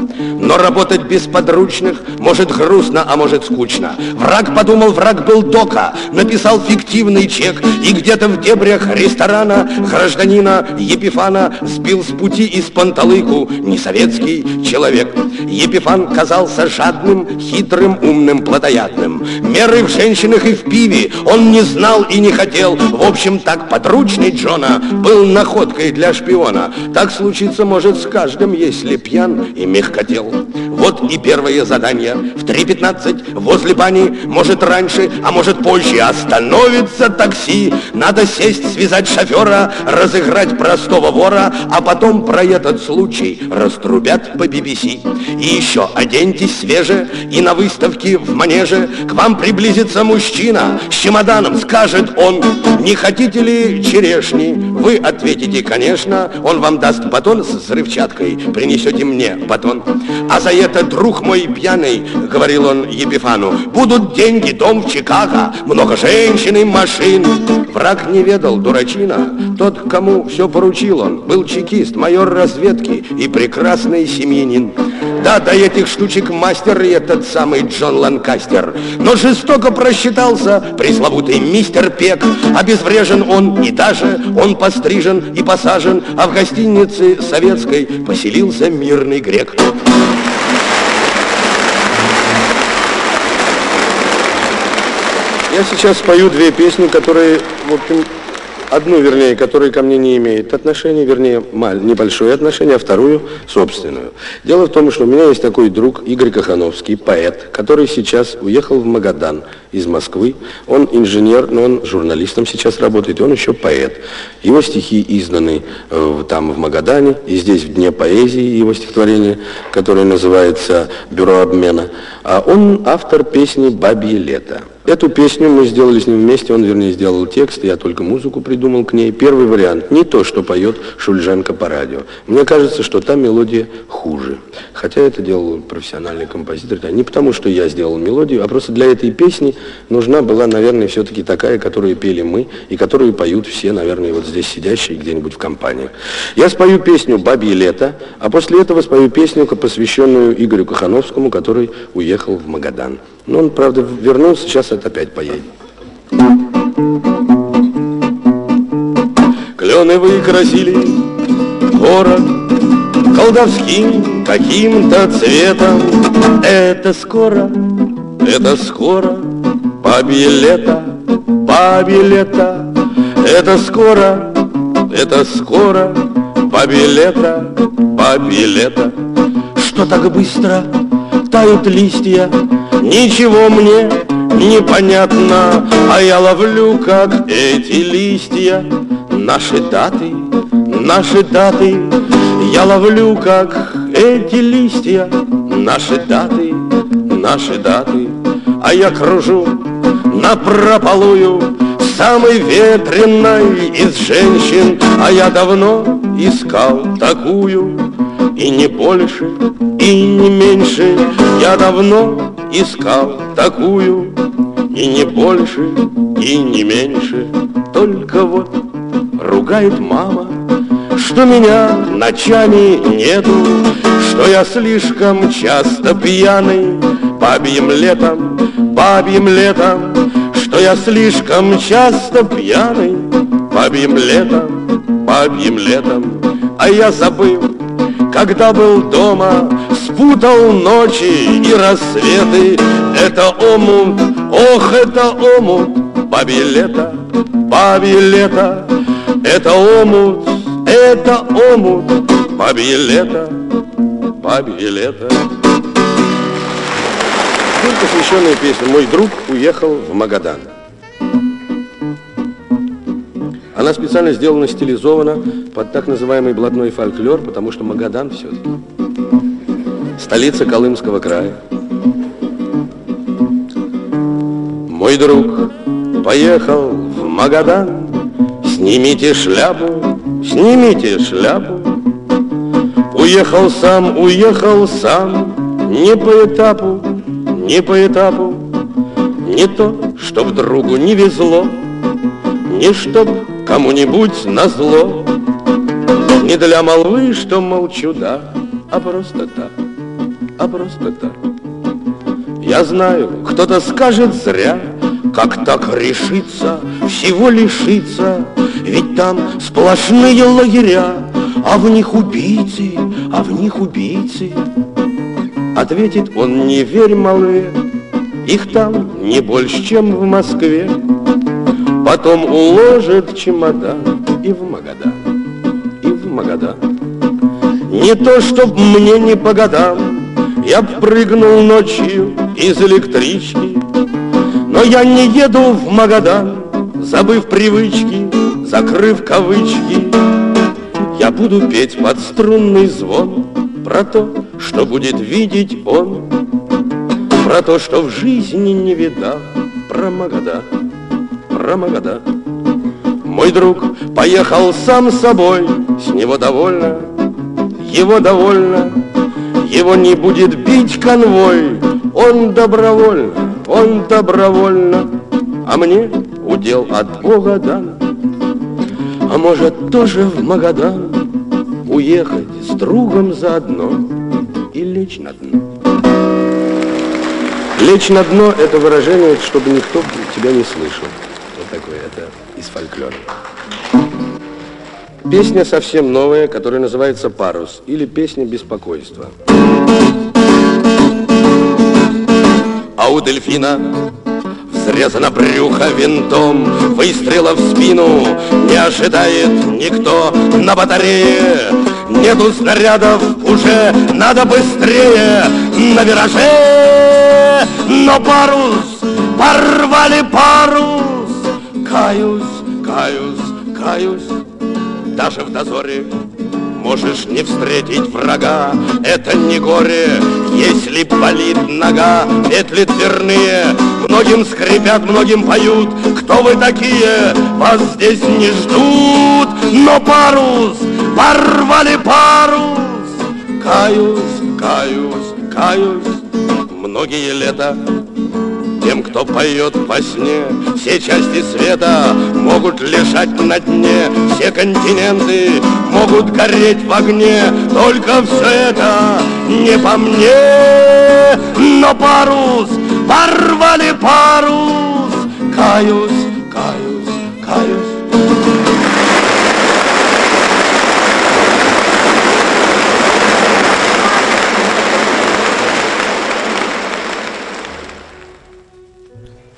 Но работать без подручных может грустно, а может скучно. Враг подумал, враг был дока, написал фиктивный чек, и где-то в дебрях ресторана гражданина Епифана сбил с пути из панталыку несоветский человек. Епифан казался жадным, хитрым, умным, плотоядным. Меры в женщинах и в пиве он не знал и не хотел. В общем, так подручный Джона был находкой для шпиона. Так случится может с каждым, если пьян и мягкотел. Вот и первое задание. В три пятнадцать возле бани, может раньше, а может позже, остановится такси. Надо сесть, связать шофера, разыграть простого вора, а потом про этот случай раструбят по би би си. И еще оденьтесь свеже, и на выставке в манеже к вам приблизится мужчина с чемоданом, скажет он: не хотите ли черешни? Вы ответите, конечно. Он вам даст батон с взрывчаткой, принесете мне батон. А за это, друг мой пьяный, говорил он Епифану, будут деньги, дом в Чикаго, много женщин и машин. Враг не ведал, дурачина, тот, кому все поручил он, был чекист, майор разведки и прекрасный семьянин. Да, до этих штучек мастер и этот самый Джон Ланкастер. Но жестоко просчитался пресловутый мистер Пек. Обезврежен он и даже, он пострижен и посажен, а в гостинице советской поселился мирный грек. Я сейчас спою две песни, которые, в общем, одну, вернее, которая ко мне не имеет отношения, вернее, маль, небольшое отношение, а вторую, собственную. Дело в том, что у меня есть такой друг Игорь Кохановский, поэт, который сейчас уехал в Магадан из Москвы. Он инженер, но он журналистом сейчас работает, и он еще поэт. Его стихи изданы э, там, в Магадане, и здесь в Дне поэзии его стихотворение, которое называется «Бюро обмена». А он автор песни «Бабье лето». Эту песню мы сделали с ним вместе, он, вернее, сделал текст, я только музыку придумал к ней. Первый вариант, не то, что поет Шульженко по радио. Мне кажется, что та мелодия хуже. Хотя это делал профессиональный композитор. Не потому, что я сделал мелодию, а просто для этой песни нужна была, наверное, все-таки такая, которую пели мы, и которую поют все, наверное, вот здесь сидящие где-нибудь в компании. Я спою песню «Бабье лето», а после этого спою песню, посвященную Игорю Кохановскому, который уехал в Магадан. Но он, правда, вернулся, сейчас это опять поедет. Кленовые красили город колдовским каким-то цветом. Это скоро, это скоро, бабье лето, бабье лето. Это скоро, это скоро, бабель лето, бабель лето. Что так быстро тают листья, ничего мне непонятно. А я ловлю, как эти листья, наши даты, наши даты. Я ловлю, как эти листья, наши даты, наши даты. А я кружу напропалую, самой ветреной из женщин. А я давно искал такую, и не больше, и не меньше. Я давно искал такую, и не больше, и не меньше. Только вот ругает мама, что меня ночами нету, что я слишком часто пьяный бабьим летом, бабьим летом, что я слишком часто пьяный бабьим летом, бабьим летом. А я забыл, когда был дома, спутал ночи и рассветы. Это омут, ох, это омут, бабье лето, бабье лето. Это омут, это омут, бабье лето, бабье лето. Фильм, посвященный песне «Мой друг уехал в Магадан». Она специально сделана, стилизована под так называемый блатной фольклор, потому что Магадан все-таки столица Колымского края. Мой друг поехал в Магадан, снимите шляпу, снимите шляпу. Уехал сам, уехал сам, не по этапу, не по этапу. Не то, чтоб другу не везло, не чтоб кому-нибудь назло, не для молвы, что молчу, да, а просто так, а просто так. Я знаю, кто-то скажет зря, как так решиться, всего лишиться, ведь там сплошные лагеря, а в них убийцы, а в них убийцы. Ответит он: не верь, малые, их там не больше, чем в Москве. Потом уложит чемодан и в Магадан, и в Магадан. Не то, чтоб мне не по годам, я б прыгнул ночью из электрички, но я не еду в Магадан, забыв привычки, закрыв кавычки. Я буду петь под струнный звон про то, что будет видеть он, про то, что в жизни не видал, про Магадан. Про Магадан. Мой друг поехал сам собой, с него довольно, его довольно, его не будет бить конвой, он добровольно, он добровольно, а мне удел от Бога дан. А может, тоже в Магадан уехать с другом заодно и лечь на дно. Лечь на дно — это выражение, чтобы никто тебя не слышал. Такое, это из фольклора. Песня совсем новая, которая называется «Парус» или «Песня беспокойства». А у дельфина взрезано брюхо винтом, выстрела в спину не ожидает никто. На батарее нету снарядов уже, надо быстрее на вираже. Но парус, порвали парус. Каюсь, каюсь, каюсь, даже в дозоре можешь не встретить врага. Это не горе, если болит нога. Петли дверные, многим скрипят, многим поют. Кто вы такие? Вас здесь не ждут. Но парус, порвали парус. Каюсь, каюсь, каюсь, многие лета тем, кто поет во сне, все части света могут лежать на дне, все континенты могут гореть в огне, только все это не по мне. Но парус, порвали парус. Каюсь, каюсь, каюсь.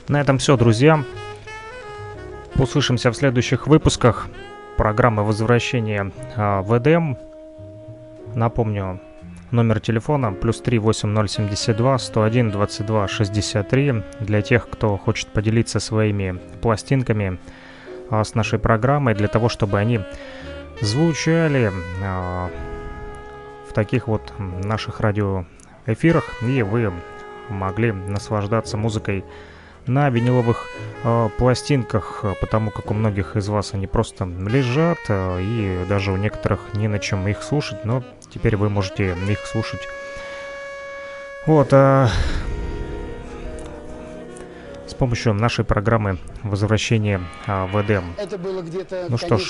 На этом все, друзья. Услышимся в следующих выпусках программы «Возвращение в Эдем». Напомню, номер телефона плюс три восемь ноль семь два сто один двадцать два шестьдесят три для тех, кто хочет поделиться своими пластинками с нашей программой, для того, чтобы они звучали в таких вот наших радиоэфирах, и вы могли наслаждаться музыкой на виниловых э, пластинках, потому как у многих из вас они просто лежат, э, и даже у некоторых не на чем их слушать, но теперь вы можете их слушать. Вот, э, с помощью нашей программы «Возвращение э, в Эдем». Это было где-то ну что ж,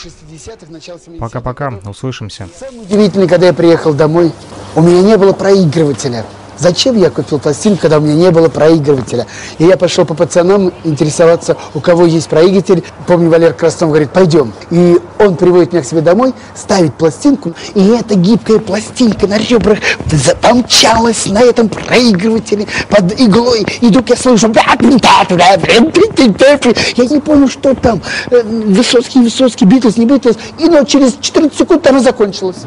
пока-пока, услышимся. Самое удивительное, когда я приехал домой, у меня не было проигрывателя. Зачем я купил пластинку, когда у меня не было проигрывателя? И я пошел по пацанам интересоваться, у кого есть проигрыватель. Помню, Валер Краснов говорит, пойдем. И он приводит меня к себе домой, ставит пластинку. И эта гибкая пластинка на ребрах запомчалась на этом проигрывателе под иглой. И вдруг я слышу... Я не понял, что там. Высоцкий, Высоцкий, Битлз, не Битлз. И но через четырнадцать секунд она закончилась.